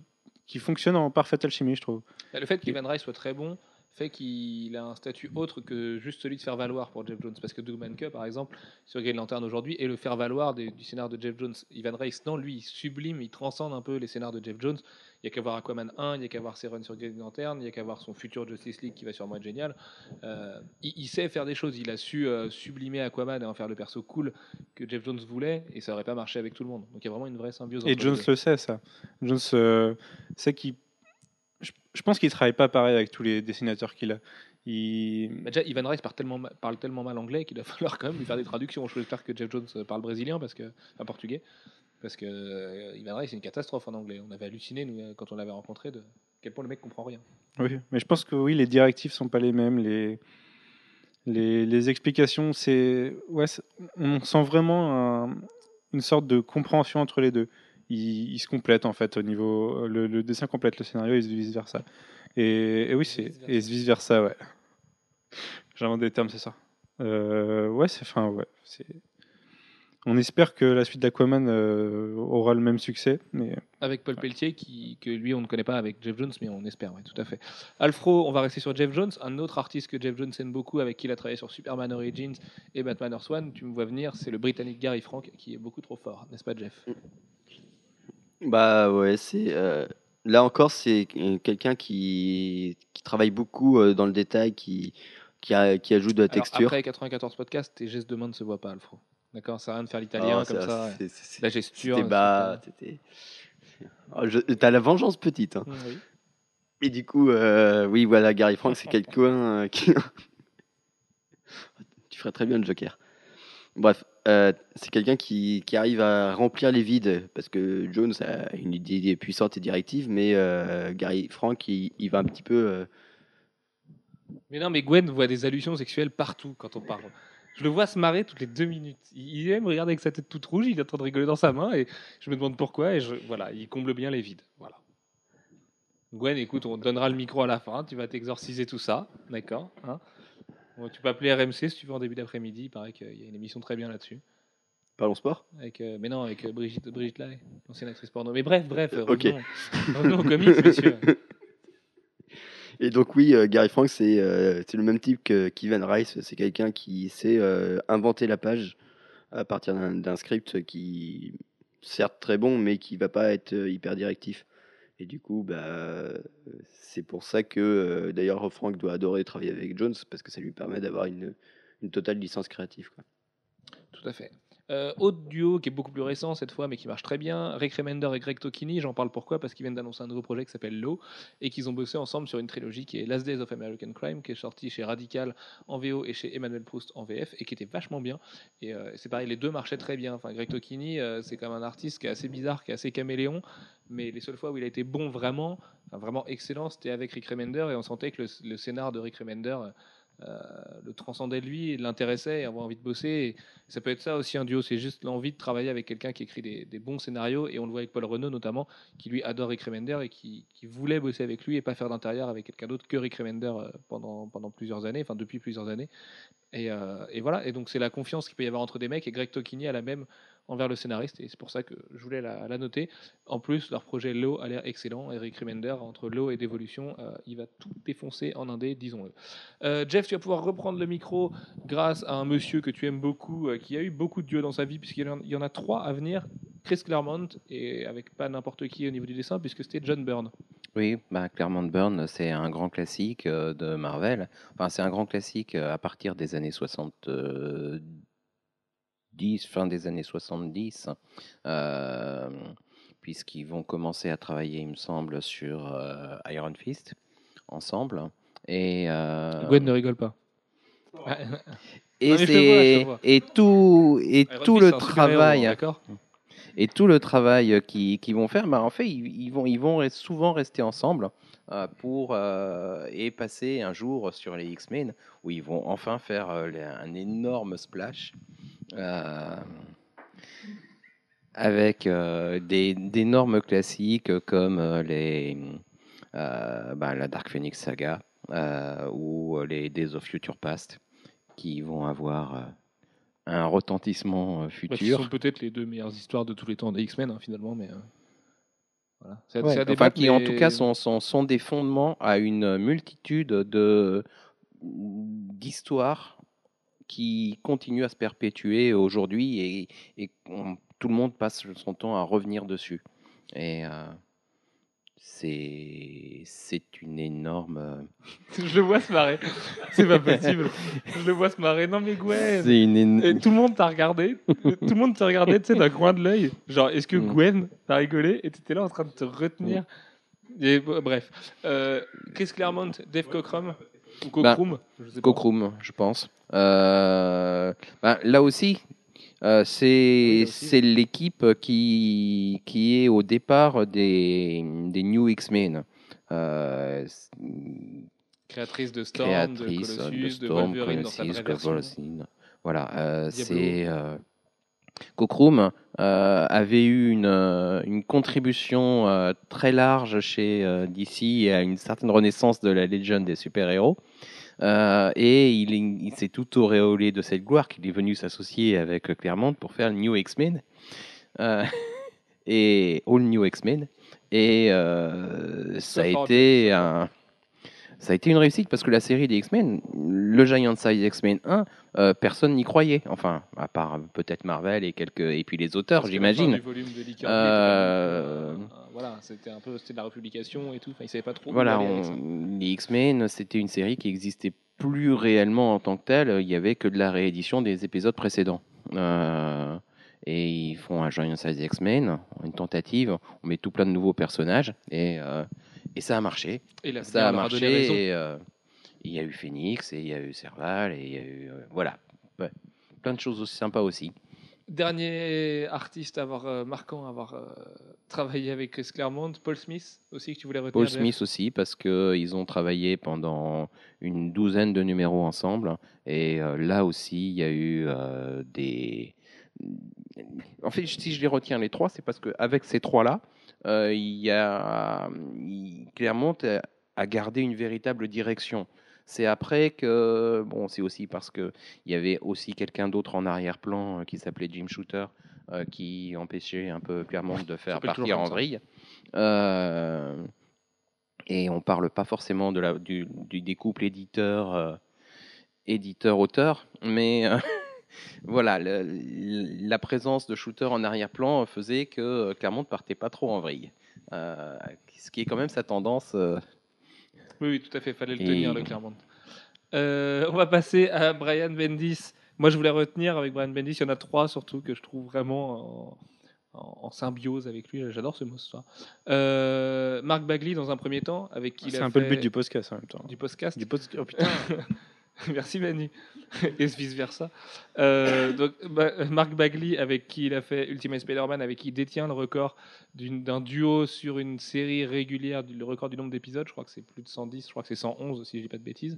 qui fonctionne en parfaite alchimie, je trouve. Le fait qu'Ivan Rice soit très bon fait qu'il a un statut autre que juste celui de faire valoir pour Jeff Jones, parce que Doug Manke, par exemple, sur Green Lantern aujourd'hui, est le faire valoir des, du scénar de Jeff Jones. Ivan Rice, non, lui, il sublime, il transcende un peu les scénars de Jeff Jones. Il n'y a qu'à voir Aquaman un, il n'y a qu'à voir ses runs sur Green Lantern, il n'y a qu'à voir son futur Justice League qui va sûrement être génial. Euh, il, il sait faire des choses, il a su euh, sublimer Aquaman et en faire le perso cool que Jeff Jones voulait, et ça n'aurait pas marché avec tout le monde. Donc il y a vraiment une vraie symbiose. Et Jones le sait, ça. Jones euh, sait qu'il... Je, je pense qu'il ne travaille pas pareil avec tous les dessinateurs qu'il a. Il... Bah déjà, Ivan Rice parle tellement, parle tellement mal anglais qu'il va falloir quand même lui faire des traductions. J'espère que Jeff Jones parle brésilien, parce que, enfin portugais, parce que euh, Ivan Rice, c'est une catastrophe en anglais. On avait halluciné, nous, quand on l'avait rencontré, de quel point le mec ne comprend rien. Oui, mais je pense que oui, les directives ne sont pas les mêmes. Les, les, les explications, c'est... Ouais, c'est... on sent vraiment un, une sorte de compréhension entre les deux. Il, il se complète en fait au niveau le, le dessin complète le scénario et vice versa et, et oui c'est et vice versa ouais j'invente des termes c'est ça euh, ouais c'est enfin ouais c'est on espère que la suite d'Aquaman euh, aura le même succès mais avec Paul ouais. Pelletier qui que lui on ne connaît pas avec Jeff Jones mais on espère ouais tout à fait. Alfro, on va rester sur Jeff Jones, un autre artiste que Jeff Jones aime beaucoup, avec qui il a travaillé sur Superman Origins et Batman Earth One. Tu me vois venir, c'est le Britannique Gary Frank qui est beaucoup trop fort, n'est-ce pas Jeff? mm. Bah ouais, c'est euh, là encore c'est quelqu'un qui qui travaille beaucoup euh, dans le détail, qui qui, a, qui ajoute de la texture. Alors après quatre-vingt-quatorze podcasts, tes gestes de main ne se voient pas, Alfro. D'accord, ça sert à rien de faire l'italien oh, comme ça. ça c'est, c'est, c'est, la gesture. C'était bas. C'était... Oh, je, t'as la vengeance petite. Hein. Oui. Et du coup, euh, oui, voilà, Gary Frank, c'est quelqu'un euh, qui. Tu ferais très bien le Joker. Bref. Euh, c'est quelqu'un qui, qui arrive à remplir les vides, parce que Jones a une idée puissante et directive, mais euh, Gary Frank il, il va un petit peu euh... mais non mais Gwen voit des allusions sexuelles partout quand on parle, je le vois se marrer toutes les deux minutes, il aime regarder avec sa tête toute rouge, il est en train de rigoler dans sa main et je me demande pourquoi, et je, voilà, il comble bien les vides. Voilà Gwen, écoute, on te donnera le micro à la fin, tu vas t'exorciser tout ça, d'accord hein. Tu peux appeler R M C si tu veux en début d'après-midi. Il paraît qu'il y a une émission très bien là-dessus. Parlons sport avec, euh, mais non, avec Brigitte, Brigitte Lai, ancienne actrice porno. Mais bref, bref. Euh, ok. Revenons aux comics, messieurs. Et donc oui, euh, Gary Frank, c'est, euh, c'est le même type que Ivan Rice. C'est quelqu'un qui sait euh, inventer la page à partir d'un, d'un script qui, certes très bon, mais qui ne va pas être hyper directif. Et du coup, bah, c'est pour ça que, euh, d'ailleurs, Frank doit adorer travailler avec Jones, parce que ça lui permet d'avoir une, une totale licence créative, quoi. Tout à fait. Euh, autre duo qui est beaucoup plus récent cette fois, mais qui marche très bien, Rick Remender et Greg Tocchini. J'en parle pourquoi, parce qu'ils viennent d'annoncer un nouveau projet qui s'appelle Law, et qu'ils ont bossé ensemble sur une trilogie qui est Last Days of American Crime, qui est sortie chez Radical en V O et chez Emmanuel Proust en V F, et qui était vachement bien. Et euh, c'est pareil, les deux marchaient très bien. Enfin, Greg Tocchini, euh, c'est quand même un artiste qui est assez bizarre, qui est assez caméléon, mais les seules fois où il a été bon vraiment, enfin, vraiment excellent, c'était avec Rick Remender, et on sentait que le, le scénar de Rick Remender euh, le transcendait de lui, l'intéressait et avoir envie de bosser. Et ça peut être ça aussi un duo, c'est juste l'envie de travailler avec quelqu'un qui écrit des, des bons scénarios, et on le voit avec Paul Renaud notamment, qui lui adore Rick Remender et qui, qui voulait bosser avec lui et pas faire d'intérieur avec quelqu'un d'autre que Rick Remender pendant, pendant plusieurs années, enfin depuis plusieurs années. Et, euh, et voilà, et donc c'est la confiance qu'il peut y avoir entre des mecs, et Greg Tokigny a la même envers le scénariste, et c'est pour ça que je voulais la, la noter. En plus, leur projet Low a l'air excellent, et Rick Remender, entre Low et Dévolution, euh, il va tout défoncer en indé, disons-le. Euh, Jeff, tu vas pouvoir reprendre le micro grâce à un monsieur que tu aimes beaucoup, euh, qui a eu beaucoup de duos dans sa vie, puisqu'il y en, il y en a trois à venir, Chris Claremont, et avec pas n'importe qui au niveau du dessin, puisque c'était John Byrne. Oui, bah, Claremont Byrne, c'est un grand classique euh, de Marvel, enfin c'est un grand classique euh, à partir des années soixante-dix, euh, fin des années soixante-dix, euh, puisqu'ils vont commencer à travailler, il me semble, sur euh, Iron Fist, ensemble. Et euh, Gwen ne rigole pas. Oh. Et, non, c'est, vois, et tout, et tout le travail... D'accord. Et tout le travail qu'ils, qu'ils vont faire, bah en fait, ils, ils, vont, ils vont souvent rester ensemble euh, pour, euh, et passer un jour sur les X-Men, où ils vont enfin faire euh, les, un énorme splash euh, avec euh, des, d'énormes classiques comme euh, les, euh, bah, la Dark Phoenix Saga euh, ou les Days of Future Past, qui vont avoir... Euh, un retentissement futur. Ce bah, sont peut-être les deux meilleures histoires de tous les temps des X-Men, hein, finalement, mais euh... voilà. C'est, ouais, c'est à débattre, enfin, qui mais... en tout cas sont, sont, sont des fondements à une multitude de d'histoires qui continuent à se perpétuer aujourd'hui, et, et on, tout le monde passe son temps à revenir dessus. Et euh, c'est c'est une énorme... Je le vois se marrer. C'est pas possible. Je le vois se marrer. Non mais Gwen. C'est une énorme... Et tout le monde t'a regardé. Tout le monde t'a regardé, tu sais, d'un coin de l'œil. Genre, est-ce que Gwen t'a rigolé? Et t'étais là en train de te retenir. Et, bref. Euh, Chris Claremont, Dave Cockrum. Ou Cockrum. Bah, je Cockrum, je pense. Euh, bah, là aussi... Euh, c'est, c'est l'équipe qui, qui est au départ des, des New X-Men. Euh, créatrice de Storm, créatrice de Colossus, de, Storm, de Wolverine, Colossus, dans Wolverine. Voilà, euh, c'est... Euh, Cockrum euh, avait eu une, une contribution euh, très large chez euh, D C et à une certaine renaissance de la légende des super-héros. Euh, et il, il s'est tout auréolé de cette gloire qu'il est venu s'associer avec Claremont pour faire le New X-Men euh, et All New X-Men, et euh, ça a été un, ça a été une réussite, parce que la série des X-Men, le Giant Size X-Men un, euh, personne n'y croyait, enfin à part peut-être Marvel et quelques, et puis les auteurs, parce j'imagine. Du volume de Licker, euh... Voilà, c'était un peu, c'était de la republication et tout. Enfin, ils savaient pas trop. Voilà, on... les X-Men, c'était une série qui existait plus réellement en tant que telle. Il y avait que de la réédition des épisodes précédents. Euh... Et ils font un Giant Size X-Men, une tentative. On met tout plein de nouveaux personnages, et euh... et ça a marché. Et là, ça a marché. Et euh... il y a eu Phoenix, et il y a eu Serval, et il y a eu euh... voilà, ouais. Plein de choses aussi sympas aussi. Dernier artiste à avoir, euh, marquant à avoir euh, travaillé avec Chris Claremont, Paul Smith aussi, que tu voulais retenir. Paul Smith aussi, parce qu'ils ont travaillé pendant une douzaine de numéros ensemble. Et euh, là aussi, il y a eu euh, des... En fait, si je les retiens les trois, c'est parce qu'avec ces trois-là, euh, il y a... Claremont a gardé une véritable direction. C'est après que, bon, c'est aussi parce qu'il y avait aussi quelqu'un d'autre en arrière-plan euh, qui s'appelait Jim Shooter, euh, qui empêchait un peu Claremont de faire partir en vrille. Euh, et on ne parle pas forcément de la, du, du, des couples éditeur, euh, éditeur-auteur, mais euh, voilà, le, la présence de Shooter en arrière-plan faisait que Claremont ne partait pas trop en vrille. Euh, ce qui est quand même sa tendance... Euh, Oui, oui, tout à fait, il fallait le tenir, et... le Claremont. Euh, on va passer à Brian Bendis. Moi, je voulais retenir avec Brian Bendis, il y en a trois surtout que je trouve vraiment en, en, en symbiose avec lui. J'adore ce mot ce soir. Euh, Mark Bagley, dans un premier temps, avec qui ah, il a fait... C'est un peu le but du podcast en même temps. Du podcast. Du podcast, oh putain. Merci Manu. Et vice versa. Euh, donc bah, Mark Bagley, avec qui il a fait Ultimate Spider-Man, avec qui il détient le record d'une, d'un duo sur une série régulière, le record du nombre d'épisodes, je crois que c'est plus de cent dix, je crois que c'est cent onze si je dis pas de bêtises.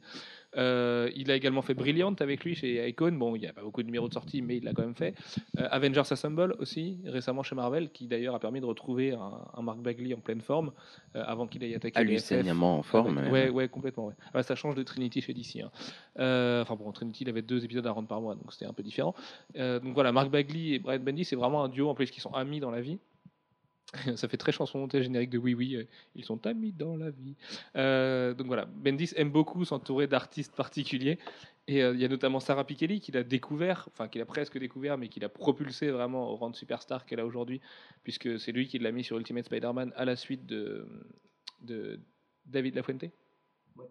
Euh, il a également fait Brilliant avec lui chez Icon. Bon, il n'y a pas beaucoup de numéros de sortie, mais il l'a quand même fait. Euh, Avengers Assemble aussi, récemment chez Marvel, qui d'ailleurs a permis de retrouver un, un Mark Bagley en pleine forme, euh, avant qu'il aille attaquer les F F. Hallucinamment en forme. Avec, ouais, ouais, complètement. Ouais. Ah, ça change de Trinity chez D C. Hein. Euh, enfin bon, Trinity il avait deux épisodes à rendre par mois, donc c'était un peu différent. Euh, donc voilà, Mark Bagley et Brian Bendis, c'est vraiment un duo en plus qui sont amis dans la vie. Ça fait très chanson montée générique de Oui Oui, ils sont amis dans la vie. Euh, donc voilà, Bendis aime beaucoup s'entourer d'artistes particuliers. Et il euh, y a notamment Sarah Pichelli qu'il a découvert, enfin qu'il a presque découvert, mais qu'il a propulsé vraiment au rang de superstar qu'elle a aujourd'hui, puisque c'est lui qui l'a mis sur Ultimate Spider-Man à la suite de, de David Lafuente.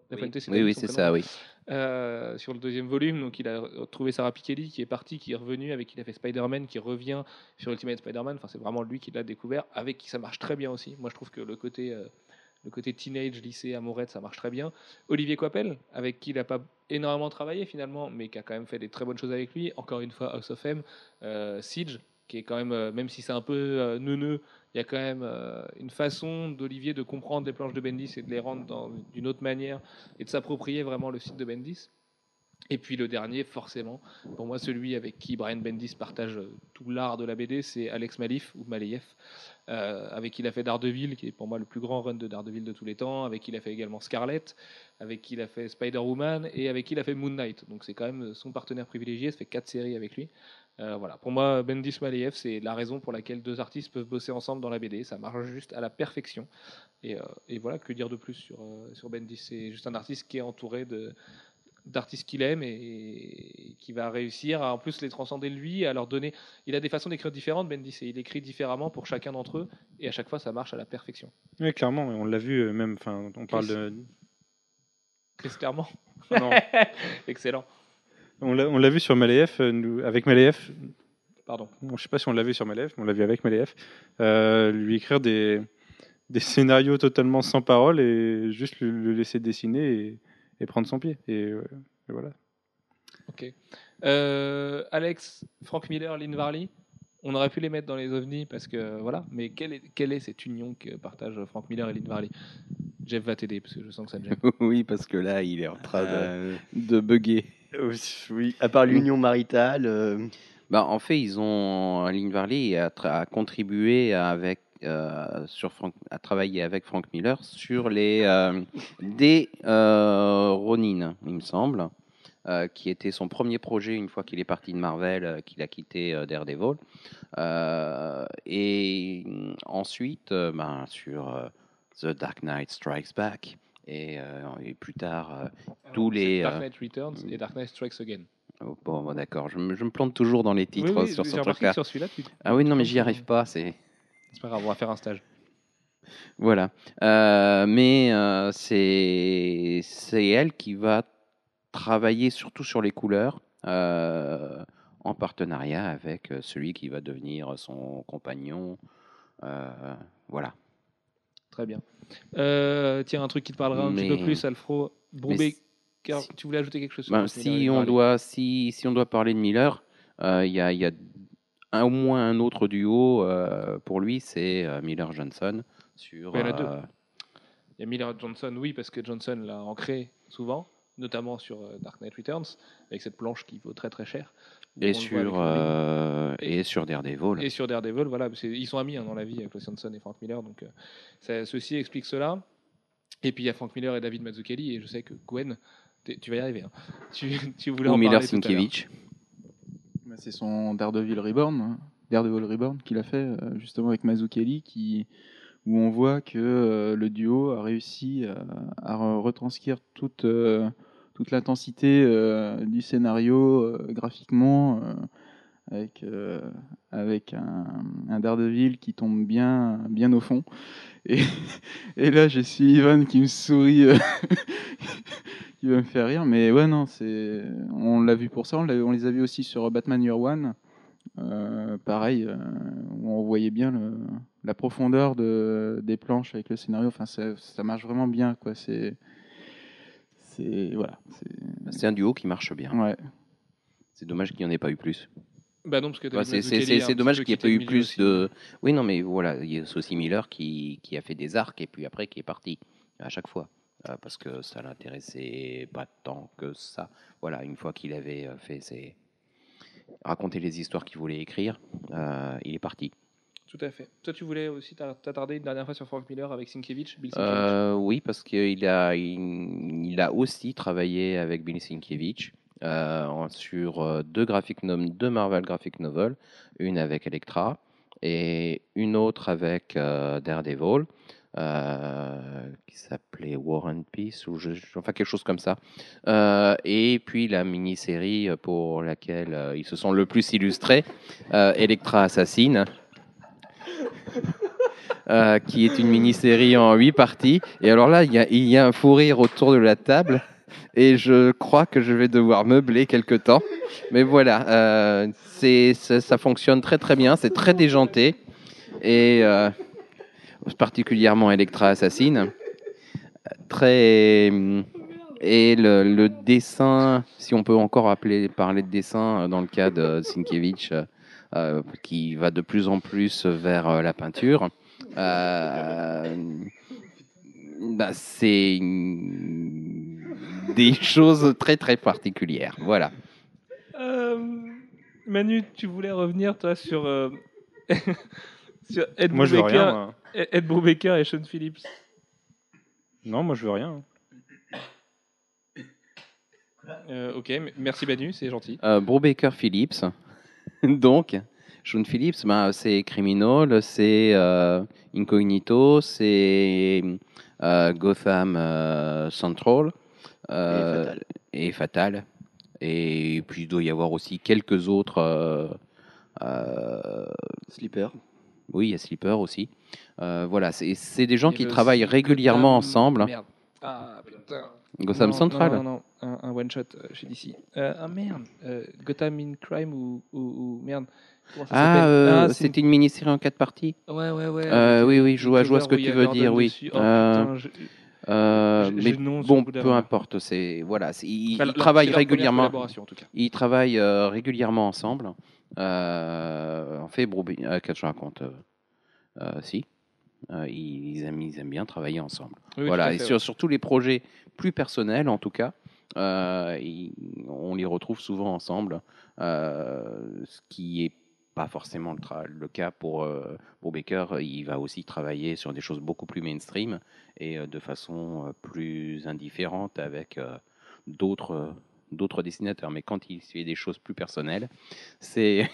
La oui, Fuente, oui, oui c'est ça, oui. Euh, sur le deuxième volume, donc il a retrouvé Sarah Pichelli qui est partie, qui est revenue, avec qui il a fait Spider-Man, qui revient sur Ultimate Spider-Man. Enfin, c'est vraiment lui qui l'a découvert, avec qui ça marche très bien aussi. Moi, je trouve que le côté, euh, le côté teenage, lycée, amourette, ça marche très bien. Olivier Coipel, avec qui il n'a pas énormément travaillé finalement, mais qui a quand même fait des très bonnes choses avec lui. Encore une fois, House of M, euh, Siege, qui est quand même, euh, même si c'est un peu euh, neuneux, il y a quand même euh, une façon d'Olivier de comprendre les planches de Bendis et de les rendre dans, d'une autre manière et de s'approprier vraiment le site de Bendis. Et puis le dernier, forcément, pour moi, celui avec qui Brian Bendis partage tout l'art de la B D, c'est Alex Malief, ou Malieff, euh, avec qui il a fait Daredevil, qui est pour moi le plus grand run de Daredevil de tous les temps, avec qui il a fait également Scarlett, avec qui il a fait Spider-Woman, et avec qui il a fait Moon Knight. Donc c'est quand même son partenaire privilégié, ça fait quatre séries avec lui. Euh, voilà. Pour moi, Bendis Malieff, c'est la raison pour laquelle deux artistes peuvent bosser ensemble dans la B D. Ça marche juste à la perfection. Et, euh, et voilà, que dire de plus sur, euh, sur Bendis. C'est juste un artiste qui est entouré de, d'artistes qu'il aime et, et qui va réussir à en plus les transcender lui, à leur donner. Il a des façons d'écrire différentes, Bendis, et il écrit différemment pour chacun d'entre eux. Et à chaque fois, ça marche à la perfection. Oui, clairement. On l'a vu même. Enfin, on parle Chris. de. Chris, clairement. Non. Excellent. On l'a, on l'a vu sur Malieff, euh, avec Malieff, pardon. Bon, je ne sais pas si on l'a vu sur Malieff, mais on l'a vu avec Malieff, euh, lui écrire des, des scénarios totalement sans parole et juste le, le laisser dessiner et, et prendre son pied. Et, euh, et voilà. Ok. Euh, Alex, Frank Miller, Lynn Varley, on aurait pu les mettre dans les ovnis parce que voilà, mais quelle est, quelle est cette union que partagent Frank Miller et Lynn Varley? Jeff va t'aider parce que je sens que ça te gêne. Oui, parce que là, il est en train euh... de, de bugger. Oui, à part l'union maritale. Euh... Bah, en fait, ils ont Lynn Varley a, tra- a contribué avec euh, sur Frank, à travailler avec Frank Miller sur les euh, des euh, Ronin, il me semble, euh, qui était son premier projet une fois qu'il est parti de Marvel, euh, qu'il a quitté euh, Daredevil, euh, et ensuite euh, bah, sur euh, The Dark Knight Strikes Back. Et, euh, et plus tard, euh, Alors, tous les. Dark Knight Returns euh, et Dark Knight Strikes Again. Oh, bon, bon, d'accord. Je me, je me plante toujours dans les titres oui, oui, sur ce truc-là. Sur celui-là, tu... Ah oui, non, mais j'y arrive pas. C'est, c'est pas grave, on va faire un stage. Voilà. Euh, mais euh, c'est... c'est elle qui va travailler surtout sur les couleurs euh, en partenariat avec celui qui va devenir son compagnon. Euh, voilà. Très bien. Euh, tiens, un truc qui te parlera un mais, petit peu plus, Alfro. Brubaker, si, tu voulais ajouter quelque chose ben, si, on doit, si, si on doit parler de Miller, il euh, y a, y a un, au moins un autre duo euh, pour lui, c'est euh, Miller-Johnson. Sur, il y en a deux. Euh, il y a Miller-Johnson, oui, parce que Johnson l'a ancré souvent, notamment sur euh, Dark Knight Returns, avec cette planche qui vaut très très cher. Et sur, euh, et, et sur Daredevil. Et sur Daredevil, voilà. Ils sont amis hein, dans la vie, Klaus Janson et Frank Miller. Donc, euh, ça, ceci explique cela. Et puis, il y a Frank Miller et David Mazzucchelli. Et je sais que Gwen, tu vas y arriver. Hein. Tu, tu voulais Ou en Miller parler Sienkiewicz. Bah, c'est son Daredevil Reborn, hein. Daredevil Reborn qu'il a fait, euh, justement, avec Mazzucchelli, qui, où on voit que euh, le duo a réussi euh, à retranscrire toute... Euh, toute l'intensité euh, du scénario euh, graphiquement euh, avec, euh, avec un, un Daredevil qui tombe bien, bien au fond et, et là j'ai Sullivan qui me sourit euh, qui va me faire rire mais ouais non c'est, on l'a vu pour ça, on, on les a vus aussi sur Batman Year One euh, pareil euh, où on voyait bien le, la profondeur de, des planches avec le scénario, enfin, ça, ça marche vraiment bien quoi, c'est C'est, voilà, c'est, C'est un duo qui marche bien. Ouais. C'est dommage qu'il n'y en ait pas eu plus. Bah non, parce que bah, c'est, c'est, c'est, c'est dommage qu'il n'y ait pas eu plus aussi. de... Oui, non, mais voilà, il y a Saucy Miller qui, qui a fait des arcs et puis après qui est parti à chaque fois. Parce que ça ne l'intéressait pas tant que ça. Voilà, une fois qu'il avait fait ses... raconter les histoires qu'il voulait écrire, euh, il est parti. Tout à fait. Toi, tu voulais aussi t'attarder une dernière fois sur Frank Miller avec Sienkiewicz, Bill Sienkiewicz. Euh, oui, parce qu'il a, il, il a aussi travaillé avec Bill Sienkiewicz euh, sur deux graphic no- deux Marvel graphic novels, une avec Elektra et une autre avec euh, Daredevil. Euh, qui s'appelait War and Peace ou je, enfin quelque chose comme ça euh, et puis la mini-série pour laquelle euh, ils se sont le plus illustrés euh, Elektra Assassine euh, qui est une mini-série en huit parties et alors là il y a, il y a un fou rire autour de la table et je crois que je vais devoir meubler quelque temps mais voilà euh, c'est, ça, ça fonctionne très très bien, c'est très déjanté et euh, particulièrement Elektra Assassine, très et le, le dessin, si on peut encore appeler, parler de dessin dans le cas de Sienkiewicz, euh, qui va de plus en plus vers la peinture. Euh, bah c'est des choses très très particulières. Voilà. Euh, Manu, tu voulais revenir toi sur. Euh... Sur Ed moi, Brubaker, je veux rien, Ed Brubaker et Sean Phillips. Non, moi, je veux rien. Euh, ok, merci Manu, c'est gentil. Euh, Brubaker Phillips. Donc, Sean Phillips, bah, c'est Criminal, c'est euh, Incognito, c'est euh, Gotham euh, Central. Euh, et, Fatal. et Fatal. Et puis, il doit y avoir aussi quelques autres... Euh, euh, Sleeper. Oui, il y a Sleeper aussi. Euh, voilà, c'est, c'est des gens et qui travaillent Gotham, régulièrement ensemble. Merde. Ah putain. Gotham non, Central. Non, non, non. Un, un one shot chez D C. Euh, ah merde. Euh, Gotham in Crime ou, ou, ou merde. Comment ça ah, euh, ah, c'était une... une mini-série en quatre parties. Ouais, ouais, ouais. Euh, oui, oui, je vois, je vois ce que tu veux dire, oui. Oh, euh, putain, je... Euh, je, mais je, non, bon, peu importe. C'est voilà, c'est, ils, enfin, ils travaillent c'est régulièrement. En tout cas. Ils travaillent euh, régulièrement ensemble. Euh, en fait, Brubaker, euh, qu'est-ce que je raconte euh, euh, Si, euh, ils, ils, aiment, ils aiment bien travailler ensemble. Oui, voilà, et sur, sur tous les projets plus personnels, en tout cas, euh, ils, on les retrouve souvent ensemble, euh, ce qui est pas forcément le, tra- le cas pour euh, Brubaker. Il va aussi travailler sur des choses beaucoup plus mainstream et euh, de façon euh, plus indifférente avec euh, d'autres. Euh, d'autres dessinateurs, mais quand il fait des choses plus personnelles, c'est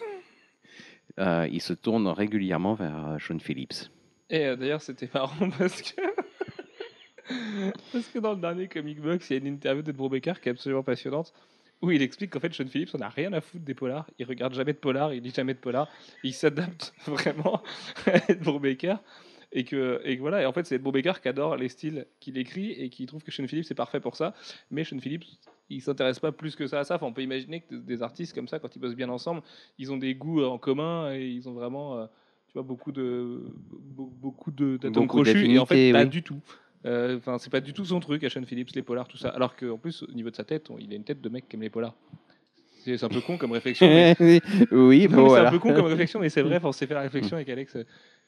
euh, il se tourne régulièrement vers Sean Phillips. Et euh, d'ailleurs, c'était marrant parce que parce que dans le dernier Comic Box, il y a une interview de Brubaker qui est absolument passionnante où il explique qu'en fait, Sean Phillips, on n'a rien à foutre des polars, il regarde jamais de polars, il lit jamais de polars, il s'adapte vraiment à Brubaker. Et que, et que voilà, et en fait, c'est Brubaker qui adore les styles qu'il écrit et qui trouve que Sean Phillips est parfait pour ça, mais Sean Phillips, il ne s'intéresse pas plus que ça à ça. Enfin, on peut imaginer que des artistes comme ça, quand ils bossent bien ensemble, ils ont des goûts en commun et ils ont vraiment, tu vois, beaucoup de beaucoup de d'atomes crochus et en fait, pas oui. du tout. Enfin, euh, c'est pas du tout son truc à Sean Phillips, les polars, tout ça. Alors qu'en plus, au niveau de sa tête, on, il a une tête de mec qui aime les polars. C'est, c'est un peu con comme réflexion. Mais... oui, bon, non, mais voilà. C'est un peu con comme réflexion, mais c'est vrai. On s'est fait la réflexion avec Alex.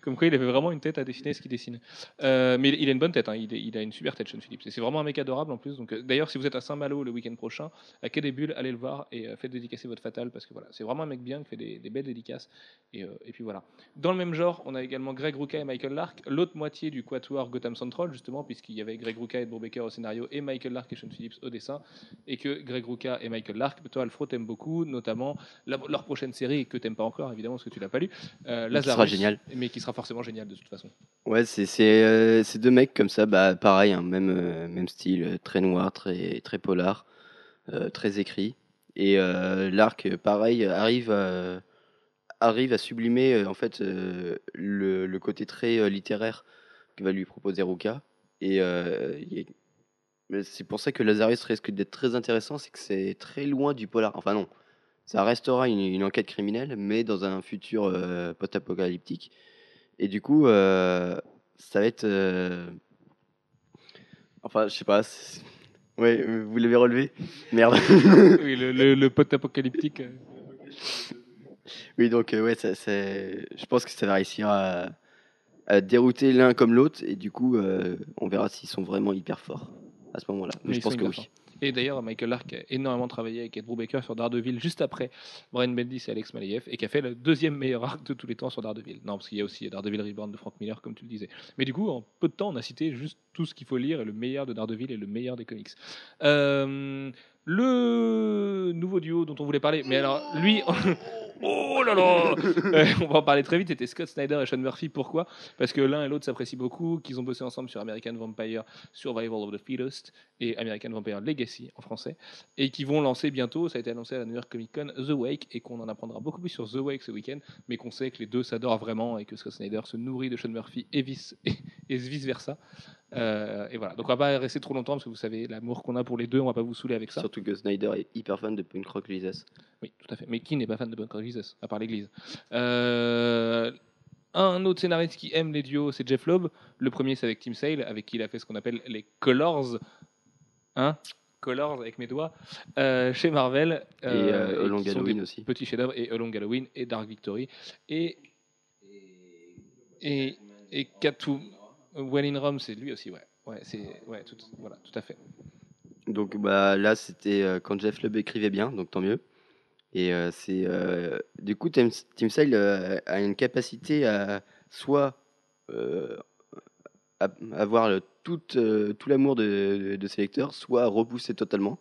Comme quoi, il avait vraiment une tête à dessiner ce qu'il dessine. Euh, mais il a une bonne tête, hein. il, il a une super tête, Sean Phillips. Et c'est vraiment un mec adorable en plus. Donc, euh, d'ailleurs, si vous êtes à Saint-Malo le week-end prochain, à Quai des Bulles, allez le voir et euh, faites dédicacer votre Fatal parce que voilà, c'est vraiment un mec bien qui fait des, des belles dédicaces. Et, euh, et puis voilà. Dans le même genre, on a également Greg Rucka et Michael Lark, l'autre moitié du Quatuor Gotham Central, justement, puisqu'il y avait Greg Rucka et Brubaker au scénario et Michael Lark et Sean Phillips au dessin. Et que Greg Rucka et Michael Lark, toi, Alfro, t'aimes beaucoup, notamment la, leur prochaine série que t'aimes pas encore, évidemment, parce que tu l'as pas lu. Euh, Lazarus, sera génial. Mais qui sera forcément génial de toute façon. Ouais, c'est c'est, euh, c'est deux mecs comme ça, bah pareil, hein, même euh, même style, très noir, très très polar, euh, très écrit. Et euh, Lark, pareil, arrive à, arrive à sublimer euh, en fait euh, le, le côté très euh, littéraire que va lui proposer Rucka. Et euh, a, c'est pour ça que Lazarus risque d'être très intéressant, c'est que c'est très loin du polar. Enfin non, ça restera une, une enquête criminelle, mais dans un futur euh, post-apocalyptique. Et du coup, euh, ça va être... Euh... Enfin, je sais pas, c'est... Oui, vous l'avez relevé. Merde. Oui, le, le, le pote apocalyptique. Oui, donc, euh, ouais, ça, ça, je pense que ça va réussir à, à dérouter l'un comme l'autre. Et du coup, euh, on verra s'ils sont vraiment hyper forts à ce moment-là. Mais, Mais je pense que oui. Forts. Et d'ailleurs, Michael Lark a énormément travaillé avec Ed Brubaker sur Daredevil juste après Brian Bendis et Alex Maleyev, et qui a fait le deuxième meilleur arc de tous les temps sur Daredevil. Non, parce qu'il y a aussi Daredevil Reborn de Frank Miller, comme tu le disais. Mais du coup, en peu de temps, on a cité juste tout ce qu'il faut lire, et le meilleur de Daredevil et le meilleur des comics. Euh, le nouveau duo dont on voulait parler, mais alors, lui... Oh là là euh, on va en parler très vite. C'était Scott Snyder et Sean Murphy. Pourquoi ? Parce que l'un et l'autre s'apprécient beaucoup, qu'ils ont bossé ensemble sur American Vampire Survival of the Fittest et American Vampire Legacy en français, et qui vont lancer bientôt, ça a été annoncé à la New York Comic Con, The Wake, et qu'on en apprendra beaucoup plus sur The Wake ce week-end, mais qu'on sait que les deux s'adorent vraiment et que Scott Snyder se nourrit de Sean Murphy et vice, et, et vice versa. Euh, et voilà, donc on va pas rester trop longtemps parce que vous savez l'amour qu'on a pour les deux, on va pas vous saouler avec ça. Surtout que Snyder est hyper fan de Punk Rock Lizas. Oui, tout à fait. Mais qui n'est pas fan de Punk Rock Lizas, à part l'église. Euh, un autre scénariste qui aime les duos, c'est Jeff Loeb. Le premier, c'est avec Tim Sale, avec qui il a fait ce qu'on appelle les Colors. Hein ? Colors avec mes doigts, euh, chez Marvel. Euh, et euh, et Long Halloween aussi. Petit chef-d'œuvre, et Long Halloween, et Dark Victory. Et. Et. Et Catwoman. Well in Rome, c'est lui aussi, ouais. Ouais, c'est, ouais, tout, voilà, tout à fait. Donc bah, là, c'était euh, quand Jeff Loeb écrivait bien, donc tant mieux. Et euh, c'est, euh, du coup, Tim, Tim Sale euh, a une capacité à soit euh, à avoir tout, euh, tout l'amour de, de ses lecteurs, soit à repousser totalement.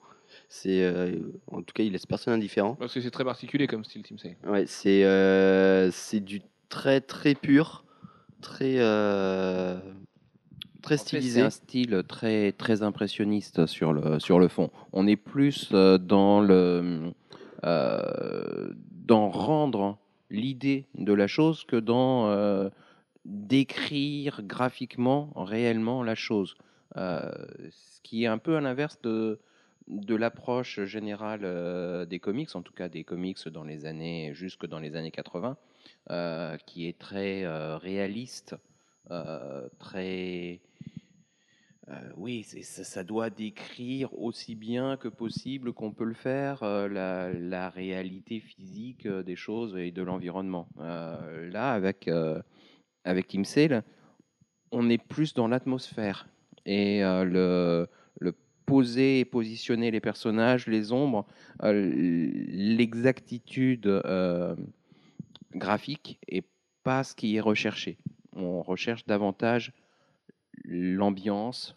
C'est, euh, en tout cas, il laisse personne indifférent. Parce que c'est très particulier comme style, Tim Sale. Ouais, c'est, euh, c'est du très, très pur. Très, euh, très stylisé. En fait, c'est un style très, très impressionniste sur le, sur le fond. On est plus dans, le, euh, dans rendre l'idée de la chose que dans euh, décrire graphiquement, réellement la chose. Euh, ce qui est un peu à l'inverse de, de l'approche générale euh, des comics, en tout cas des comics dans les années, jusque dans les années quatre-vingts. Euh, qui est très euh, réaliste, euh, très... Euh, oui, c'est, ça, ça doit décrire aussi bien que possible qu'on peut le faire, euh, la, la réalité physique des choses et de l'environnement. Euh, là, avec, euh, avec Tim Sale, on est plus dans l'atmosphère et euh, le, le poser et positionner les personnages, les ombres, euh, l'exactitude... Euh, graphique et pas ce qui est recherché. On recherche davantage l'ambiance,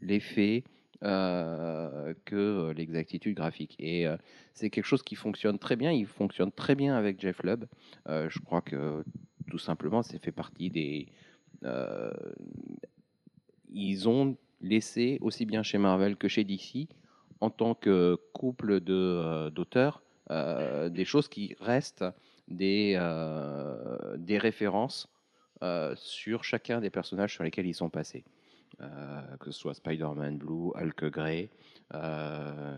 l'effet euh, que l'exactitude graphique. Et euh, c'est quelque chose qui fonctionne très bien. Il fonctionne très bien avec Jeff Loeb. Euh, je crois que tout simplement, ça fait partie des. Euh, ils ont laissé aussi bien chez Marvel que chez D C, en tant que couple de euh, d'auteurs, euh, des choses qui restent. Des, euh, des références euh, sur chacun des personnages sur lesquels ils sont passés. Euh, que ce soit Spider-Man Blue, Hulk Grey, euh,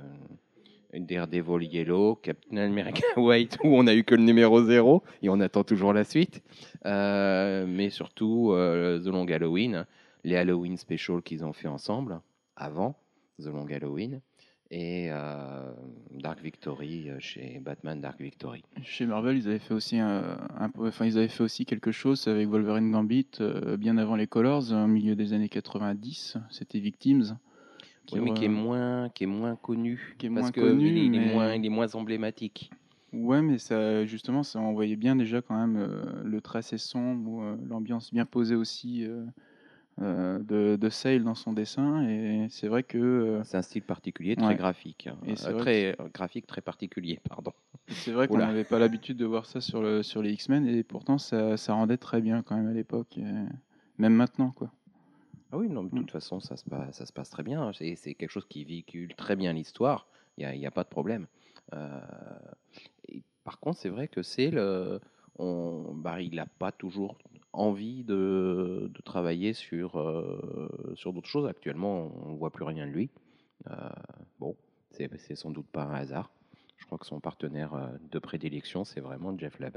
Daredevil Yellow, Captain America White, où on n'a eu que le numéro zéro et on attend toujours la suite. Euh, mais surtout euh, The Long Halloween, les Halloween Special qu'ils ont fait ensemble avant The Long Halloween. Et euh, Dark Victory chez Batman Dark Victory. Chez Marvel, ils avaient fait aussi un, un, enfin ils avaient fait aussi quelque chose avec Wolverine Gambit euh, bien avant les Colors, au milieu des années quatre-vingt-dix. C'était Victims. Qui, oui, mais euh, qui est moins qui est moins connu. Qui est parce moins que connu, il, il est mais... moins il est moins emblématique. Ouais, mais ça justement, ça on voyait bien déjà quand même euh, le tracé sombre, ou, euh, l'ambiance bien posée aussi. Euh, Euh, de, de Sale dans son dessin, et c'est vrai que euh... c'est un style particulier, très ouais. graphique, hein. Et c'est euh, très que... graphique, très particulier, pardon. Et c'est vrai qu'on n'avait pas l'habitude de voir ça sur le sur les X-Men, et pourtant ça ça rendait très bien quand même à l'époque, et même maintenant quoi. Ah oui, non, de toute façon ça se passe ça se passe très bien. C'est c'est quelque chose qui véhicule très bien l'histoire. Il y a il y a pas de problème. Euh... Et par contre, c'est vrai que c'est le on bah il a pas toujours envie de, de travailler sur, euh, sur d'autres choses. Actuellement, on ne voit plus rien de lui. Euh, bon, c'est, c'est sans doute pas un hasard. Je crois que son partenaire de prédilection, c'est vraiment Jeff Loeb.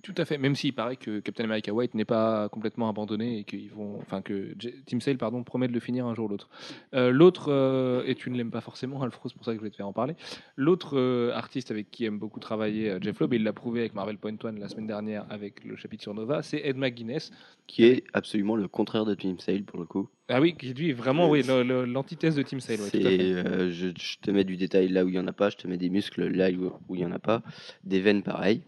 Tout à fait, même s'il paraît que Captain America White n'est pas complètement abandonné et qu'ils vont, enfin que Tim Sale pardon, promet de le finir un jour ou l'autre. Euh, l'autre, euh, et tu ne l'aimes pas forcément, Alfro, c'est pour ça que je voulais te faire en parler, l'autre euh, artiste avec qui aime beaucoup travailler euh, Jeff Loeb, il l'a prouvé avec Marvel Point One la semaine dernière avec le chapitre sur Nova, c'est Ed McGuinness. Qui est absolument le contraire de Tim Sale pour le coup. Ah oui, qui lui est vraiment oui, le, le, l'antithèse de Tim Sale. Ouais, tout à fait. Euh, je, je te mets du détail là où il n'y en a pas, je te mets des muscles là où il n'y en a pas, des veines pareilles.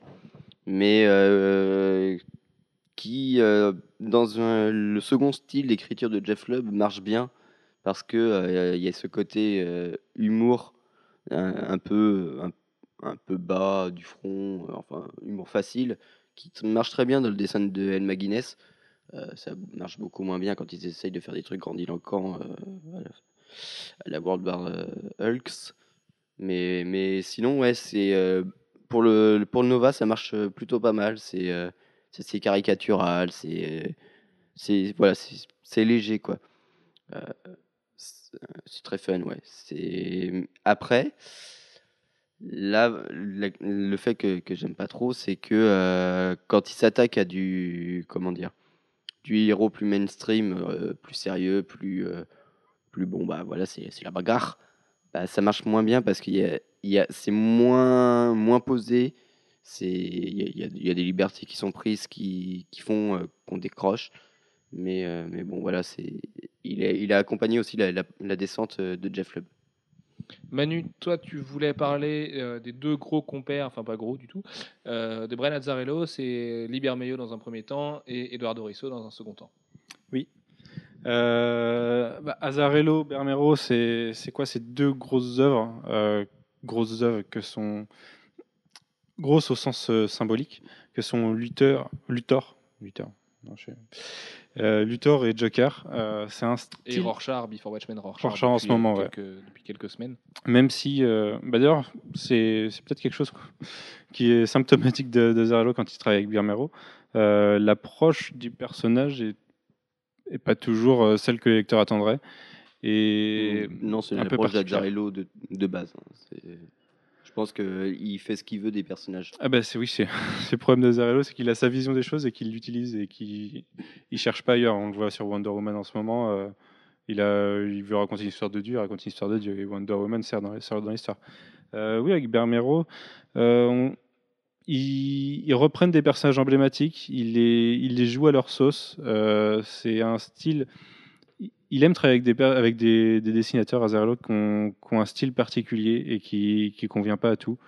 Mais euh, qui, euh, dans un, le second style d'écriture de Jeff Loeb, marche bien parce qu'il euh, y a ce côté euh, humour un, un, peu, un, un peu bas du front, euh, enfin humour facile, qui marche très bien dans le dessin de Ed McGuinness. Euh, ça marche beaucoup moins bien quand ils essayent de faire des trucs grandiloquents euh, à la World War euh, Hulks. Mais, mais sinon, ouais, c'est... Euh, Pour le, pour le Nova, ça marche plutôt pas mal. C'est, euh, c'est, c'est caricatural, c'est, c'est, voilà, c'est, c'est léger, quoi. Euh, c'est, c'est très fun, ouais. C'est... Après, là, la, le fait que, que j'aime pas trop, c'est que euh, quand il s'attaque à du, comment dire, du héros plus mainstream, euh, plus sérieux, plus, euh, plus bon, bah voilà, c'est, c'est la bagarre. Bah, ça marche moins bien parce qu'il y a Il y a, c'est moins, moins posé, c'est, il, y a, il y a des libertés qui sont prises, qui, qui font euh, qu'on décroche. Mais, euh, mais bon, voilà, c'est, il, a, il a accompagné aussi la, la, la descente de Jeff Loeb. Manu, toi, tu voulais parler euh, des deux gros compères, enfin pas gros du tout, euh, de Brian Azzarello, c'est Liber Meio dans un premier temps et Eduardo Risso dans un second temps. Oui. Euh, bah, Azzarello, Bermero, c'est, c'est quoi ces deux grosses œuvres euh, grosses œuvres que sont grosses au sens euh, symbolique que sont Luthor Luthor Luthor non, je sais. Euh, Luthor et Joker euh, c'est un style... et Rorschach Before Watchmen Rorschach, Rorschach depuis, en ce moment quelques, ouais. depuis quelques semaines même si euh, bah d'ailleurs c'est, c'est peut-être quelque chose qui est symptomatique de, de Zarello quand il travaille avec Bermero euh, l'approche du personnage est, est pas toujours celle que le lecteur attendrait. Et non, c'est l'approche d'Azzarello de, de base. C'est... Je pense qu'il fait ce qu'il veut des personnages. Ah bah c'est, oui, c'est, c'est le problème d'Azzarello, c'est qu'il a sa vision des choses et qu'il l'utilise et qu'il ne cherche pas ailleurs. On le voit sur Wonder Woman en ce moment, euh, il, a, il veut raconter l'histoire de Dieu, il raconte l'histoire de Dieu, et Wonder Woman sert dans, sert dans l'histoire. Euh, oui, avec Bermero, euh, on, ils, ils reprennent des personnages emblématiques, ils les, ils les jouent à leur sauce, euh, c'est un style... Il aime travailler avec des, avec des, des dessinateurs, Azzarello, qui ont, qui ont un style particulier et qui ne convient pas à tout.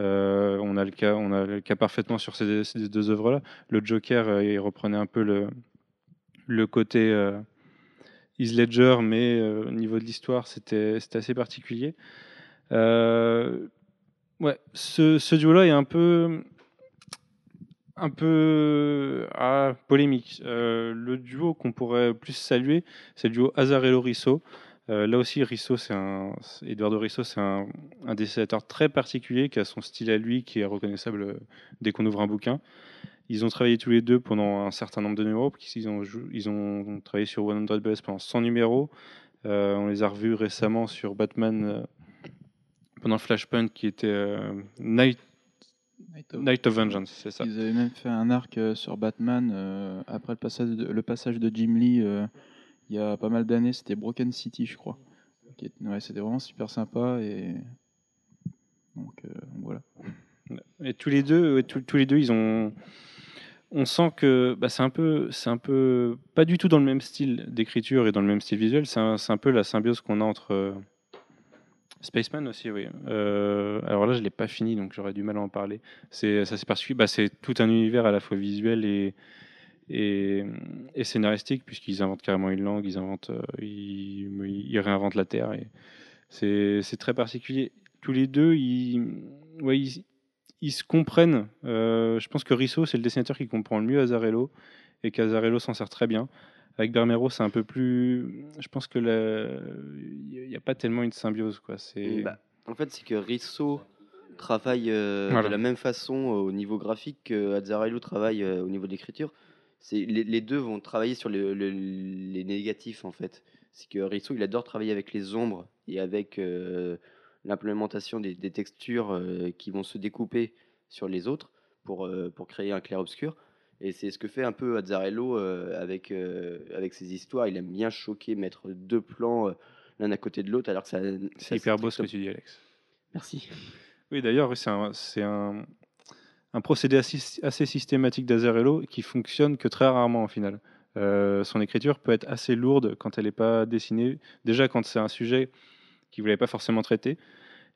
Euh, on, a le cas, on a le cas parfaitement sur ces, ces deux œuvres-là. Le Joker, euh, il reprenait un peu le, le côté euh, Heath Ledger, mais euh, au niveau de l'histoire, c'était, c'était assez particulier. Euh, ouais, ce, ce duo-là est un peu... un peu ah, polémique. Euh, le duo qu'on pourrait plus saluer, c'est le duo Azzarello-Risso. Euh, là aussi, Risso, c'est un, c'est Eduardo Risso, c'est un, un dessinateur très particulier qui a son style à lui, qui est reconnaissable dès qu'on ouvre un bouquin. Ils ont travaillé tous les deux pendant un certain nombre de numéros, parce qu'ils ont, ils ont travaillé sur cent Buzz pendant cent numéros. Euh, on les a revus récemment sur Batman euh, pendant Flashpoint, qui était euh, Night Night of... Night of Vengeance, c'est ça. Ils avaient même fait un arc euh, sur Batman euh, après le passage de, le passage de Jim Lee euh, il y a pas mal d'années, c'était Broken City, je crois. Okay. Ouais, c'était vraiment super sympa et donc euh, voilà. Et tous les deux, tous, tous les deux, ils ont. On sent que bah, c'est un peu, c'est un peu pas du tout dans le même style d'écriture et dans le même style visuel. C'est un, c'est un peu la symbiose qu'on a entre. Euh... Spaceman aussi, oui. Euh, alors là, je ne l'ai pas fini, donc j'aurais du mal à en parler. C'est, ça, c'est, particulier. Bah, c'est tout un univers à la fois visuel et, et, et scénaristique, puisqu'ils inventent carrément une langue, ils, inventent, ils, ils réinventent la Terre. Et c'est, c'est très particulier. Tous les deux, ils, ouais, ils, ils se comprennent. Euh, je pense que Risso, c'est le dessinateur qui comprend le mieux Azzarello, et qu'Azzarello s'en sert très bien. Avec Bermero, c'est un peu plus. Je pense que il n'y a pas tellement une symbiose, quoi. C'est. Bah, en fait, c'est que Risso travaille euh, voilà. de la même façon au niveau graphique que Azzarello travaille euh, au niveau de l'écriture. C'est les, les deux vont travailler sur le, le, les négatifs, en fait. C'est que Risso, il adore travailler avec les ombres et avec euh, l'implémentation des, des textures euh, qui vont se découper sur les autres. pour, euh, pour créer un clair-obscur. Et c'est ce que fait un peu Azzarello euh, avec, euh, avec ses histoires. Il aime bien choquer, mettre deux plans euh, l'un à côté de l'autre, alors que ça... C'est ça, hyper c'est beau ce que tu dis, Alex. Merci. Oui, d'ailleurs, c'est un, c'est un, un procédé assez, assez systématique d'Azzarello qui fonctionne que très rarement, au final. Euh, son écriture peut être assez lourde quand elle n'est pas dessinée. Déjà, quand c'est un sujet qu'il ne voulait pas forcément traiter,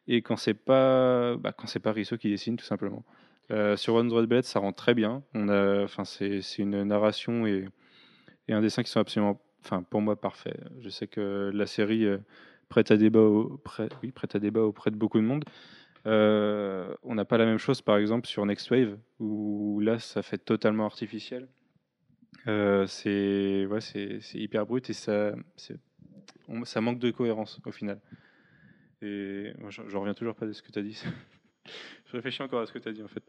et quand c'est pas, bah, quand c'est pas Risso qui dessine, tout simplement. Euh, sur One Road Bullet, ça rend très bien. On a, enfin, c'est, c'est une narration et, et un dessin qui sont absolument, enfin, pour moi, parfaits. Je sais que la série euh, prête à débat, au, prête, oui, prête à débat auprès de beaucoup de monde. Euh, on n'a pas la même chose, par exemple, sur Next Wave, où là, ça fait totalement artificiel. Euh, c'est, ouais, c'est, c'est hyper brut et ça, c'est, on, ça manque de cohérence au final. Et moi, je, je reviens toujours pas de ce que tu as dit. Je réfléchis encore à ce que tu as dit en fait.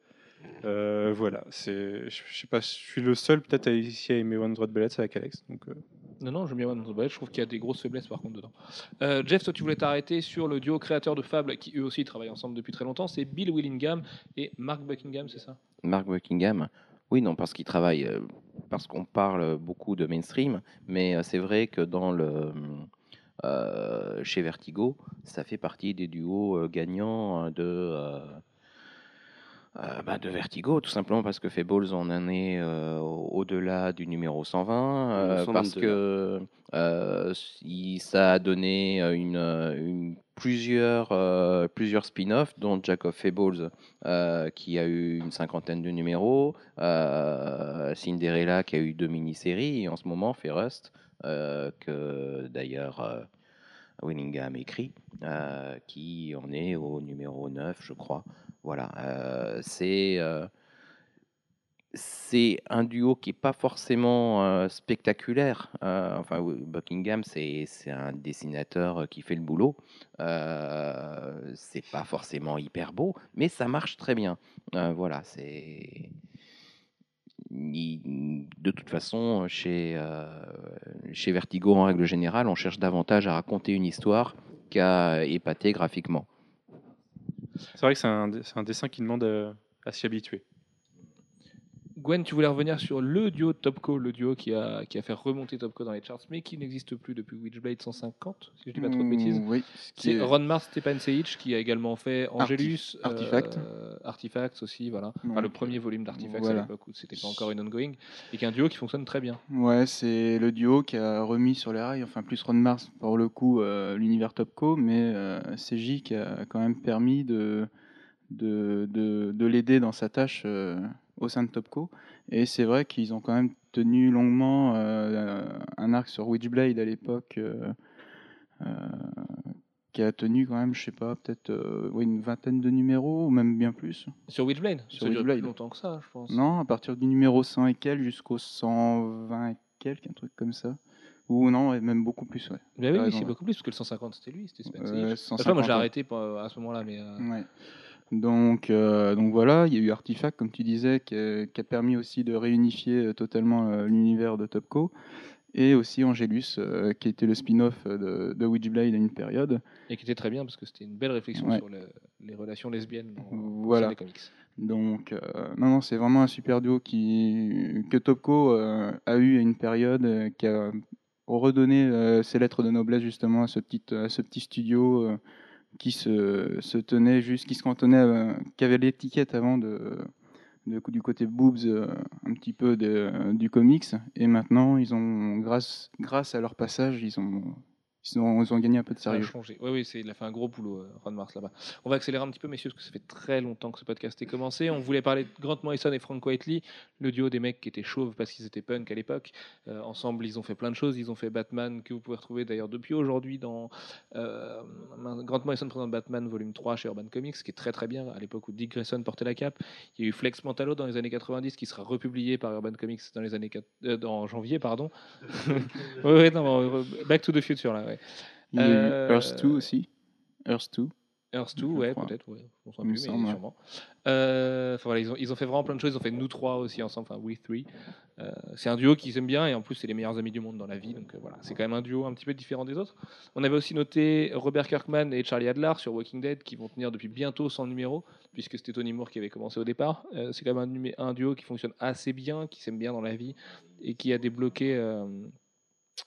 Euh, voilà, c'est, je, je sais pas, je suis le seul peut-être à, ici à aimer One Drop Bullet avec Alex. Donc, euh... Non, non, j'aime bien One Drop Bullet, je trouve qu'il y a des grosses faiblesses par contre dedans. Euh, Jeff, toi tu voulais t'arrêter sur le duo créateur de Fable qui eux aussi travaillent ensemble depuis très longtemps, c'est Bill Willingham et Mark Buckingham, c'est ça ? Mark Buckingham, oui, non, parce qu'ils travaillent, euh, parce qu'on parle beaucoup de mainstream, mais euh, c'est vrai que dans le. Euh, chez Vertigo, ça fait partie des duos euh, gagnants de, euh, euh, bah de Vertigo, tout simplement parce que Fables en année euh, au-delà du numéro cent vingt, euh, parce que euh, ça a donné une, une, plusieurs, euh, plusieurs spin-offs, dont Jack of Fables euh, qui a eu une cinquantaine de numéros, euh, Cinderella qui a eu deux mini-séries, et en ce moment fait Rust. Euh, que d'ailleurs euh, Willingham écrit, euh, qui en est au numéro neuf, je crois. Voilà, euh, c'est, euh, c'est un duo qui n'est pas forcément euh, spectaculaire. Euh, enfin, Buckingham, c'est, c'est un dessinateur qui fait le boulot. Euh, c'est pas forcément hyper beau, mais ça marche très bien. Euh, voilà, c'est... De toute façon, chez, euh, chez Vertigo, en règle générale, on cherche davantage à raconter une histoire qu'à épater graphiquement. C'est vrai que c'est un, c'est un dessin qui demande à, à s'y habituer. Gwen, tu voulais revenir sur le duo de Topco, le duo qui a, qui a fait remonter Topco dans les charts, mais qui n'existe plus depuis Witchblade cent cinquante, si je ne dis pas trop de bêtises. Mmh, oui, ce c'est est... Ron Mars, Stepan Seitch, qui a également fait Angelus, Artif- euh, Artifact. Euh, Artifacts aussi, voilà. Mmh. Enfin, le premier volume d'Artifacts voilà. À l'époque où ce n'était pas encore une ongoing, et qui est un duo qui fonctionne très bien. Ouais, c'est le duo qui a remis sur les rails, enfin plus Ron Mars pour le coup, euh, l'univers Topco, mais euh, C J qui a quand même permis de, de, de, de l'aider dans sa tâche. Euh, au sein de Topco, et c'est vrai qu'ils ont quand même tenu longuement euh, un arc sur Witchblade à l'époque euh, euh, qui a tenu quand même, je sais pas, peut-être euh, ouais, une vingtaine de numéros, ou même bien plus. Sur Witchblade ? Sur Witchblade. Ça dure plus longtemps que ça, je pense. Non, à partir du numéro cent et quelques jusqu'au cent vingt et quelques, un truc comme ça. Ou non, et même beaucoup plus, ouais. Ben oui, oui, c'est beaucoup plus, parce que le cent cinquante, c'était lui, c'était Spencer. Euh, enfin, moi, j'ai arrêté à ce moment-là, mais... Euh... Ouais. Donc, euh, donc voilà, il y a eu Artifact, comme tu disais, qui a, qui a permis aussi de réunifier totalement euh, l'univers de Topco, et aussi Angelus, euh, qui était le spin-off de, de Witchblade à une période. Et qui était très bien, parce que c'était une belle réflexion ouais. sur le, les relations lesbiennes dans, voilà. dans les comics. Donc, euh, non, non, c'est vraiment un super duo qui, que Topco euh, a eu à une période, euh, qui a redonné euh, ses lettres de noblesse justement à ce petit, à ce petit studio... Euh, qui se, se tenait juste, qui se cantonnait, euh, qui avait l'étiquette avant de, de, du côté boobs euh, un petit peu de, euh, du comics, et maintenant ils ont, grâce, grâce à leur passage, ils ont, ils ont, ils ont gagné un peu de sérieux. Oui, oui, c'est, il a fait un gros boulot, euh, Ron Mars là-bas. On va accélérer un petit peu, messieurs, parce que ça fait très longtemps que ce podcast est commencé. On voulait parler de Grant Morrison et Frank Whiteley, le duo des mecs qui étaient chauves parce qu'ils étaient punk à l'époque. Euh, ensemble, ils ont fait plein de choses. Ils ont fait Batman, que vous pouvez retrouver d'ailleurs depuis aujourd'hui dans euh, Grant Morrison présente Batman volume trois chez Urban Comics, qui est très très bien, à l'époque où Dick Grayson portait la cape. Il y a eu Flex Mentalo dans les années quatre-vingt-dix, qui sera republié par Urban Comics dans les années quatre... euh, en janvier, pardon. oui, ouais, non, Back to the Future là. Ouais. Il y a eu Earth deux aussi. Earth deux Earth deux, ouais, crois. peut-être, ouais. on s'en plus, mais sûrement. Euh, voilà, ils, ont, ils ont fait vraiment plein de choses, ils ont fait Nous trois aussi ensemble, enfin We Three. Euh, c'est un duo qu'ils aiment bien, et en plus, c'est les meilleurs amis du monde dans la vie, donc euh, voilà, c'est quand même un duo un petit peu différent des autres. On avait aussi noté Robert Kirkman et Charlie Adler sur Walking Dead, qui vont tenir depuis bientôt cent numéros, puisque c'était Tony Moore qui avait commencé au départ. Euh, c'est quand même un, un duo qui fonctionne assez bien, qui s'aime bien dans la vie, et qui a débloqué... Euh,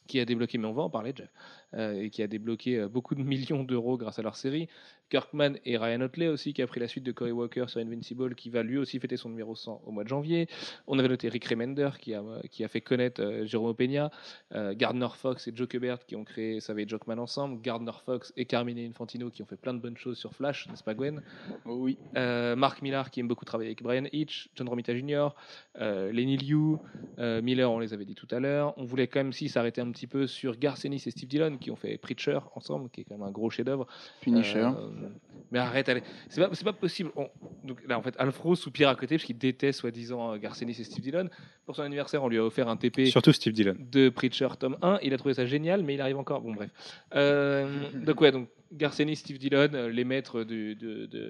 qui a débloqué, mais on va en parler, Jeff, euh, et qui a débloqué euh, beaucoup de millions d'euros grâce à leur série. Kirkman et Ryan Otley aussi, qui a pris la suite de Cory Walker sur Invincible, qui va lui aussi fêter son numéro cent au mois de janvier. On avait noté Rick Remender, qui a, qui a fait connaître euh, Jérôme Opeña, euh, Gardner Fox et Joe Kubert, qui ont créé Savage Jockman ensemble, Gardner Fox et Carmine Infantino, qui ont fait plein de bonnes choses sur Flash, n'est-ce pas Gwen ? Oh oui. Euh, Mark Millar, qui aime beaucoup travailler avec Brian Hitch, John Romita Junior, euh, Lenny Liu, euh, Miller, on les avait dit tout à l'heure. On voulait quand même si s'arrêter un petit peu sur Garcenis et Steve Dillon qui ont fait Preacher ensemble, qui est quand même un gros chef-d'œuvre. Punisher. Euh, mais arrête, allez. C'est pas, c'est pas possible. On, donc là, en fait, Alfro soupire à côté parce qu'il déteste soi-disant Garcenis et Steve Dillon. Pour son anniversaire, on lui a offert un T P. Surtout Steve Dillon. De Preacher tome un. Il a trouvé ça génial, mais il arrive encore. Bon, bref. Euh, donc ouais, donc. Garcenis, Steve Dillon, les maîtres du, du, du,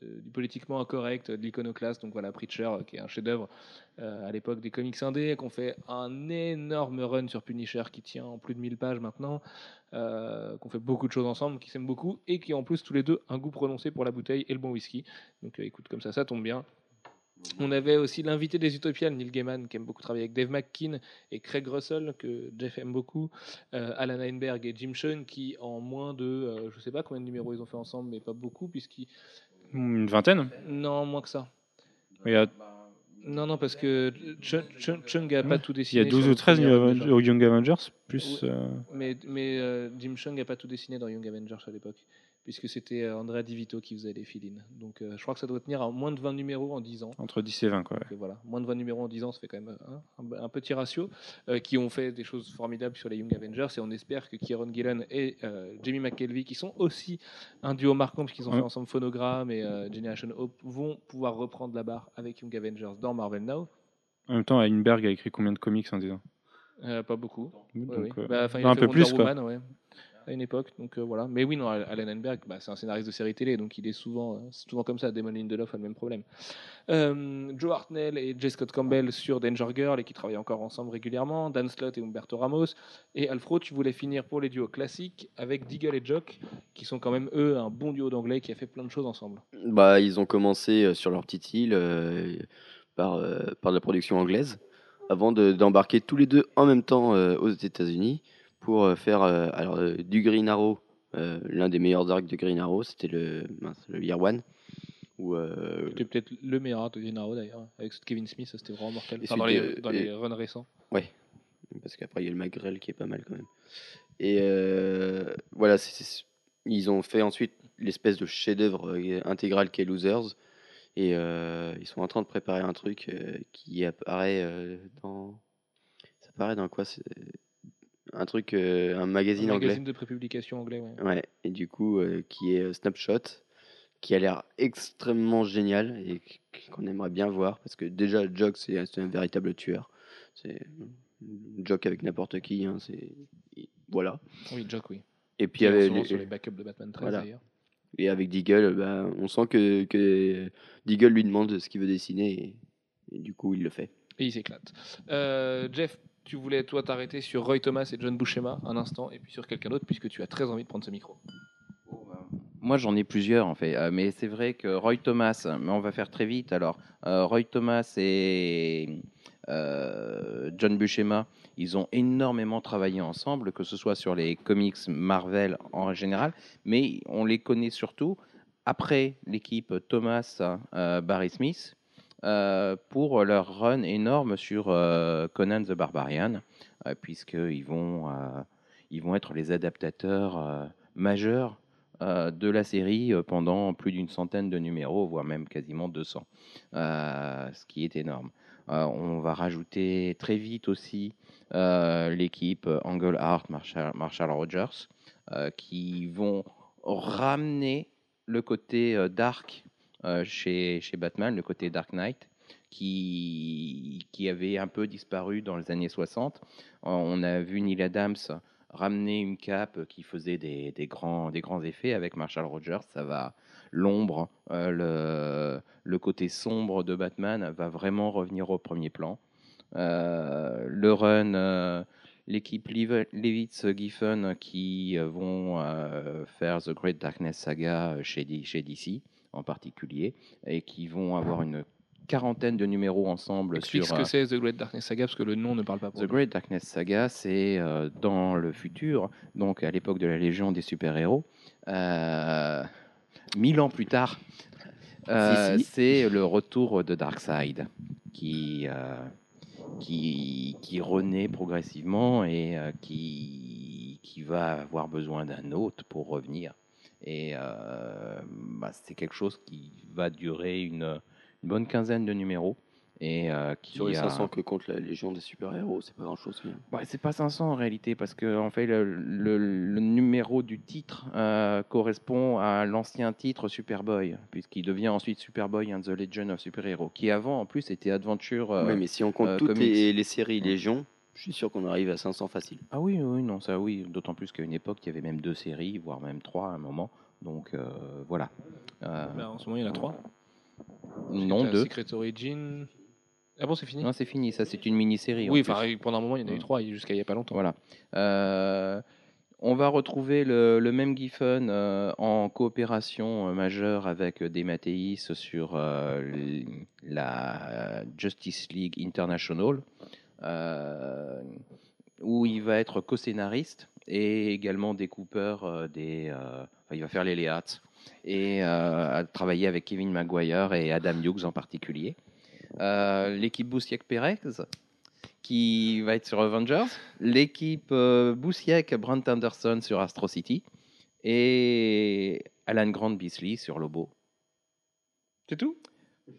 du politiquement incorrect, de l'iconoclaste, donc voilà, Preacher, qui est un chef-d'œuvre euh, à l'époque des comics indés, qu'on fait un énorme run sur Punisher qui tient en plus de mille pages maintenant, euh, qu'on fait beaucoup de choses ensemble, qui s'aiment beaucoup, et qui ont en plus tous les deux un goût prononcé pour la bouteille et le bon whisky. Donc euh, écoute, comme ça, ça tombe bien. On avait aussi l'invité des Utopiales, Neil Gaiman, qui aime beaucoup travailler avec Dave McKean et Craig Russell, que Jeff aime beaucoup, euh, Alan Heinberg et Jim Schoen, qui en moins de, euh, je sais pas combien de numéros ils ont fait ensemble, mais pas beaucoup, puisqu'ils... Une vingtaine ? Non, moins que ça. Oui, à... Non, non, parce que Chung Chung Chung n'a pas tout dessiné. Il y a douze ou treize dans Young Avengers, plus... Oui, euh... Mais, mais euh, Jim Chung n'a pas tout dessiné dans Young Avengers à l'époque, puisque c'était Andrea DiVito qui faisait les fill-in. Donc euh, je crois que ça doit tenir à moins de vingt numéros en dix ans. Entre dix et vingt, quoi. Ouais. Voilà, moins de vingt numéros en dix ans, ça fait quand même un, un, un petit ratio, euh, qui ont fait des choses formidables sur les Young Avengers, et on espère que Kieron Gillen et euh, Jamie McKelvey, qui sont aussi un duo marquant, puisqu'ils ont ouais. fait ensemble Phonogram et euh, Generation Hope, vont pouvoir reprendre la barre avec Young Avengers dans Marvel Now. En même temps, Heinberg a écrit combien de comics en dix ans ? euh, Pas beaucoup. Oui, ouais, donc, oui. euh... bah, enfin, il non, a fait un peu Wonder plus, Woman, quoi. Ouais. À une époque, donc euh, voilà. Mais oui, non, Alan Heinberg, bah, c'est un scénariste de série télé, donc il est souvent, euh, c'est souvent comme ça. Damon Lindelof a le même problème. Euh, Joe Hartnell et J. Scott Campbell sur Danger Girl, et qui travaillent encore ensemble régulièrement. Dan Slott et Humberto Ramos. Et Alfro, tu voulais finir pour les duos classiques avec Deagle et Jock, qui sont quand même eux un bon duo d'anglais qui a fait plein de choses ensemble. Bah, ils ont commencé sur leur petite île euh, par euh, par la production anglaise, avant de, d'embarquer tous les deux en même temps euh, aux États-Unis. Pour faire euh, alors, euh, du Green Arrow, euh, l'un des meilleurs arcs de Green Arrow, c'était le, mince, le Year One. Où, euh, c'était peut-être le meilleur arc de Green Arrow d'ailleurs, avec Kevin Smith, ça c'était vraiment mortel. Enfin, dans les, euh, dans les euh, runs récents. Ouais, parce qu'après il y a le McGrell qui est pas mal quand même. Et euh, voilà, c'est, c'est, ils ont fait ensuite l'espèce de chef-d'œuvre intégral qu'est Losers. Et euh, ils sont en train de préparer un truc euh, qui apparaît euh, dans. Ça apparaît dans quoi c'est... un truc euh, un magazine un anglais magazine de prépublication anglais ouais, ouais et du coup euh, qui est euh, Snapshot, qui a l'air extrêmement génial et qu'on aimerait bien voir, parce que déjà Jock c'est, c'est un véritable tueur, c'est Jock avec n'importe qui hein, c'est voilà oui Jock oui et puis avec les... sur les backups de Batman treize voilà. D'ailleurs et avec Deagle bah, on sent que, que Deagle lui demande ce qu'il veut dessiner et, et du coup il le fait et il s'éclate. euh, Jeff, tu voulais, toi, t'arrêter sur Roy Thomas et John Buscema un instant, et puis sur quelqu'un d'autre, puisque tu as très envie de prendre ce micro. Moi, j'en ai plusieurs, en fait. Euh, mais c'est vrai que Roy Thomas, mais on va faire très vite, alors. Euh, Roy Thomas et euh, John Buscema, ils ont énormément travaillé ensemble, que ce soit sur les comics Marvel en général, mais on les connaît surtout après l'équipe Thomas, euh, Barry Smith, Euh, pour leur run énorme sur euh, Conan the Barbarian, euh, puisqu'ils vont, euh, ils vont être les adaptateurs euh, majeurs euh, de la série euh, pendant plus d'une centaine de numéros, voire même quasiment deux cents, euh, ce qui est énorme. Euh, on va rajouter très vite aussi euh, l'équipe Englehart, Marshall, Marshall Rogers, euh, qui vont ramener le côté euh, dark Chez, chez Batman, le côté Dark Knight, qui, qui avait un peu disparu dans les années soixante. On a vu Neil Adams ramener une cape qui faisait des, des, grands, des grands effets avec Marshall Rogers, ça va, l'ombre, euh, le, le côté sombre de Batman va vraiment revenir au premier plan. Euh, le run, euh, l'équipe Levitz-Giffen qui vont euh, faire The Great Darkness Saga chez, chez D C en particulier, et qui vont avoir une quarantaine de numéros ensemble. Explique sur... ce que c'est The Great Darkness Saga, parce que le nom ne parle pas pour The toi. Great Darkness Saga, c'est euh, dans le futur, donc à l'époque de la Légion des super-héros, euh, mille ans plus tard, euh, si, si. c'est le retour de Darkseid, qui, euh, qui, qui renaît progressivement et euh, qui, qui va avoir besoin d'un hôte pour revenir. Et euh, bah, c'est quelque chose qui va durer une... une bonne quinzaine de numéros. Et, euh, qui sur les cinq cents a... que compte la Légion des super-héros, c'est pas grand-chose. Ouais, c'est pas cinq cents en réalité, parce que en fait, le, le, le numéro du titre euh, correspond à l'ancien titre Superboy, puisqu'il devient ensuite Superboy and the Legend of Superhero, qui avant, en plus, était Adventure euh, Oui, mais si on compte euh, toutes les, les séries Légion, je suis sûr qu'on arrive à cinq cents facile. Ah oui, oui, non, ça oui, d'autant plus qu'à une époque, il y avait même deux séries, voire même trois à un moment. Donc, euh, voilà. Euh, ben, en ce moment, il y en a trois. Non, deux. Secret Origin. Ah bon, c'est fini ? Non, c'est fini. Ça, c'est une mini-série. Oui, enfin, pendant un moment, il y en a eu trois jusqu'à il n'y a pas longtemps. Voilà. Euh, on va retrouver le, le même Giffen euh, en coopération euh, majeure avec Dematteis sur euh, la Justice League International, euh, où il va être co-scénariste et également découpeur euh, des. Euh, il va faire les layouts. Et euh, a travaillé avec Kevin Maguire et Adam Hughes en particulier. Euh, l'équipe Boussiek-Perez, qui va être sur Avengers. L'équipe euh, Boussiek-Brant Anderson sur Astro City. Et Alan Grant-Bisley sur Lobo. C'est tout ?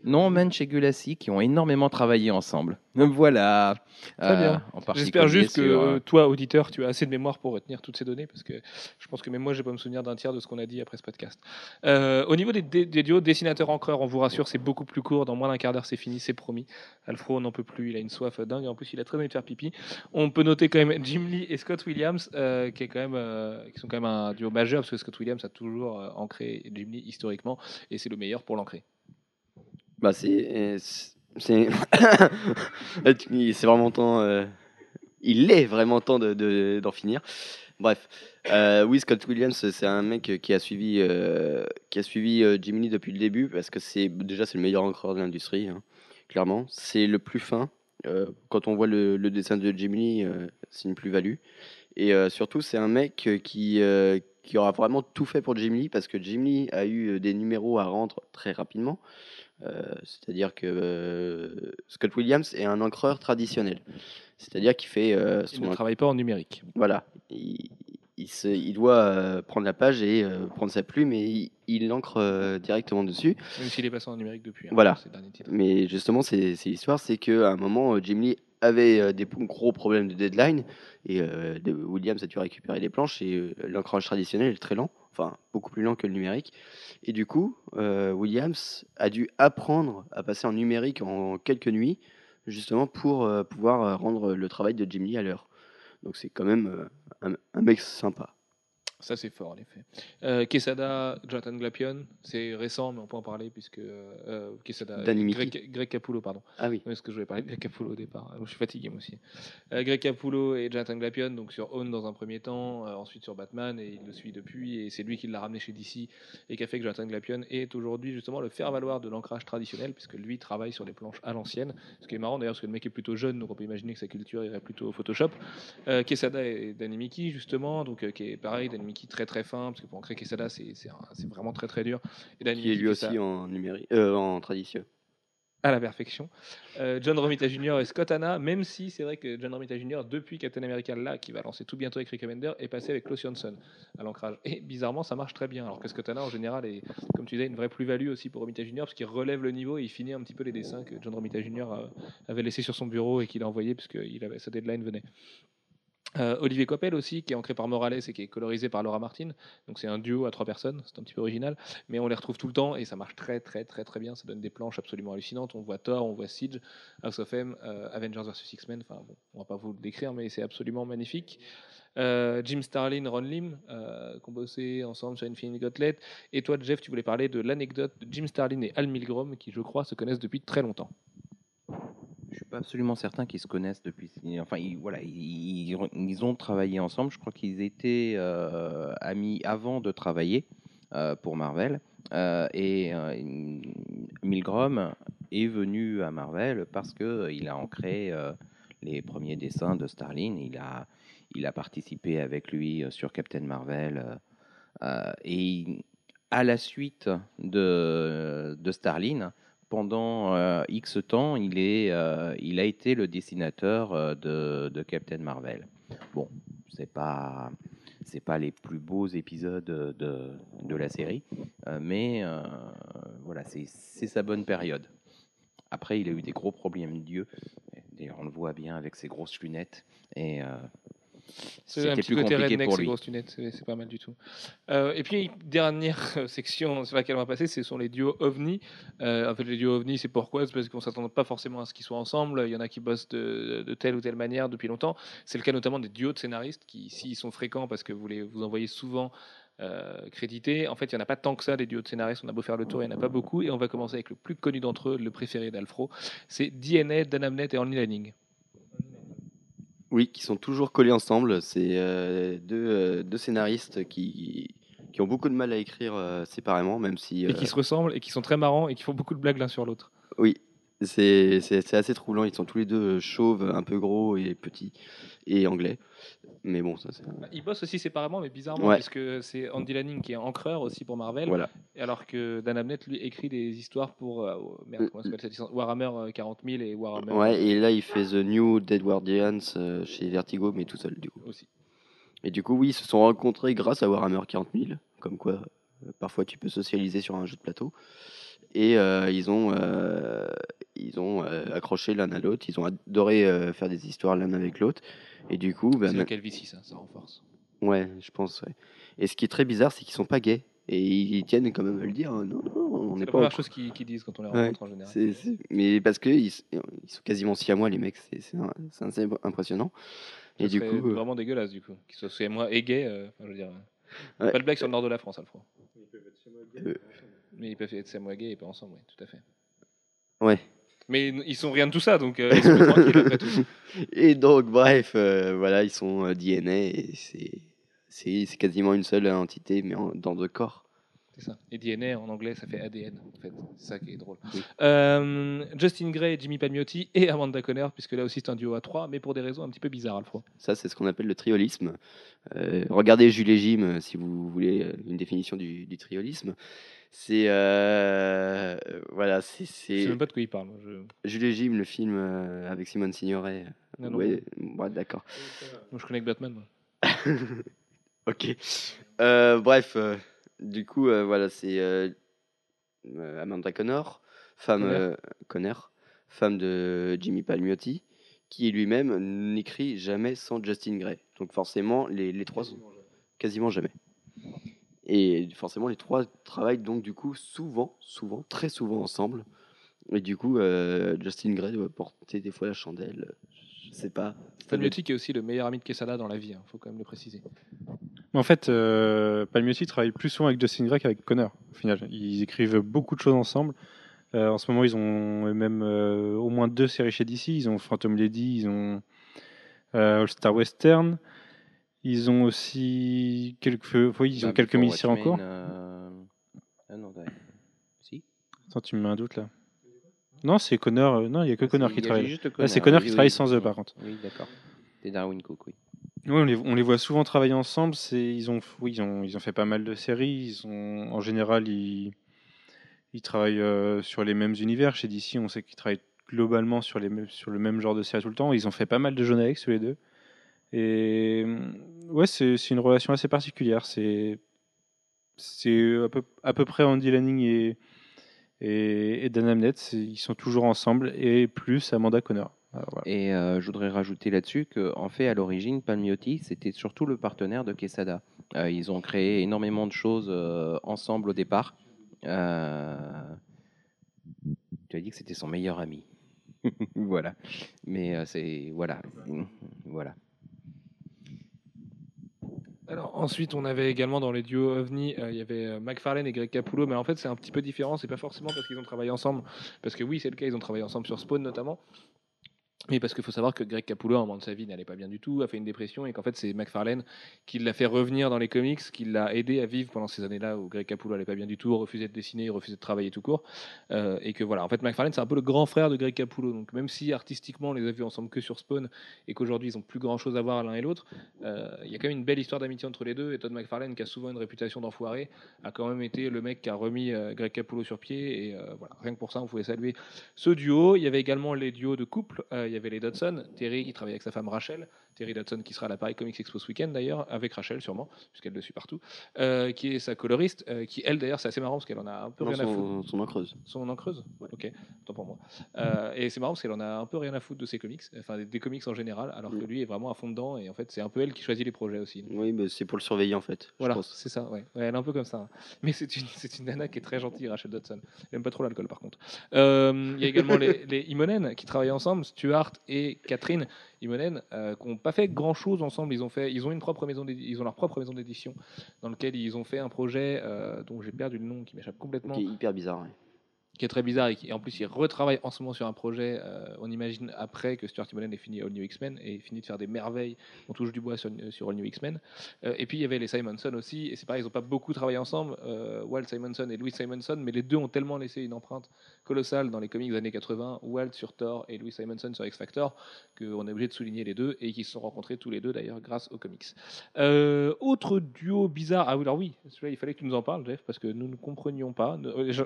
Non, Mensch et Gulassi qui ont énormément travaillé ensemble. Donc voilà. Très bien. Euh, en J'espère juste que euh, toi, auditeur, tu as assez de mémoire pour retenir toutes ces données, parce que je pense que même moi, je ne vais pas me souvenir d'un tiers de ce qu'on a dit après ce podcast. Euh, au niveau des, des, des duos, dessinateur-encreur, on vous rassure, c'est beaucoup plus court. Dans moins d'un quart d'heure, c'est fini, c'est promis. Alfro, on n'en peut plus, il a une soif dingue. En plus, il a très envie de faire pipi. On peut noter quand même Jim Lee et Scott Williams, euh, qui, est quand même, euh, qui sont quand même un duo majeur, parce que Scott Williams a toujours euh, ancré Jim Lee historiquement, et c'est le meilleur pour l'ancrer. Bah c'est c'est c'est vraiment temps euh, il est vraiment temps de, de d'en finir. Bref, euh, oui, Scott Williams, c'est un mec qui a suivi euh, qui a suivi euh, Jim Lee depuis le début, parce que c'est déjà c'est le meilleur encreur de l'industrie, hein, clairement. C'est le plus fin. Euh, quand on voit le, le dessin de Jim Lee, euh, c'est une plus-value. Et euh, surtout, c'est un mec qui euh, qui aura vraiment tout fait pour Jim Lee, parce que Jim Lee a eu des numéros à rendre très rapidement. Euh, c'est-à-dire que euh, Scott Williams est un encreur traditionnel, c'est-à-dire qu'il fait euh, son il ne travaille enc... pas en numérique. Voilà, il, il, se, il doit euh, prendre la page et euh, prendre sa plume et il, il l'encre euh, directement dessus. Même s'il est passé en numérique depuis. Hein, voilà. Ces derniers titres. Mais justement, c'est, c'est l'histoire, c'est qu'à un moment, Jim Lee avait euh, des gros problèmes de deadline et euh, de, Williams a dû récupérer les planches et euh, l'encrage traditionnel est très lent. Enfin, beaucoup plus lent que le numérique. Et du coup, euh, Williams a dû apprendre à passer en numérique en quelques nuits, justement pour euh, pouvoir rendre le travail de Jim Lee à l'heure. Donc c'est quand même euh, un, un mec sympa. Ça, c'est fort, en effet. Euh, Quesada, Jonathan Glapion, c'est récent, mais on peut en parler, puisque euh, Quesada... Greg, Greg Capullo, pardon. Ah oui. Est-ce que je voulais parler de Greg Capullo au départ. Je suis fatigué, moi aussi. Euh, Greg Capullo et Jonathan Glapion, donc sur Own dans un premier temps, euh, ensuite sur Batman, et il le suit depuis, et c'est lui qui l'a ramené chez D C, et qui a fait que Jonathan Glapion est aujourd'hui, justement, le faire-valoir de l'ancrage traditionnel, puisque lui travaille sur les planches à l'ancienne. Ce qui est marrant, d'ailleurs, parce que le mec est plutôt jeune, donc on peut imaginer que sa culture irait plutôt au Photoshop. Euh, Quesada et Danny Mickey, justement, donc, euh, qui est pareil, Danny Mickey qui est très très fin, parce que pour ancrer Quesada c'est, c'est, un, c'est vraiment très très dur. Et qui est lui aussi ça... en, numéri... euh, en tradition. À la perfection. Euh, John Romita Junior et Scott Hanna, même si c'est vrai que John Romita Junior, depuis Captain America, là, qui va lancer tout bientôt avec Rick Remender, est passé avec Klaus Johnson à l'ancrage. Et bizarrement, ça marche très bien. Alors que Scott Hanna, en général, est, comme tu disais, une vraie plus-value aussi pour Romita Junior, parce qu'il relève le niveau et il finit un petit peu les dessins que John Romita Junior avait laissés sur son bureau et qu'il a envoyés, parce que il avait, sa deadline venait. Euh, Olivier Coppel aussi, qui est ancré par Morales et qui est colorisé par Laura Martin. Donc c'est un duo à trois personnes, c'est un petit peu original, mais on les retrouve tout le temps et ça marche très très très très bien. Ça donne des planches absolument hallucinantes. On voit Thor, on voit Siege, House of M, euh, Avengers versus X-Men. Enfin bon, on va pas vous le décrire, mais c'est absolument magnifique. Euh, Jim Starlin, Ron Lim, euh, qui ont bossé ensemble sur Infinite Gauntlet. Et toi, Jeff, tu voulais parler de l'anecdote de Jim Starlin et Al Milgrom, qui je crois se connaissent depuis très longtemps. Je suis pas absolument certain qu'ils se connaissent depuis. Enfin, ils, voilà, ils, ils ont travaillé ensemble. Je crois qu'ils étaient euh, amis avant de travailler euh, pour Marvel. Euh, et euh, Milgrom est venu à Marvel parce que il a ancré euh, les premiers dessins de Starlin. Il a, il a participé avec lui sur Captain Marvel. Euh, et à la suite de, de Starlin. Pendant euh, X temps, il, est, euh, il a été le dessinateur euh, de, de Captain Marvel. Bon, c'est pas, c'est pas les plus beaux épisodes de, de la série, euh, mais euh, voilà, c'est, c'est sa bonne période. Après, il a eu des gros problèmes d'yeux. D'ailleurs, on le voit bien avec ses grosses lunettes. Et... Euh, C'est C'était un petit plus côté redneck, ces grosses lunettes, c'est, c'est pas mal du tout. Euh, et puis, dernière section sur laquelle on va passer, ce sont les duos O V N I. Euh, en fait, les duos O V N I, c'est pourquoi ? C'est parce qu'on ne s'attend pas forcément à ce qu'ils soient ensemble. Il y en a qui bossent de, de telle ou telle manière depuis longtemps. C'est le cas notamment des duos de scénaristes qui, s'ils sont fréquents, parce que vous les vous en voyez souvent euh, crédités, en fait, il n'y en a pas tant que ça, des duos de scénaristes. On a beau faire le tour, il n'y en a pas beaucoup. Et on va commencer avec le plus connu d'entre eux, le préféré d'Alfro. C'est D N A, Dan Abnett et Annie Lanning. Oui, qui sont toujours collés ensemble. C'est euh, deux, euh, deux scénaristes qui, qui ont beaucoup de mal à écrire euh, séparément, même si... Euh, et qui se ressemblent, et qui sont très marrants, et qui font beaucoup de blagues l'un sur l'autre. Oui, c'est, c'est, c'est assez troublant. Ils sont tous les deux chauves, un peu gros et petits, et anglais. Mais bon, ça c'est... Ils bossent aussi séparément, mais bizarrement, ouais. Puisque c'est Andy Lanning qui est encreur aussi pour Marvel, voilà. Alors que Dan Abnett, lui, écrit des histoires pour euh, merde, comment s'appelle cette licence ? Warhammer quarante mille et Warhammer... Ouais, et là, il fait The New Dead Guardians euh, chez Vertigo, mais tout seul, du coup. Aussi. Et du coup, oui, ils se sont rencontrés grâce à Warhammer quarante mille, comme quoi, euh, parfois, tu peux socialiser sur un jeu de plateau. Et euh, ils ont, euh, ils ont euh, accroché l'un à l'autre. Ils ont adoré euh, faire des histoires l'un avec l'autre. Et du coup, bah, c'est le calvitie, ça, ça renforce. Ouais, je pense. Ouais. Et ce qui est très bizarre, c'est qu'ils sont pas gays. Et ils tiennent quand même à le dire. Non, non, on n'est pas. C'est la première en... chose qu'ils, qu'ils disent quand on les rencontre, ouais, en général. C'est, c'est... Mais parce que ils, ils sont quasiment siamois, les mecs. C'est, c'est, un, c'est assez impressionnant. Et ça du coup, vraiment euh... dégueulasse, du coup, qu'ils soient siamois et gays. Euh, je veux dire, ouais. Pas de blague sur le nord de la France, Alfro. Ils peuvent être siamois gays. Euh... Mais ils peuvent être siamois gays et pas ensemble, oui, tout à fait. Ouais. Mais ils sont rien de tout ça, donc euh, ils sont tranquilles après tout. Et donc, bref, euh, voilà, ils sont euh, D N A, et c'est, c'est, c'est quasiment une seule entité, mais en, dans deux corps. C'est ça. Et D N A, en anglais, ça fait A D N, en fait. C'est ça qui est drôle. Oui. Euh, Justin Gray, Jimmy Palmiotti et Amanda Conner, puisque là aussi, c'est un duo à trois, mais pour des raisons un petit peu bizarres, Alfro. Ça, c'est ce qu'on appelle le triolisme. Euh, regardez Jules et Jim, si vous voulez une définition du, du triolisme. C'est euh, voilà, c'est, c'est. Je sais même pas de quoi il parle. Je... Jules et Jim, le film euh, avec Simone Signoret. Non, non. Ouais, ouais, d'accord. Moi, je connais que Batman. Moi. Ok. Euh, bref, euh, du coup, euh, voilà, c'est euh, Amanda Conner, femme euh, Conner, femme de Jimmy Palmiotti, qui lui-même n'écrit jamais sans Justin Gray. Donc forcément, les les trois sont quasiment jamais. Et forcément, les trois travaillent donc du coup souvent, souvent, très souvent ensemble. Et du coup, euh, Justin Gray doit porter des fois la chandelle. Je sais pas. Palmiotti qui est aussi le meilleur ami de Quesada dans la vie, hein, faut quand même le préciser. Mais en fait, euh, Palmiotti travaille plus souvent avec Justin Gray qu'avec Conner. Au final, ils écrivent beaucoup de choses ensemble. Euh, en ce moment, ils ont même euh, au moins deux séries chez D C. Ils ont Phantom Lady, ils ont euh, All Star Western. Ils ont aussi quelques, oui, ils ont bah, quelques ministères en cours. Euh... Ah non, ouais. Si. Attends, tu me mets un doute là. Non, c'est Conner. Euh, non, il y a que ah, Conner qui travaille. Conner. Là, c'est Conner oui, qui oui, travaille oui, sans oui. eux, par contre. Oui, d'accord. C'est Darwin Cook, oui. Oui, on les, on les voit souvent travailler ensemble. C'est, ils ont, oui, ils ont, ils ont fait pas mal de séries. Ils ont, en général, ils, ils travaillent euh, sur les mêmes univers. Chez D C, on sait qu'ils travaillent globalement sur les, sur le même genre de séries tout le temps. Ils ont fait pas mal de jeunes avec tous les deux. Et ouais, c'est, c'est une relation assez particulière. C'est, c'est à peu, à peu près Andy Lanning et, et, et Dan Abnett. Ils sont toujours ensemble, et plus Amanda Conner. Alors, voilà. Et euh, je voudrais rajouter là-dessus qu'en fait, à l'origine, Palmiotti, c'était surtout le partenaire de Quesada. Euh, ils ont créé énormément de choses euh, ensemble au départ. Euh... Tu as dit que c'était son meilleur ami. Voilà. Mais euh, c'est... Voilà. Voilà. Alors, ensuite, on avait également dans les duos OVNI, euh, il y avait euh, McFarlane et Greg Capullo, mais en fait, c'est un petit peu différent. C'est pas forcément parce qu'ils ont travaillé ensemble, parce que oui, c'est le cas, ils ont travaillé ensemble sur Spawn notamment, mais parce qu'il faut savoir que Greg Capullo, à un moment de sa vie, n'allait pas bien du tout, a fait une dépression, et qu'en fait, c'est McFarlane qui l'a fait revenir dans les comics, qui l'a aidé à vivre pendant ces années-là où Greg Capullo n'allait pas bien du tout, refusait de dessiner, refusait de travailler tout court, euh, et que voilà, en fait, McFarlane, c'est un peu le grand frère de Greg Capullo, donc même si artistiquement, on les a vus ensemble que sur Spawn, et qu'aujourd'hui, ils n'ont plus grand-chose à voir l'un et l'autre, il euh, y a quand même une belle histoire d'amitié entre les deux, et Todd McFarlane, qui a souvent une réputation d'enfoiré, a quand même été le mec qui a remis euh, Greg Capullo sur pied, et euh, voilà, rien que pour ça, on pouvait saluer ce duo. Il y avait également les duos de couple, euh, il y avait les Dodson, Terry qui travaillait avec sa femme Rachel, Terry Dodson qui sera à la Paris Comics Expo ce week-end d'ailleurs, avec Rachel sûrement, puisqu'elle le suit partout, euh, qui est sa coloriste, euh, qui elle d'ailleurs, c'est assez marrant parce qu'elle en a un peu non, rien son, à foutre. Son encreuse. Son encreuse, ouais. Ok, tant pour moi. Euh, et c'est marrant parce qu'elle en a un peu rien à foutre de ses comics, enfin des, des comics en général, alors oui. que lui est vraiment à fond dedans, et en fait c'est un peu elle qui choisit les projets aussi. Oui, mais c'est pour le surveiller en fait. Voilà, c'est ça, ouais. ouais. Elle est un peu comme ça. Hein. Mais c'est une, c'est une nana qui est très gentille, Rachel Dodson. Elle aime pas trop l'alcool par contre. Euh, il y a également les, les Imonen qui travaillent ensemble, Stuart et Catherine Imonen, euh, qui n'ont pas fait grand chose ensemble. Ils ont fait, ils ont une propre maison, ils ont leur propre maison d'édition dans lequel ils ont fait un projet euh, dont j'ai perdu le nom, qui m'échappe complètement. Qui est hyper bizarre. Ouais. Qui est très bizarre et, qui, et en plus ils retravaillent en ce moment sur un projet. Euh, on imagine après que Stuart Imonen ait fini All New X-Men et fini de faire des merveilles. On touche du bois sur, sur All New X-Men. Euh, et puis il y avait les Simonson aussi. Et c'est pareil, ils n'ont pas beaucoup travaillé ensemble. Euh, Walt Simonson et Louis Simonson, mais les deux ont tellement laissé une empreinte colossale dans les comics des années quatre-vingts. Walt sur Thor et Louis Simonson sur X-Factor, qu'on est obligé de souligner les deux et qui se sont rencontrés tous les deux d'ailleurs grâce aux comics. Euh, autre duo bizarre. Ah oui, alors oui, celui-là il fallait que tu nous en parles, Jeff, parce que nous ne comprenions pas.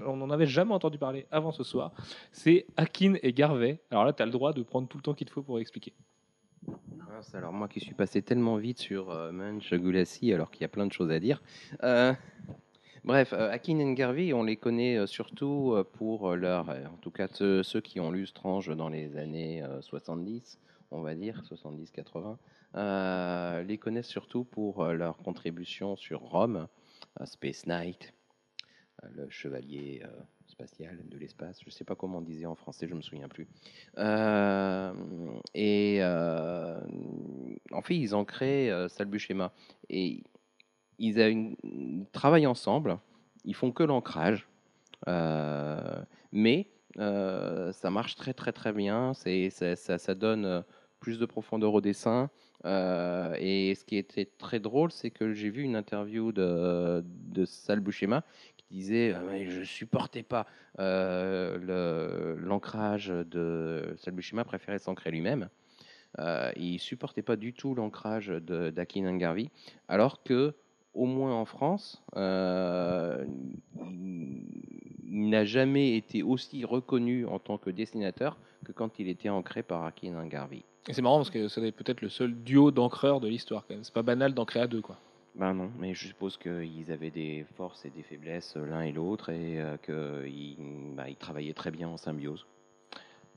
On n'en avait jamais entendu parler avant ce soir, c'est Akin et Garvey. Alors là, tu as le droit de prendre tout le temps qu'il te faut pour expliquer. Alors moi qui suis passé tellement vite sur euh, Manch Gulassi, alors qu'il y a plein de choses à dire. Euh, bref, euh, Akin et Garvey, on les connaît euh, surtout euh, pour leur... Euh, en tout cas, te, ceux qui ont lu Strange dans les années euh, soixante-dix, on va dire, soixante-dix quatre-vingts, euh, les connaissent surtout pour euh, leur contribution sur Rome, euh, Space Knight, euh, le chevalier... Euh, spatial, de l'espace, je sais pas comment on disait en français, je me souviens plus. Euh, et euh, en fait, ils ont créé euh, Salbuschema et ils, une, ils travaillent ensemble, ils font que l'ancrage, euh, mais euh, ça marche très très très bien, c'est, ça, ça, ça donne plus de profondeur au dessin. Euh, et ce qui était très drôle, c'est que j'ai vu une interview de, de Salbuschema disait euh, je supportais pas euh, le, l'ancrage de Salbuschema, préférait s'ancrer lui-même. Euh, il supportait pas du tout l'ancrage de, d'Akin Garvey, alors que au moins en France, euh, il n'a jamais été aussi reconnu en tant que dessinateur que quand il était ancré par Akin Garvey. Et c'est marrant parce que c'est peut-être le seul duo d'encreurs de l'histoire quand même. C'est pas banal d'ancrer à deux quoi. Ben non, mais je suppose qu'ils avaient des forces et des faiblesses l'un et l'autre et euh, qu'ils bah, ils travaillaient très bien en symbiose.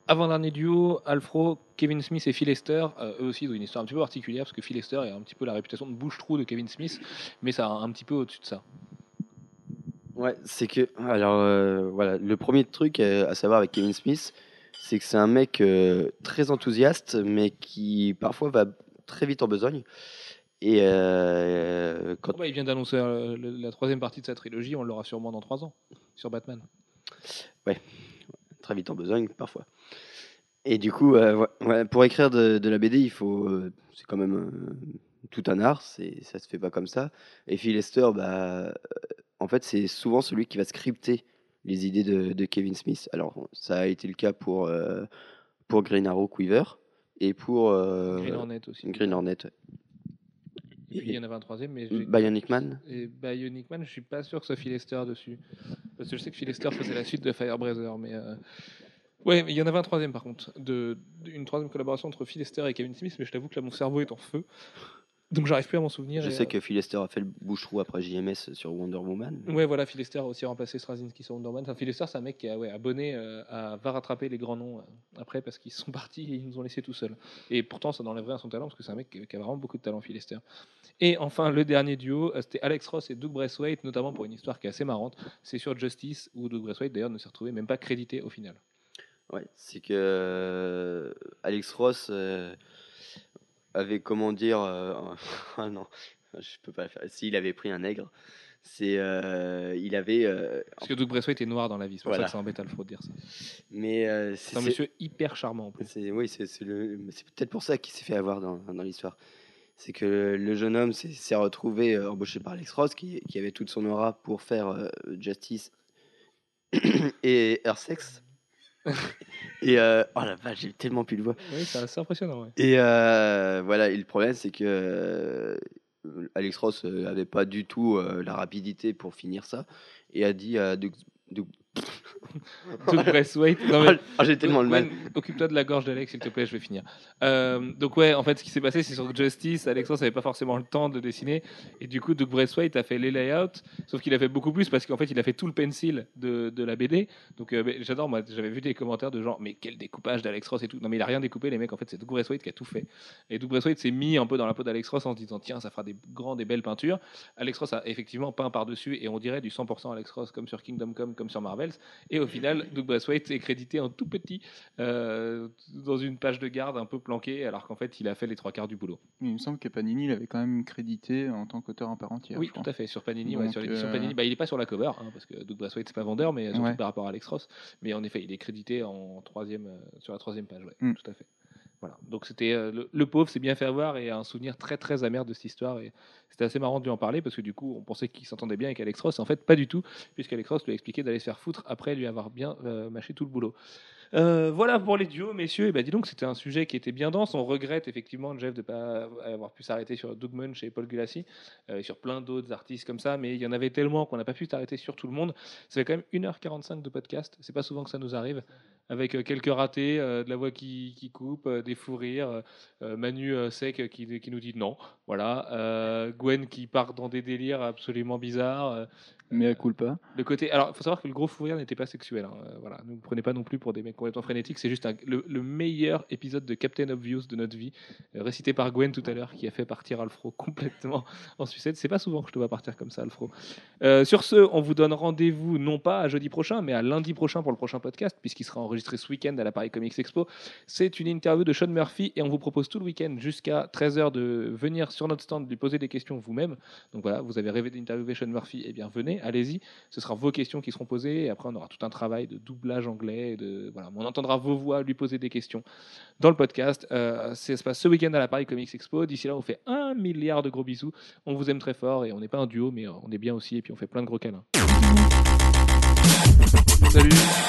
Avant-dernier duo, Alfro, Kevin Smith et Phil Lester, euh, eux aussi ils ont une histoire un petit peu particulière parce que Phil Lester a un petit peu la réputation de bouche-trou de Kevin Smith, mais ça un petit peu au-dessus de ça. Ouais, c'est que, alors euh, voilà, le premier truc à, à savoir avec Kevin Smith, c'est que c'est un mec euh, très enthousiaste, mais qui parfois va très vite en besogne. Et euh, quand... oh bah, il vient d'annoncer la, la, la troisième partie de sa trilogie, on l'aura sûrement dans trois ans, sur Batman. Ouais, très vite en besogne, parfois. Et du coup, euh, ouais, pour écrire de, de la B D, il faut, euh, c'est quand même euh, tout un art, c'est, ça se fait pas comme ça. Et Phil Lester, bah, en fait, c'est souvent celui qui va scripter les idées de, de Kevin Smith. Alors, ça a été le cas pour, euh, pour Green Arrow Quiver, et pour... Euh, Green Hornet aussi. Green Hornet, ouais. Et puis, il y en avait un troisième, mais j'ai... Bionic Man. Et Bionic Man, je suis pas sûr que ce soit Phil Lester dessus, parce que je sais que Phil Lester faisait la suite de Firebraiser, mais euh... ouais, mais il y en avait un troisième par contre, de... une troisième collaboration entre Phil Lester et Kevin Smith, mais je t'avoue que là mon cerveau est en feu. Donc j'arrive plus à m'en souvenir. Je et, sais euh... que Phil Lester a fait le bouche-trou après J M S sur Wonder Woman. Ouais, voilà, Phil Lester a aussi remplacé Straczynski sur Wonder Woman. Enfin, Phil Lester, c'est un mec qui a, ouais, abonné euh, à va rattraper les grands noms euh, après parce qu'ils sont partis et ils nous ont laissés tout seuls. Et pourtant, ça n'enlève rien à son talent parce que c'est un mec qui a vraiment beaucoup de talent, Phil Lester. Et enfin, le dernier duo, c'était Alex Ross et Doug Braithwaite, notamment pour une histoire qui est assez marrante. C'est sur Justice, où Doug Braithwaite d'ailleurs ne s'est retrouvé même pas crédité au final. Ouais, c'est que Alex Ross euh, avait, comment dire, euh, ah non, je peux pas le faire. Si, il avait pris un nègre, c'est euh, il avait. Euh, Parce que Doug Braithwaite était noir dans la vie, c'est pour voilà. ça que ça embête Alfro de dire ça. Mais euh, c'est, c'est un c'est, monsieur hyper charmant en plus. C'est, oui, c'est, c'est, le, c'est peut-être pour ça qu'il s'est fait avoir dans, dans l'histoire. C'est que le jeune homme s'est, s'est retrouvé euh, embauché par Alex Ross, qui, qui avait toute son aura pour faire euh, Justice et Earthsex. Et euh, oh la vache, j'ai tellement plus de voix. Oui, c'est assez impressionnant. Ouais. Et euh, voilà, et le problème c'est que euh, Alex Ross avait pas du tout euh, la rapidité pour finir ça et a dit à Doug Braithwaite, j'ai tellement le mal. Occupe-toi de la gorge d'Alex, s'il te plaît, je vais finir. Euh, donc ouais, en fait, ce qui s'est passé, c'est sur Justice, Alex Ross n'avait pas forcément le temps de dessiner et du coup, Doug Braithwaite a fait les layouts, sauf qu'il a fait beaucoup plus parce qu'en fait, il a fait tout le pencil de, de la B D. Donc euh, j'adore, moi, j'avais vu des commentaires de genre, mais quel découpage d'Alex Ross et tout. Non mais il a rien découpé, les mecs. En fait, c'est Doug Braithwaite qui a tout fait. Et Doug Braithwaite s'est mis un peu dans la peau d'Alex Ross en se disant, tiens, ça fera des grandes et belles peintures. Alex Ross a effectivement peint par dessus et on dirait du cent pour cent Alex Ross, comme sur Kingdom Come, comme sur Marvel. Et au final, Doug Braithwaite est crédité en tout petit euh, dans une page de garde un peu planquée, alors qu'en fait, il a fait les trois quarts du boulot. Il me semble que Panini l'avait quand même crédité en tant qu'auteur à part entière. Oui, tout à fait. Sur Panini, ouais, sur l'édition euh... Panini, bah, il n'est pas sur la cover, hein, parce que Doug Braithwaite c'est pas vendeur, mais surtout ouais. par rapport à Alex Ross. Mais en effet, il est crédité en troisième, euh, sur la troisième page. Ouais, mm. Tout à fait. Voilà. Donc c'était euh, le, le pauvre s'est bien fait avoir et a un souvenir très très amer de cette histoire et c'était assez marrant de lui en parler parce que du coup on pensait qu'il s'entendait bien avec Alex Ross, en fait pas du tout puisqu'Alex Ross lui a expliqué d'aller se faire foutre après lui avoir bien euh, mâché tout le boulot. Euh, voilà pour les duos, messieurs. Et ben dis donc, c'était un sujet qui était bien dense. On regrette effectivement, Jeff, de ne pas avoir pu s'arrêter sur Doug Munch et Paul Gulacy, euh, et sur plein d'autres artistes comme ça. Mais il y en avait tellement qu'on n'a pas pu s'arrêter sur tout le monde. Ça fait quand même une heure quarante-cinq de podcast. C'est pas souvent que ça nous arrive. Avec euh, quelques ratés, euh, de la voix qui, qui coupe, euh, des fous rires, euh, Manu euh, sec qui, qui nous dit non. Voilà. Euh, Gwen qui part dans des délires absolument bizarres. Euh, Mais à culpa. Le côté, alors il faut savoir que le gros fou rire n'était pas sexuel. Hein. Voilà, ne vous prenez pas non plus pour des mecs complètement frénétiques. C'est juste un, le, le meilleur épisode de Captain Obvious de notre vie, euh, récité par Gwen tout à l'heure, qui a fait partir Alfro complètement en sucette. C'est pas souvent que je te vois partir comme ça, Alfro. Euh, sur ce, on vous donne rendez-vous non pas à jeudi prochain, mais à lundi prochain pour le prochain podcast, puisqu'il sera enregistré ce week-end à la Paris Comics Expo. C'est une interview de Sean Murphy et on vous propose tout le week-end jusqu'à treize heures de venir sur notre stand lui poser des questions vous-même. Donc voilà, vous avez rêvé d'interviewer Sean Murphy, eh bien venez. Allez-y, ce sera vos questions qui seront posées et après on aura tout un travail de doublage anglais, de, voilà, on entendra vos voix, lui poser des questions dans le podcast. Euh, ça se passe ce week-end à la Paris Comics Expo. D'ici là, on fait un milliard de gros bisous, on vous aime très fort et on n'est pas un duo mais on est bien aussi et puis on fait plein de gros câlins. Salut.